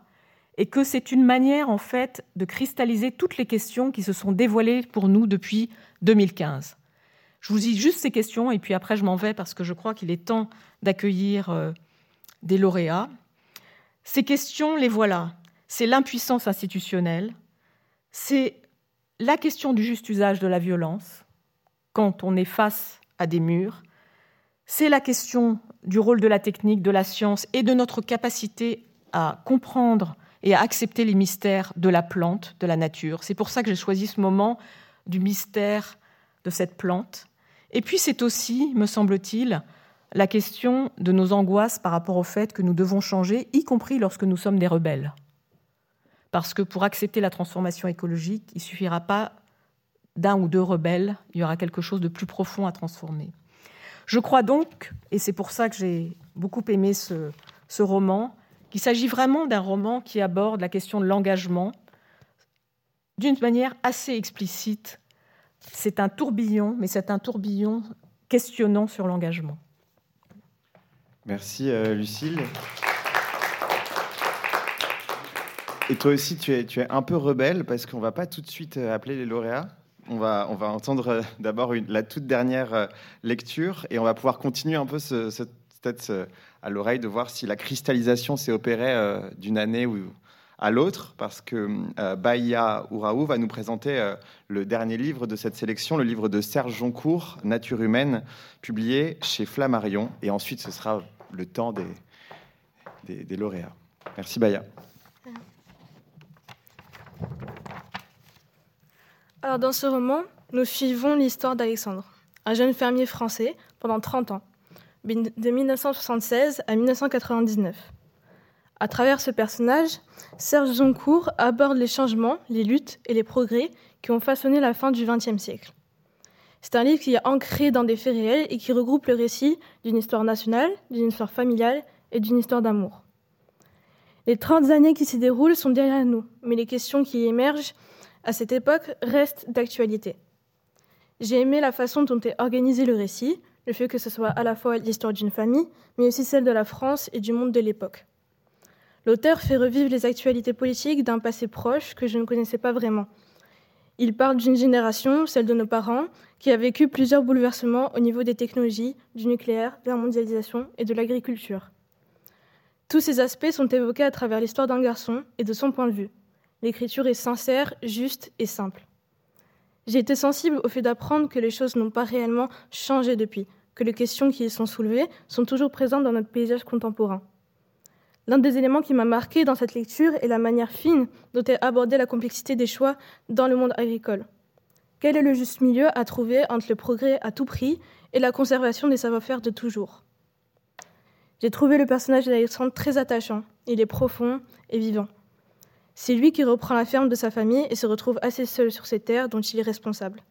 et que c'est une manière en fait de cristalliser toutes les questions qui se sont dévoilées pour nous depuis deux mille quinze. Je vous dis juste ces questions et puis après je m'en vais parce que je crois qu'il est temps d'accueillir euh, des lauréats. Ces questions, les voilà. C'est l'impuissance institutionnelle, c'est la question du juste usage de la violence quand on est face à des murs, c'est la question du rôle de la technique, de la science et de notre capacité à comprendre et à accepter les mystères de la plante, de la nature. C'est pour ça que j'ai choisi ce moment du mystère de cette plante. Et puis c'est aussi, me semble-t-il, la question de nos angoisses par rapport au fait que nous devons changer, y compris lorsque nous sommes des rebelles. Parce que pour accepter la transformation écologique, il ne suffira pas d'un ou deux rebelles, il y aura quelque chose de plus profond à transformer. Je crois donc, et c'est pour ça que j'ai beaucoup aimé ce, ce roman, qu'il s'agit vraiment d'un roman qui aborde la question de l'engagement d'une manière assez explicite. C'est un tourbillon, mais c'est un tourbillon questionnant sur l'engagement. Merci, euh, Lucile. Et toi aussi, tu es, tu es un peu rebelle, parce qu'on ne va pas tout de suite appeler les lauréats. On va, on va entendre d'abord une, la toute dernière lecture, et on va pouvoir continuer un peu ce, ce, peut-être à l'oreille de voir si la cristallisation s'est opérée euh, d'une année ou à l'autre, parce que euh, Bahia Ouraou va nous présenter euh, le dernier livre de cette sélection, le livre de Serge Joncour, Nature humaine, publié chez Flammarion. Et ensuite, ce sera le temps des, des, des lauréats. Merci Bahia. Alors, dans ce roman, nous suivons l'histoire d'Alexandre, un jeune fermier français pendant trente ans, de dix-neuf cent soixante-seize à dix-neuf cent quatre-vingt-dix-neuf. À travers ce personnage, Serge Joncour aborde les changements, les luttes et les progrès qui ont façonné la fin du vingtième siècle. C'est un livre qui est ancré dans des faits réels et qui regroupe le récit d'une histoire nationale, d'une histoire familiale et d'une histoire d'amour. Les trente années qui s'y déroulent sont derrière nous, mais les questions qui émergent à cette époque restent d'actualité. J'ai aimé la façon dont est organisé le récit, le fait que ce soit à la fois l'histoire d'une famille, mais aussi celle de la France et du monde de l'époque. L'auteur fait revivre les actualités politiques d'un passé proche que je ne connaissais pas vraiment. Il parle d'une génération, celle de nos parents, qui a vécu plusieurs bouleversements au niveau des technologies, du nucléaire, de la mondialisation et de l'agriculture. Tous ces aspects sont évoqués à travers l'histoire d'un garçon et de son point de vue. L'écriture est sincère, juste et simple. J'ai été sensible au fait d'apprendre que les choses n'ont pas réellement changé depuis, que les questions qui y sont soulevées sont toujours présentes dans notre paysage contemporain. L'un des éléments qui m'a marqué dans cette lecture est la manière fine dont est abordée la complexité des choix dans le monde agricole. Quel est le juste milieu à trouver entre le progrès à tout prix et la conservation des savoir-faire de toujours ? J'ai trouvé le personnage d'Alexandre très attachant. Il est profond et vivant. C'est lui qui reprend la ferme de sa famille et se retrouve assez seul sur ses terres dont il est responsable.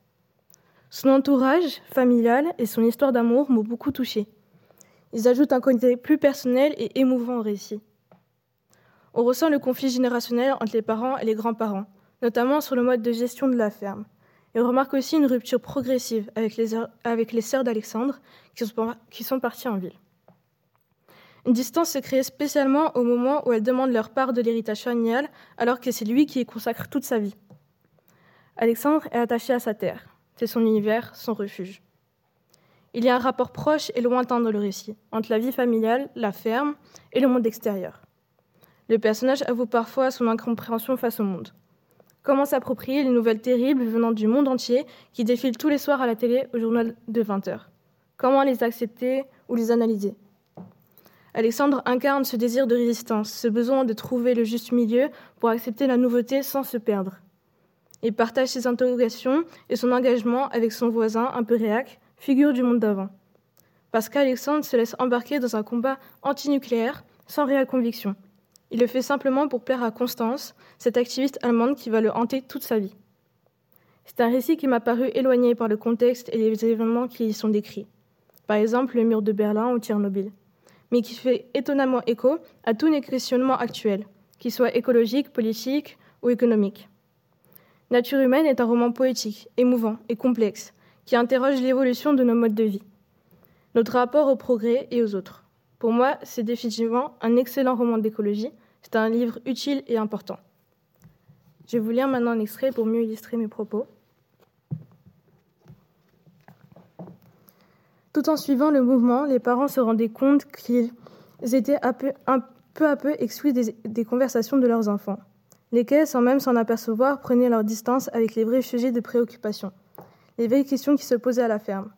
Son entourage familial et son histoire d'amour m'ont beaucoup touchée. Ils ajoutent un côté plus personnel et émouvant au récit. On ressent le conflit générationnel entre les parents et les grands-parents, notamment sur le mode de gestion de la ferme. Et on remarque aussi une rupture progressive avec les, avec les sœurs d'Alexandre qui sont, qui sont parties en ville. Une distance se crée spécialement au moment où elles demandent leur part de l'héritage familial, alors que c'est lui qui y consacre toute sa vie. Alexandre est attaché à sa terre. C'est son univers, son refuge. Il y a un rapport proche et lointain dans le récit, entre la vie familiale, la ferme et le monde extérieur. Le personnage avoue parfois son incompréhension face au monde. Comment s'approprier les nouvelles terribles venant du monde entier qui défilent tous les soirs à la télé au journal de vingt heures ? Comment les accepter ou les analyser ? Alexandre incarne ce désir de résistance, ce besoin de trouver le juste milieu pour accepter la nouveauté sans se perdre. Il partage ses interrogations et son engagement avec son voisin un peu réac, figure du monde d'avant. Parce qu'Alexandre se laisse embarquer dans un combat antinucléaire sans réelle conviction. Il le fait simplement pour plaire à Constance, cette activiste allemande qui va le hanter toute sa vie. C'est un récit qui m'a paru éloigné par le contexte et les événements qui y sont décrits. Par exemple, le mur de Berlin ou Tchernobyl. Mais qui fait étonnamment écho à tous les questionnements actuels, qu'ils soient écologiques, politiques ou économiques. Nature humaine est un roman poétique, émouvant et complexe, qui interroge l'évolution de nos modes de vie, notre rapport au progrès et aux autres. Pour moi, c'est définitivement un excellent roman d'écologie. C'est un livre utile et important. Je vais vous lire maintenant un extrait pour mieux illustrer mes propos. Tout en suivant le mouvement, les parents se rendaient compte qu'ils étaient un peu, un, peu à peu exclus des, des conversations de leurs enfants, lesquels, sans même s'en apercevoir, prenaient leur distance avec les vrais sujets de préoccupation, les vraies questions qui se posaient à la ferme,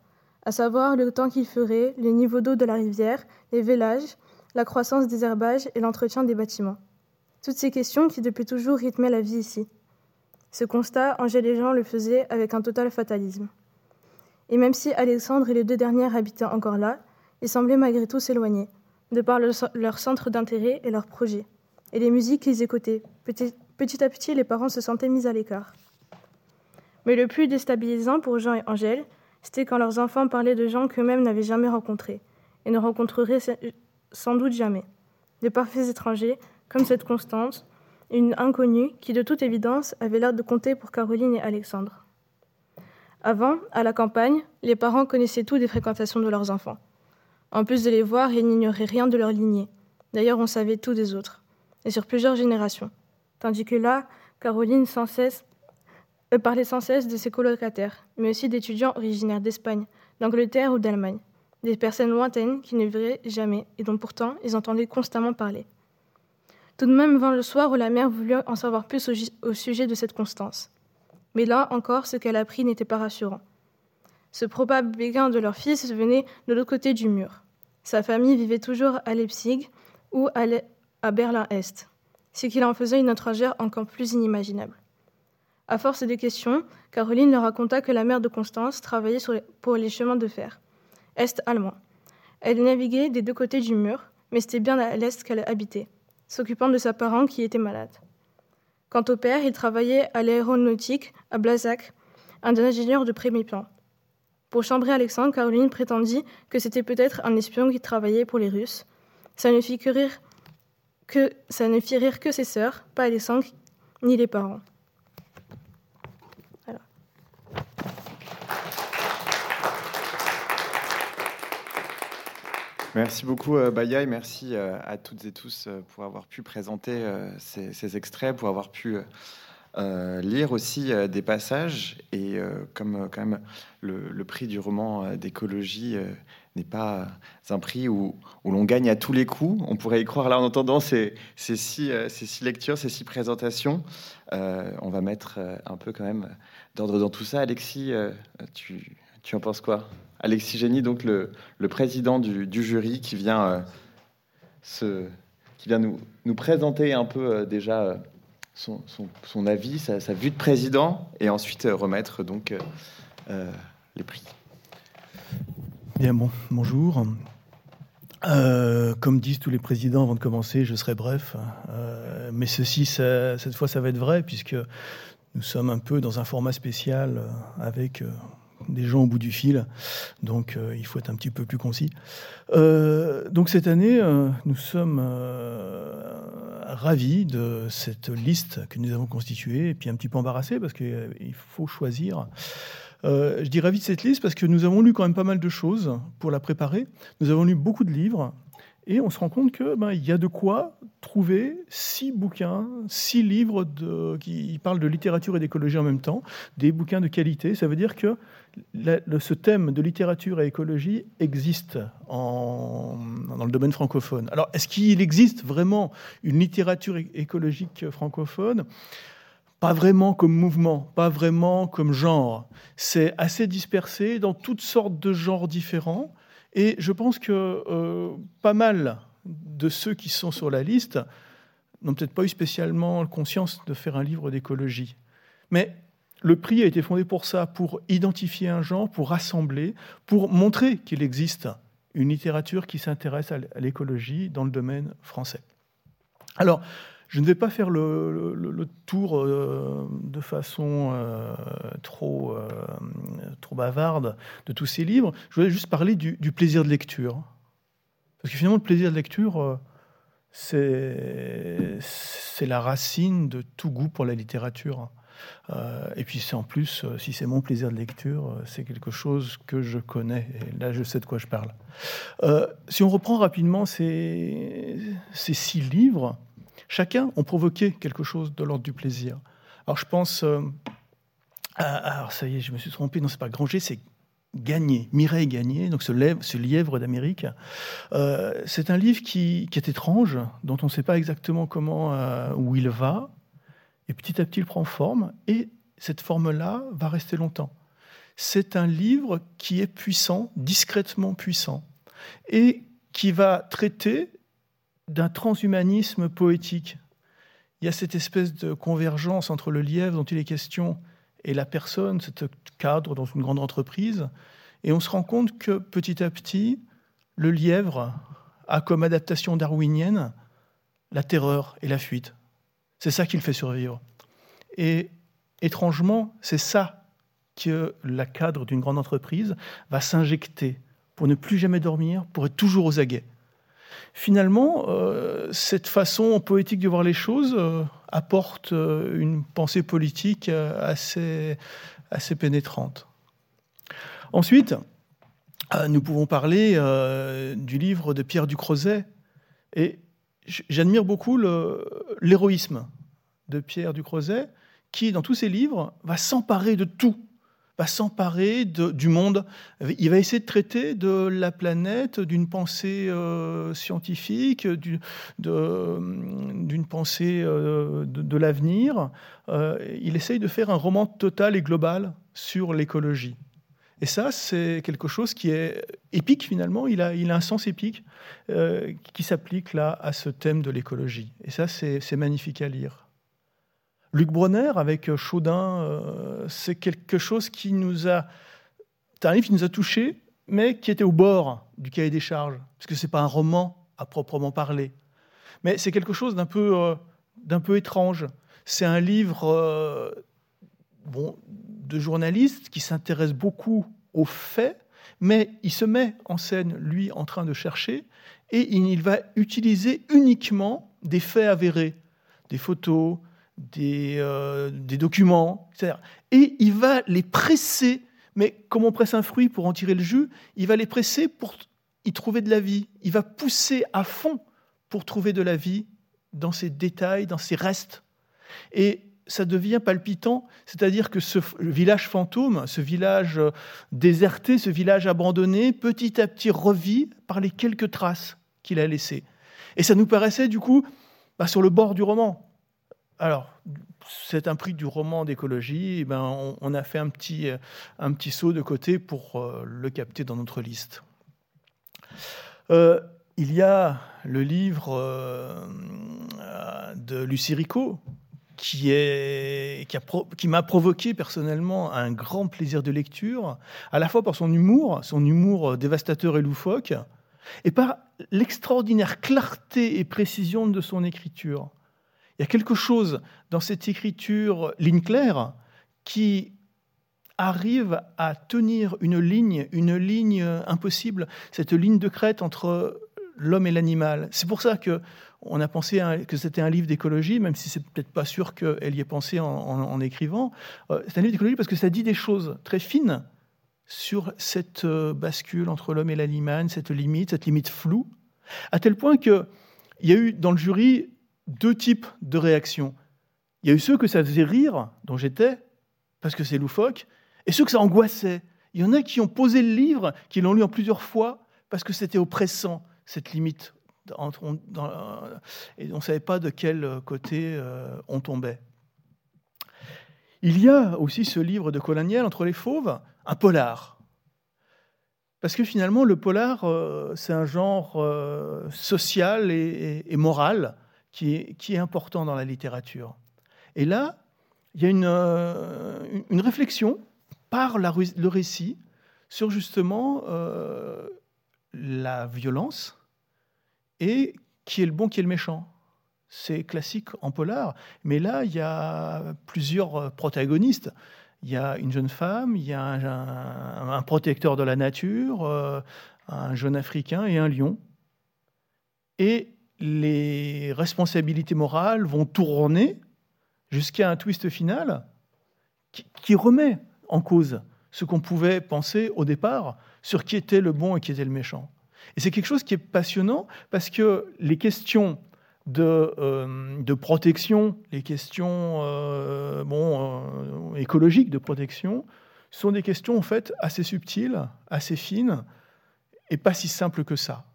à savoir le temps qu'il ferait, le niveau d'eau de la rivière, les vélages, la croissance des herbages et l'entretien des bâtiments. Toutes ces questions qui depuis toujours rythmaient la vie ici. Ce constat, Angèle et Jean le faisaient avec un total fatalisme. Et même si Alexandre et les deux dernières habitaient encore là, ils semblaient malgré tout s'éloigner, de par le, leur centre d'intérêt et leurs projets, et les musiques qu'ils écoutaient. Petit, petit à petit, les parents se sentaient mis à l'écart. Mais le plus déstabilisant pour Jean et Angèle, c'était quand leurs enfants parlaient de gens qu'eux-mêmes n'avaient jamais rencontrés et ne rencontreraient sans doute jamais. Des parfaits étrangers, comme cette Constance, une inconnue qui, de toute évidence, avait l'air de compter pour Caroline et Alexandre. Avant, à la campagne, les parents connaissaient tout des fréquentations de leurs enfants. En plus de les voir, ils n'ignoraient rien de leur lignée. D'ailleurs, on savait tout des autres, et sur plusieurs générations. Tandis que là, Caroline sans cesse... parlait sans cesse de ses colocataires, mais aussi d'étudiants originaires d'Espagne, d'Angleterre ou d'Allemagne, des personnes lointaines qui ne verraient jamais et dont pourtant ils entendaient constamment parler. Tout de même vint le soir où la mère voulut en savoir plus au, ju- au sujet de cette Constance. Mais là encore, ce qu'elle apprit n'était pas rassurant. Ce probable béguin de leur fils venait de l'autre côté du mur. Sa famille vivait toujours à Leipzig ou à, Le- à Berlin-Est, ce qui en faisait une étrangère encore plus inimaginable. À force de questions, Caroline leur raconta que la mère de Constance travaillait sur les, pour les chemins de fer, est-allemand. Elle naviguait des deux côtés du mur, mais c'était bien à l'est qu'elle habitait, s'occupant de sa parente qui était malade. Quant au père, il travaillait à l'aéronautique à Blazac, un ingénieur de premier plan. Pour chambrer Alexandre, Caroline prétendit que c'était peut-être un espion qui travaillait pour les Russes. Ça ne fit que rire que, ça ne fit rire que ses sœurs, pas Alexandre ni les parents. Merci beaucoup Baya et merci à toutes et tous pour avoir pu présenter ces, ces extraits, pour avoir pu lire aussi des passages. Et comme quand même le, le prix du roman d'écologie n'est pas un prix où, où l'on gagne à tous les coups, on pourrait y croire là en entendant ces, ces, six, ces six lectures, ces six présentations. On va mettre un peu quand même d'ordre dans tout ça. Alexis, tu, tu en penses quoi ? Alexis Gémy, donc le, le président du, du jury, qui vient, euh, se, qui vient nous, nous présenter un peu euh, déjà euh, son, son, son avis, sa, sa vue de président, et ensuite euh, remettre donc euh, euh, les prix. Bien, bon, bonjour. Euh, comme disent tous les présidents avant de commencer, je serai bref. Euh, mais ceci, ça, cette fois, ça va être vrai, puisque nous sommes un peu dans un format spécial euh, avec... Euh, des gens au bout du fil, donc euh, il faut être un petit peu plus concis. Euh, donc cette année, euh, nous sommes euh, ravis de cette liste que nous avons constituée, et puis un petit peu embarrassés, parce qu'il euh, faut choisir. Euh, je dis ravi de cette liste, parce que nous avons lu quand même pas mal de choses pour la préparer. Nous avons lu beaucoup de livres, et on se rend compte qu'il ben, y a de quoi trouver six bouquins, six livres de, qui parlent de littérature et d'écologie en même temps, des bouquins de qualité. Ça veut dire que la, le, ce thème de littérature et écologie existe en, dans le domaine francophone. Alors, est-ce qu'il existe vraiment une littérature écologique francophone ? Pas vraiment comme mouvement, pas vraiment comme genre. C'est assez dispersé dans toutes sortes de genres différents. Et je pense que euh, pas mal de ceux qui sont sur la liste n'ont peut-être pas eu spécialement conscience de faire un livre d'écologie. Mais le prix a été fondé pour ça, pour identifier un genre, pour rassembler, pour montrer qu'il existe une littérature qui s'intéresse à l'écologie dans le domaine français. Alors, je ne vais pas faire le, le, le tour euh, de façon euh, trop, euh, trop bavarde de tous ces livres. Je voulais juste parler du, du plaisir de lecture. Parce que finalement, le plaisir de lecture, euh, c'est, c'est la racine de tout goût pour la littérature. Euh, et puis, c'est en plus, euh, si c'est mon plaisir de lecture, euh, c'est quelque chose que je connais. Et là, je sais de quoi je parle. Euh, si on reprend rapidement ces, ces six livres, chacun ont provoqué quelque chose de l'ordre du plaisir. Alors, je pense... Euh, à, alors, ça y est, je me suis trompé. Non, c'est pas Granger, c'est Gagné. Mireille Gagné, donc ce, lèvre, ce lièvre d'Amérique. Euh, c'est un livre qui, qui est étrange, dont on ne sait pas exactement comment, euh, où il va. Et petit à petit, il prend forme, et cette forme-là va rester longtemps. C'est un livre qui est puissant, discrètement puissant, et qui va traiter d'un transhumanisme poétique. Il y a cette espèce de convergence entre le lièvre dont il est question et la personne, ce cadre dans une grande entreprise, et on se rend compte que, petit à petit, le lièvre a comme adaptation darwinienne la terreur et la fuite. C'est ça qui le fait survivre. Et étrangement, c'est ça que la cadre d'une grande entreprise va s'injecter pour ne plus jamais dormir, pour être toujours aux aguets. Finalement, euh, cette façon poétique de voir les choses euh, apporte euh, une pensée politique euh, assez, assez pénétrante. Ensuite, euh, nous pouvons parler euh, du livre de Pierre Ducrozet. Et j'admire beaucoup le, l'héroïsme de Pierre Ducrozet, qui, dans tous ses livres, va s'emparer de tout, va s'emparer de, du monde. Il va essayer de traiter de la planète, d'une pensée euh, scientifique, du, de, d'une pensée euh, de, de l'avenir. Euh, il essaye de faire un roman total et global sur l'écologie. Et ça, c'est quelque chose qui est épique, finalement. Il a, il a un sens épique euh, qui s'applique là à ce thème de l'écologie. Et ça, c'est, c'est magnifique à lire. Luc Bronner, avec Chaudin, euh, c'est quelque chose qui nous a... C'est un livre qui nous a touchés, mais qui était au bord du cahier des charges, parce que ce n'est pas un roman à proprement parler. Mais c'est quelque chose d'un peu, euh, d'un peu étrange. C'est un livre... Euh, Bon, de journaliste qui s'intéresse beaucoup aux faits, mais il se met en scène, lui, en train de chercher, et il va utiliser uniquement des faits avérés, des photos, des, euh, des documents, et cetera. Et il va les presser, mais comme on presse un fruit pour en tirer le jus, il va les presser pour y trouver de la vie. Il va pousser à fond pour trouver de la vie dans ces détails, dans ces restes. Et ça devient palpitant, c'est-à-dire que ce village fantôme, ce village déserté, ce village abandonné, petit à petit revit par les quelques traces qu'il a laissées. Et ça nous paraissait du coup bah, sur le bord du roman. Alors, c'est un prix du roman d'écologie, et ben, on, on a fait un petit, un petit saut de côté pour euh, le capter dans notre liste. Euh, il y a le livre euh, de Lucie Rico, Qui, est, qui, a, qui m'a provoqué personnellement un grand plaisir de lecture, à la fois par son humour, son humour dévastateur et loufoque, et par l'extraordinaire clarté et précision de son écriture. Il y a quelque chose dans cette écriture ligne claire qui arrive à tenir une ligne, une ligne impossible, cette ligne de crête entre l'homme et l'animal. C'est pour ça que on a pensé que c'était un livre d'écologie, même si c'est peut-être pas sûr qu'elle y ait pensé en, en, en écrivant. C'est un livre d'écologie parce que ça dit des choses très fines sur cette bascule entre l'homme et l'animal, cette limite, cette limite floue, à tel point qu'il y a eu dans le jury deux types de réactions. Il y a eu ceux que ça faisait rire, dont j'étais, parce que c'est loufoque, et ceux que ça angoissait. Il y en a qui ont posé le livre, qui l'ont lu en plusieurs fois, parce que c'était oppressant, cette limite. Entre, on, dans, et on ne savait pas de quel côté euh, on tombait. Il y a aussi ce livre de Colin Niel, Entre les fauves, un polar. Parce que finalement, le polar, euh, c'est un genre euh, social et, et, et moral qui est, qui est important dans la littérature. Et là, il y a une, euh, une réflexion par la, le récit sur justement euh, la violence et qui est le bon, qui est le méchant. C'est classique en polar, mais là, il y a plusieurs protagonistes. Il y a une jeune femme, il y a un, un, un protecteur de la nature, euh, un jeune Africain et un lion. Et les responsabilités morales vont tourner jusqu'à un twist final qui, qui remet en cause ce qu'on pouvait penser au départ sur qui était le bon et qui était le méchant. Et c'est quelque chose qui est passionnant parce que les questions de, euh, de protection, les questions euh, bon, euh, écologiques de protection, sont des questions en fait assez subtiles, assez fines, et pas si simples que ça.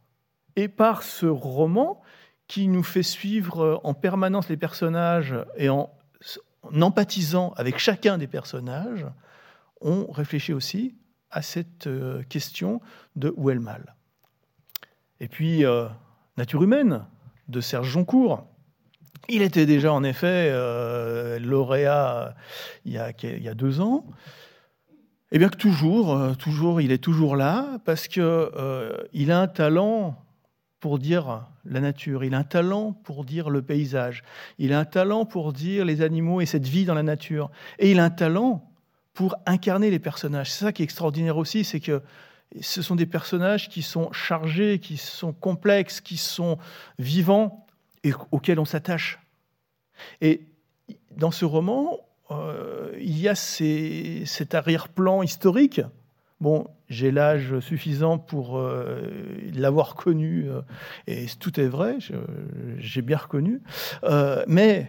Et par ce roman qui nous fait suivre en permanence les personnages et en, en empathisant avec chacun des personnages, on réfléchit aussi à cette question de où est le mal. Et puis, euh, Nature humaine, de Serge Joncour. Il était déjà, en effet, euh, lauréat il y, a, il y a deux ans. Et bien que toujours, euh, toujours il est toujours là, parce qu'il euh, a un talent pour dire la nature, il a un talent pour dire le paysage, il a un talent pour dire les animaux et cette vie dans la nature. Et il a un talent pour incarner les personnages. C'est ça qui est extraordinaire aussi, c'est que ce sont des personnages qui sont chargés, qui sont complexes, qui sont vivants et auxquels on s'attache. Et dans ce roman, euh, il y a ces, cet arrière-plan historique. Bon, j'ai l'âge suffisant pour euh, l'avoir connu, euh, et tout est vrai, je, j'ai bien reconnu. Euh, mais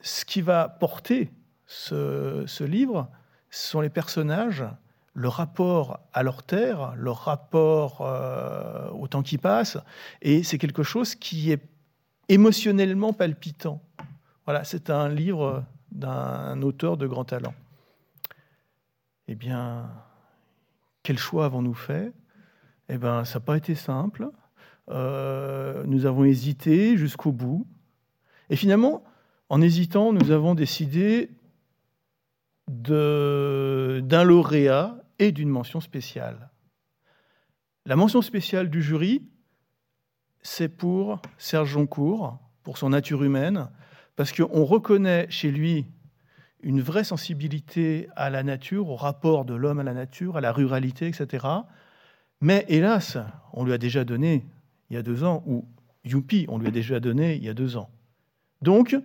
ce qui va porter ce, ce livre, ce sont les personnages, le rapport à leur terre, leur rapport euh, au temps qui passe, et c'est quelque chose qui est émotionnellement palpitant. Voilà, c'est un livre d'un auteur de grand talent. Eh bien, quel choix avons-nous fait ? Eh bien, ça n'a pas été simple. Euh, nous avons hésité jusqu'au bout. Et finalement, en hésitant, nous avons décidé de, d'un lauréat et d'une mention spéciale. La mention spéciale du jury, c'est pour Serge Joncour, pour son Nature humaine, parce qu'on reconnaît chez lui une vraie sensibilité à la nature, au rapport de l'homme à la nature, à la ruralité, et cetera. Mais hélas, on lui a déjà donné il y a deux ans, ou youpi, on lui a déjà donné il y a deux ans. Donc,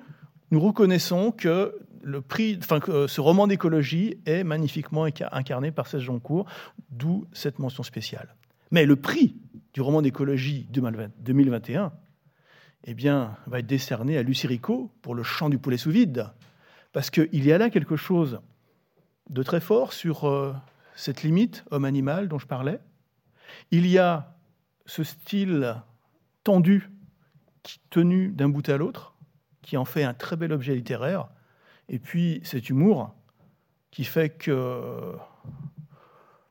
nous reconnaissons que le prix, enfin, que ce roman d'écologie est magnifiquement incarné par Serge Joncour, d'où cette mention spéciale. Mais le prix du roman d'écologie deux mille vingt et un, eh bien, va être décerné à Lucie Rico pour Le Chant du poulet sous vide, parce qu'il y a là quelque chose de très fort sur euh, cette limite homme-animal dont je parlais. Il y a ce style tendu, tenu d'un bout à l'autre, qui en fait un très bel objet littéraire. Et puis, cet humour qui fait que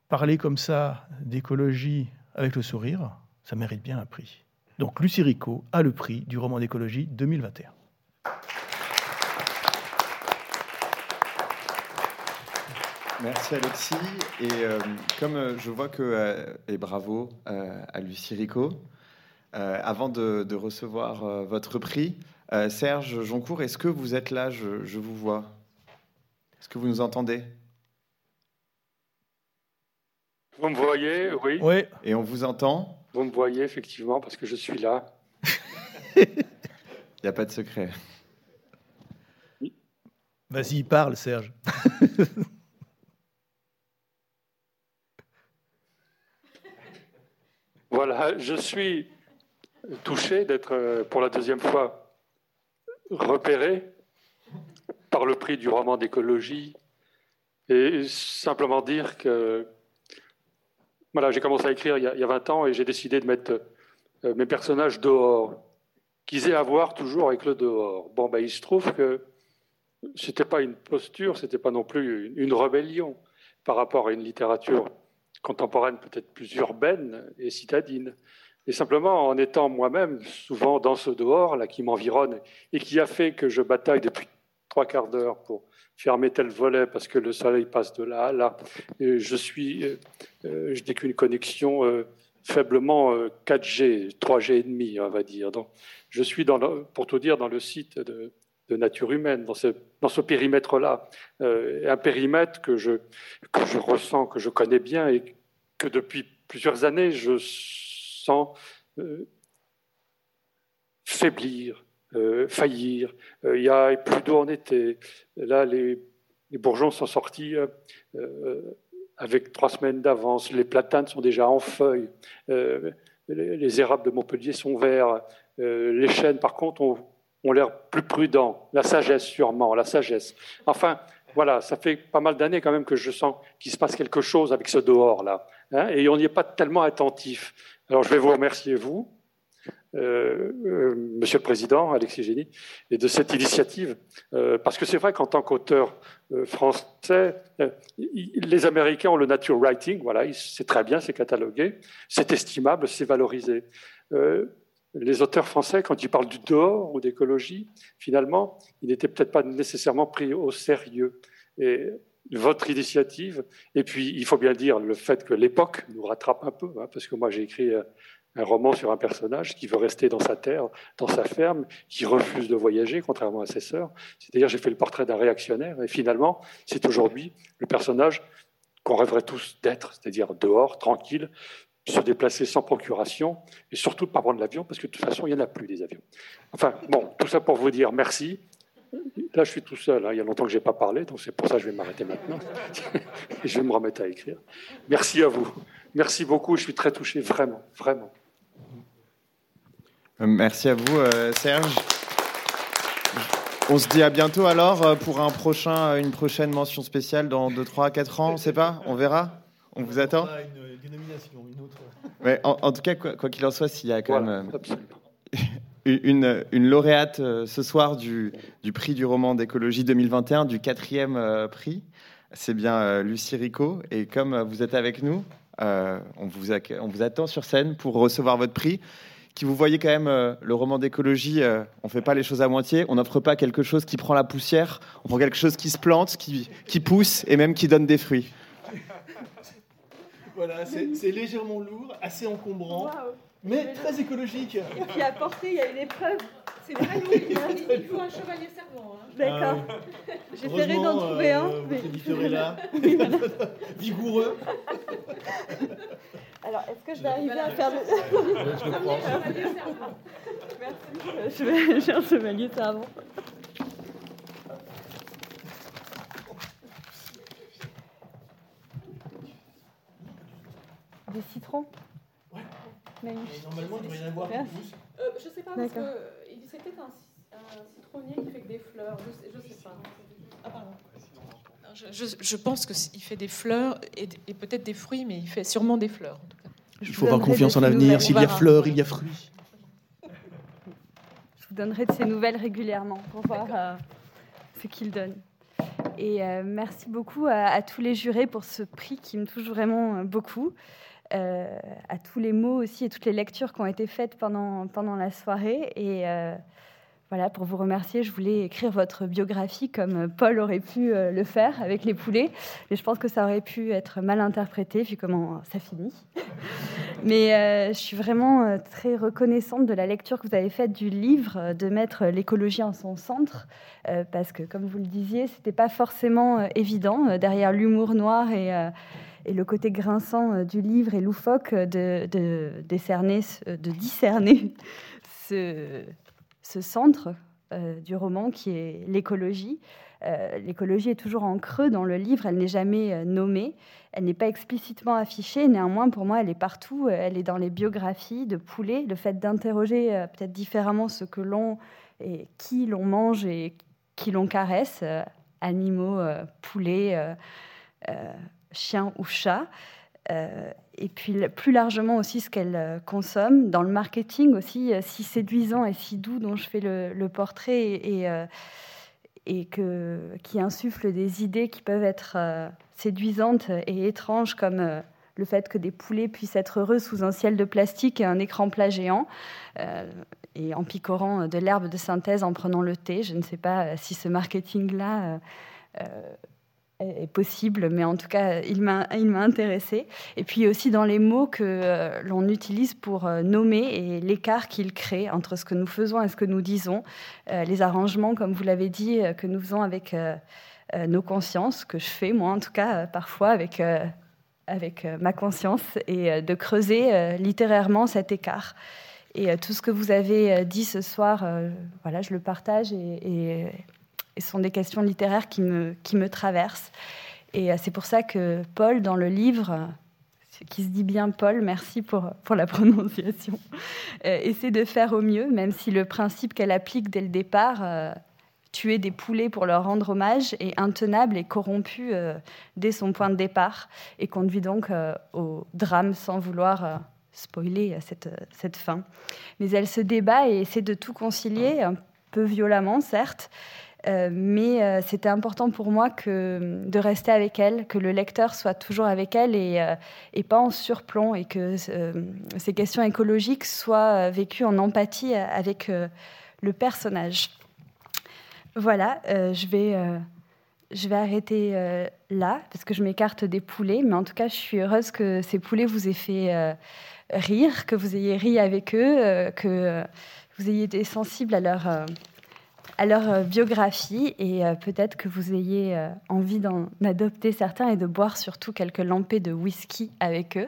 parler comme ça d'écologie avec le sourire, ça mérite bien un prix. Donc, Lucie Rico a le prix du roman d'écologie deux mille vingt et un. Merci Alexis. Et euh, comme je vois que, euh, et bravo euh, à Lucie Rico, euh, avant de, de recevoir euh, votre prix, Euh, Serge Joncour, est-ce que vous êtes là ? je, je vous vois. Est-ce que vous nous entendez ? Vous me voyez, oui. Oui. Et on vous entend ? Vous me voyez, effectivement, parce que je suis là. Il n'y a pas de secret. Oui. Vas-y, parle, Serge. Voilà, je suis touché d'être pour la deuxième fois repéré par le prix du roman d'écologie et simplement dire que voilà, j'ai commencé à écrire il y a vingt ans et j'ai décidé de mettre mes personnages dehors, qu'ils aient à voir toujours avec le dehors. Bon, ben, il se trouve que c'était pas une posture, c'était pas non plus une rébellion par rapport à une littérature contemporaine, peut-être plus urbaine et citadine. Et simplement, en étant moi-même souvent dans ce dehors-là qui m'environne et qui a fait que je bataille depuis trois quarts d'heure pour fermer tel volet parce que le soleil passe de là à là, et je suis, euh, je n'ai qu'une connexion euh, faiblement euh, quatre G, trois G et demi, on va dire. Donc, je suis, dans le, pour tout dire, dans le site de, de Nature Humaine, dans ce, dans ce périmètre-là. Euh, un périmètre que je, que je ressens, que je connais bien et que depuis plusieurs années, je sans euh, faiblir, euh, faillir. Euh, il y a plus d'eau en été. Là, les, les bourgeons sont sortis euh, euh, avec trois semaines d'avance. Les platanes sont déjà en feuilles. Euh, les, les érables de Montpellier sont verts. Euh, les chênes, par contre, ont, ont l'air plus prudents. La sagesse, sûrement, la sagesse. Enfin, voilà, ça fait pas mal d'années quand même que je sens qu'il se passe quelque chose avec ce dehors-là. Hein, et on n'y est pas tellement attentif. Alors, je vais vous remercier, vous, euh, euh, Monsieur le Président, Alexis Gémy, et de cette initiative, euh, parce que c'est vrai qu'en tant qu'auteur euh, français, euh, les Américains ont le nature writing, voilà, c'est très bien, c'est catalogué, c'est estimable, c'est valorisé. Euh, les auteurs français, quand ils parlent du dehors ou d'écologie, finalement, ils n'étaient peut-être pas nécessairement pris au sérieux. Et votre initiative, et puis il faut bien dire le fait que l'époque nous rattrape un peu, hein, parce que moi j'ai écrit un roman sur un personnage qui veut rester dans sa terre, dans sa ferme, qui refuse de voyager, contrairement à ses sœurs. C'est-à-dire j'ai fait le portrait d'un réactionnaire, et finalement c'est aujourd'hui le personnage qu'on rêverait tous d'être, c'est-à-dire dehors, tranquille, se déplacer sans procuration, et surtout ne pas prendre l'avion, parce que de toute façon il n'y en a plus des avions. Enfin bon, tout ça pour vous dire merci. Là, je suis tout seul. Hein. Il y a longtemps que je n'ai pas parlé, donc c'est pour ça que je vais m'arrêter maintenant. Et je vais me remettre à écrire. Merci à vous. Merci beaucoup. Je suis très touché, vraiment, vraiment. Merci à vous, euh, Serge. On se dit à bientôt, alors, pour un prochain, une prochaine mention spéciale dans deux, trois, quatre ans. On ne sait pas. On verra. On vous attend. Une, une nomination, une autre. Ouais, en, en tout cas, quoi, quoi qu'il en soit, s'il y a quand voilà, même... Absolument. Une, une lauréate euh, ce soir du, du prix du roman d'écologie deux mille vingt et un, du quatrième euh, prix, c'est bien euh, Lucie Rico. Et comme euh, vous êtes avec nous, euh, on, vous a, on vous attend sur scène pour recevoir votre prix. Qui vous voyez quand même, euh, le roman d'écologie, euh, on ne fait pas les choses à moitié, on n'offre pas quelque chose qui prend la poussière, on prend quelque chose qui se plante, qui, qui pousse et même qui donne des fruits. Voilà, c'est, c'est légèrement lourd, assez encombrant. Wow. Mais très écologique. Et puis à portée, il y a une épreuve. C'est vrai qu'il faut un chevalier servant. Hein. D'accord. Euh, J'essaierai d'en trouver euh, un. Mais... Votre éditeur est là. Oui, voilà. Vigoureux. Alors, est-ce que je vais arriver voilà, à faire... Le... Je vais prendre un chevalier servant. Merci. Je vais... J'ai un chevalier servant. Des citrons. Et normalement, il devrait y en avoir plus. Euh, je sais pas, parce que c'est peut-être un, un citronnier qui fait que des fleurs. Je, je sais pas. Ah, pardon. Je, je, je pense qu'il fait des fleurs et, et peut-être des fruits, mais il fait sûrement des fleurs. En tout cas. Il faut avoir confiance en l'avenir. S'il y a fleurs, il y a fruits. Je vous donnerai de ces nouvelles régulièrement pour voir euh, ce qu'il donne. Et euh, merci beaucoup à, à tous les jurés pour ce prix qui me touche vraiment beaucoup. Euh, à tous les mots aussi et toutes les lectures qui ont été faites pendant, pendant la soirée. Et euh, voilà, pour vous remercier, je voulais écrire votre biographie comme Paul aurait pu euh, le faire avec les poulets. Mais je pense que ça aurait pu être mal interprété, vu comment ça finit. Mais euh, je suis vraiment euh, très reconnaissante de la lecture que vous avez faite du livre, de mettre l'écologie en son centre, euh, parce que, comme vous le disiez, c'était pas forcément euh, évident euh, derrière l'humour noir et... Euh, et le côté grinçant du livre et loufoque de, de, décerner, de discerner ce, ce centre euh, du roman qui est l'écologie. Euh, l'écologie est toujours en creux dans le livre, elle n'est jamais nommée, elle n'est pas explicitement affichée, néanmoins pour moi elle est partout, elle est dans les biographies de poulets, le fait d'interroger euh, peut-être différemment ce que l'on et qui l'on mange et qui l'on caresse, euh, animaux, euh, poulets, euh, euh, chien ou chat, euh, et puis plus largement aussi ce qu'elle consomme, dans le marketing aussi, euh, si séduisant et si doux dont je fais le, le portrait et, et, euh, et que, qui insuffle des idées qui peuvent être euh, séduisantes et étranges comme euh, le fait que des poulets puissent être heureux sous un ciel de plastique et un écran plat géant, euh, et en picorant de l'herbe de synthèse en prenant le thé. Je ne sais pas si ce marketing-là euh, est possible, mais en tout cas, il m'a, il m'a intéressée. Et puis aussi dans les mots que euh, l'on utilise pour euh, nommer et l'écart qu'il crée entre ce que nous faisons et ce que nous disons, euh, les arrangements, comme vous l'avez dit, euh, que nous faisons avec euh, euh, nos consciences, que je fais, moi en tout cas, euh, parfois avec... Euh, avec ma conscience, et de creuser littérairement cet écart. Et tout ce que vous avez dit ce soir, voilà, je le partage, et, et, et sont des questions littéraires qui me, qui me traversent. Et c'est pour ça que Paul, dans le livre, qui se dit bien Paul, merci pour, pour la prononciation, essaie de faire au mieux, même si le principe qu'elle applique dès le départ, tuer des poulets pour leur rendre hommage, est intenable et corrompu euh, dès son point de départ, et conduit donc euh, au drame sans vouloir euh, spoiler cette, cette fin. Mais elle se débat et essaie de tout concilier, un peu violemment certes, euh, mais euh, c'était important pour moi que, de rester avec elle, que le lecteur soit toujours avec elle et, euh, et pas en surplomb, et que euh, ces questions écologiques soient euh, vécues en empathie avec euh, le personnage. Voilà, euh, je vais, euh, je vais arrêter euh, là, parce que je m'écarte des poulets, mais en tout cas, je suis heureuse que ces poulets vous aient fait euh, rire, que vous ayez ri avec eux, euh, que euh, vous ayez été sensible à leur, euh, à leur euh, biographie, et euh, peut-être que vous ayez euh, envie d'en adopter certains et de boire surtout quelques lampées de whisky avec eux.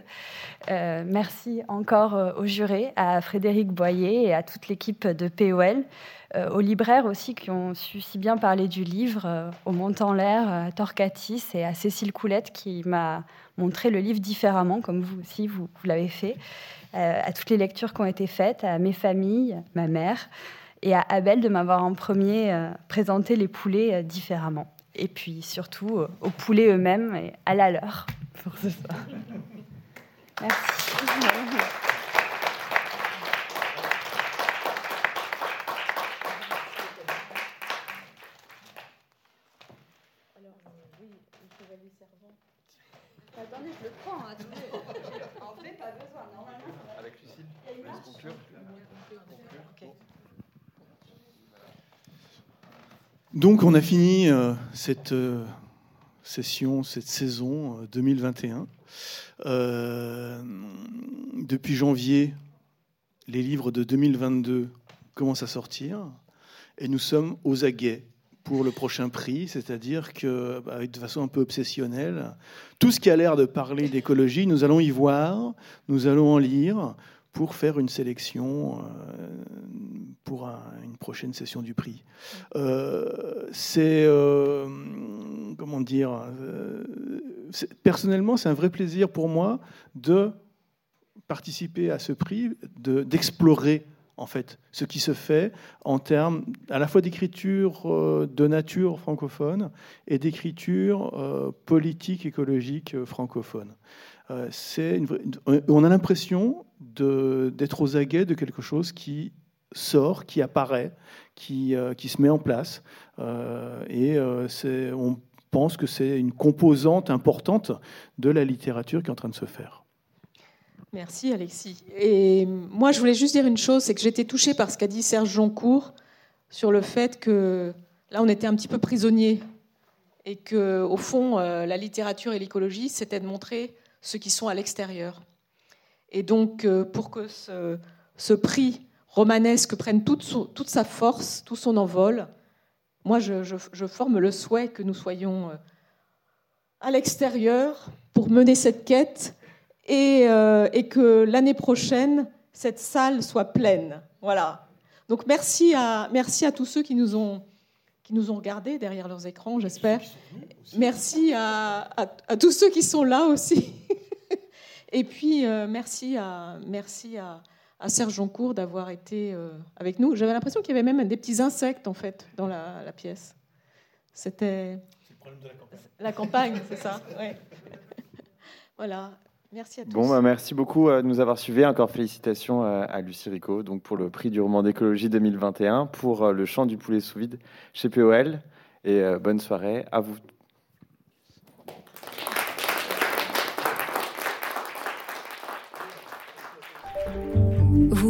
Euh, merci encore euh, aux jurés, à Frédéric Boyer et à toute l'équipe de P O L, aux libraires aussi qui ont su si bien parler du livre, euh, au Montant-Lair, à Torcatis, et à Cécile Coulette qui m'a montré le livre différemment, comme vous aussi, vous, vous l'avez fait, euh, à toutes les lectures qui ont été faites, à mes familles, ma mère, et à Abel de m'avoir en premier euh, présenté les poulets euh, différemment. Et puis surtout euh, aux poulets eux-mêmes et à la leur pour ce soir. Merci. Donc on a fini euh, cette euh, session, cette saison euh, vingt vingt et un. Euh, depuis janvier, les livres de deux mille vingt-deux commencent à sortir et nous sommes aux aguets pour le prochain prix, c'est-à-dire que, bah, de façon un peu obsessionnelle, tout ce qui a l'air de parler d'écologie, nous allons y voir, nous allons en lire pour faire une sélection euh, pour un, une prochaine session du prix. Euh, c'est, euh, comment dire, euh, c'est, personnellement, c'est un vrai plaisir pour moi de participer à ce prix, de, d'explorer en fait ce qui se fait en termes à la fois d'écriture euh, de nature francophone et d'écriture euh, politique, écologique euh, francophone. Euh, c'est une vraie, on a l'impression de, d'être aux aguets de quelque chose qui sort, qui apparaît, qui, euh, qui se met en place. Euh, et euh, c'est, on pense que c'est une composante importante de la littérature qui est en train de se faire. Merci Alexis. Et moi, je voulais juste dire une chose, c'est que j'étais touchée par ce qu'a dit Serge Joncour sur le fait que là, on était un petit peu prisonniers et qu'au fond, euh, la littérature et l'écologie, c'était de montrer ceux qui sont à l'extérieur. Et donc, euh, pour que ce, ce prix romanesque prenne toute, son, toute sa force, tout son envol, moi, je, je, je forme le souhait que nous soyons euh, à l'extérieur pour mener cette quête et, euh, et que l'année prochaine, cette salle soit pleine. Voilà. Donc, merci à, merci à tous ceux qui nous ont... qui nous ont regardés derrière leurs écrans, j'espère. Merci à, à, à tous ceux qui sont là aussi. Et puis, euh, merci, à, merci à, à Serge Joncour d'avoir été euh, avec nous. J'avais l'impression qu'il y avait même des petits insectes, en fait, dans la, la pièce. C'était... C'est le problème de la campagne. La campagne, c'est ça, ouais. Voilà. Merci à tous. Bon, bah, merci beaucoup euh, de nous avoir suivis. Encore félicitations euh, à Lucie Rico donc, pour le prix du roman d'écologie deux mille vingt et un, pour euh, le chant du poulet sous vide chez P O L. Et euh, bonne soirée à vous. Vous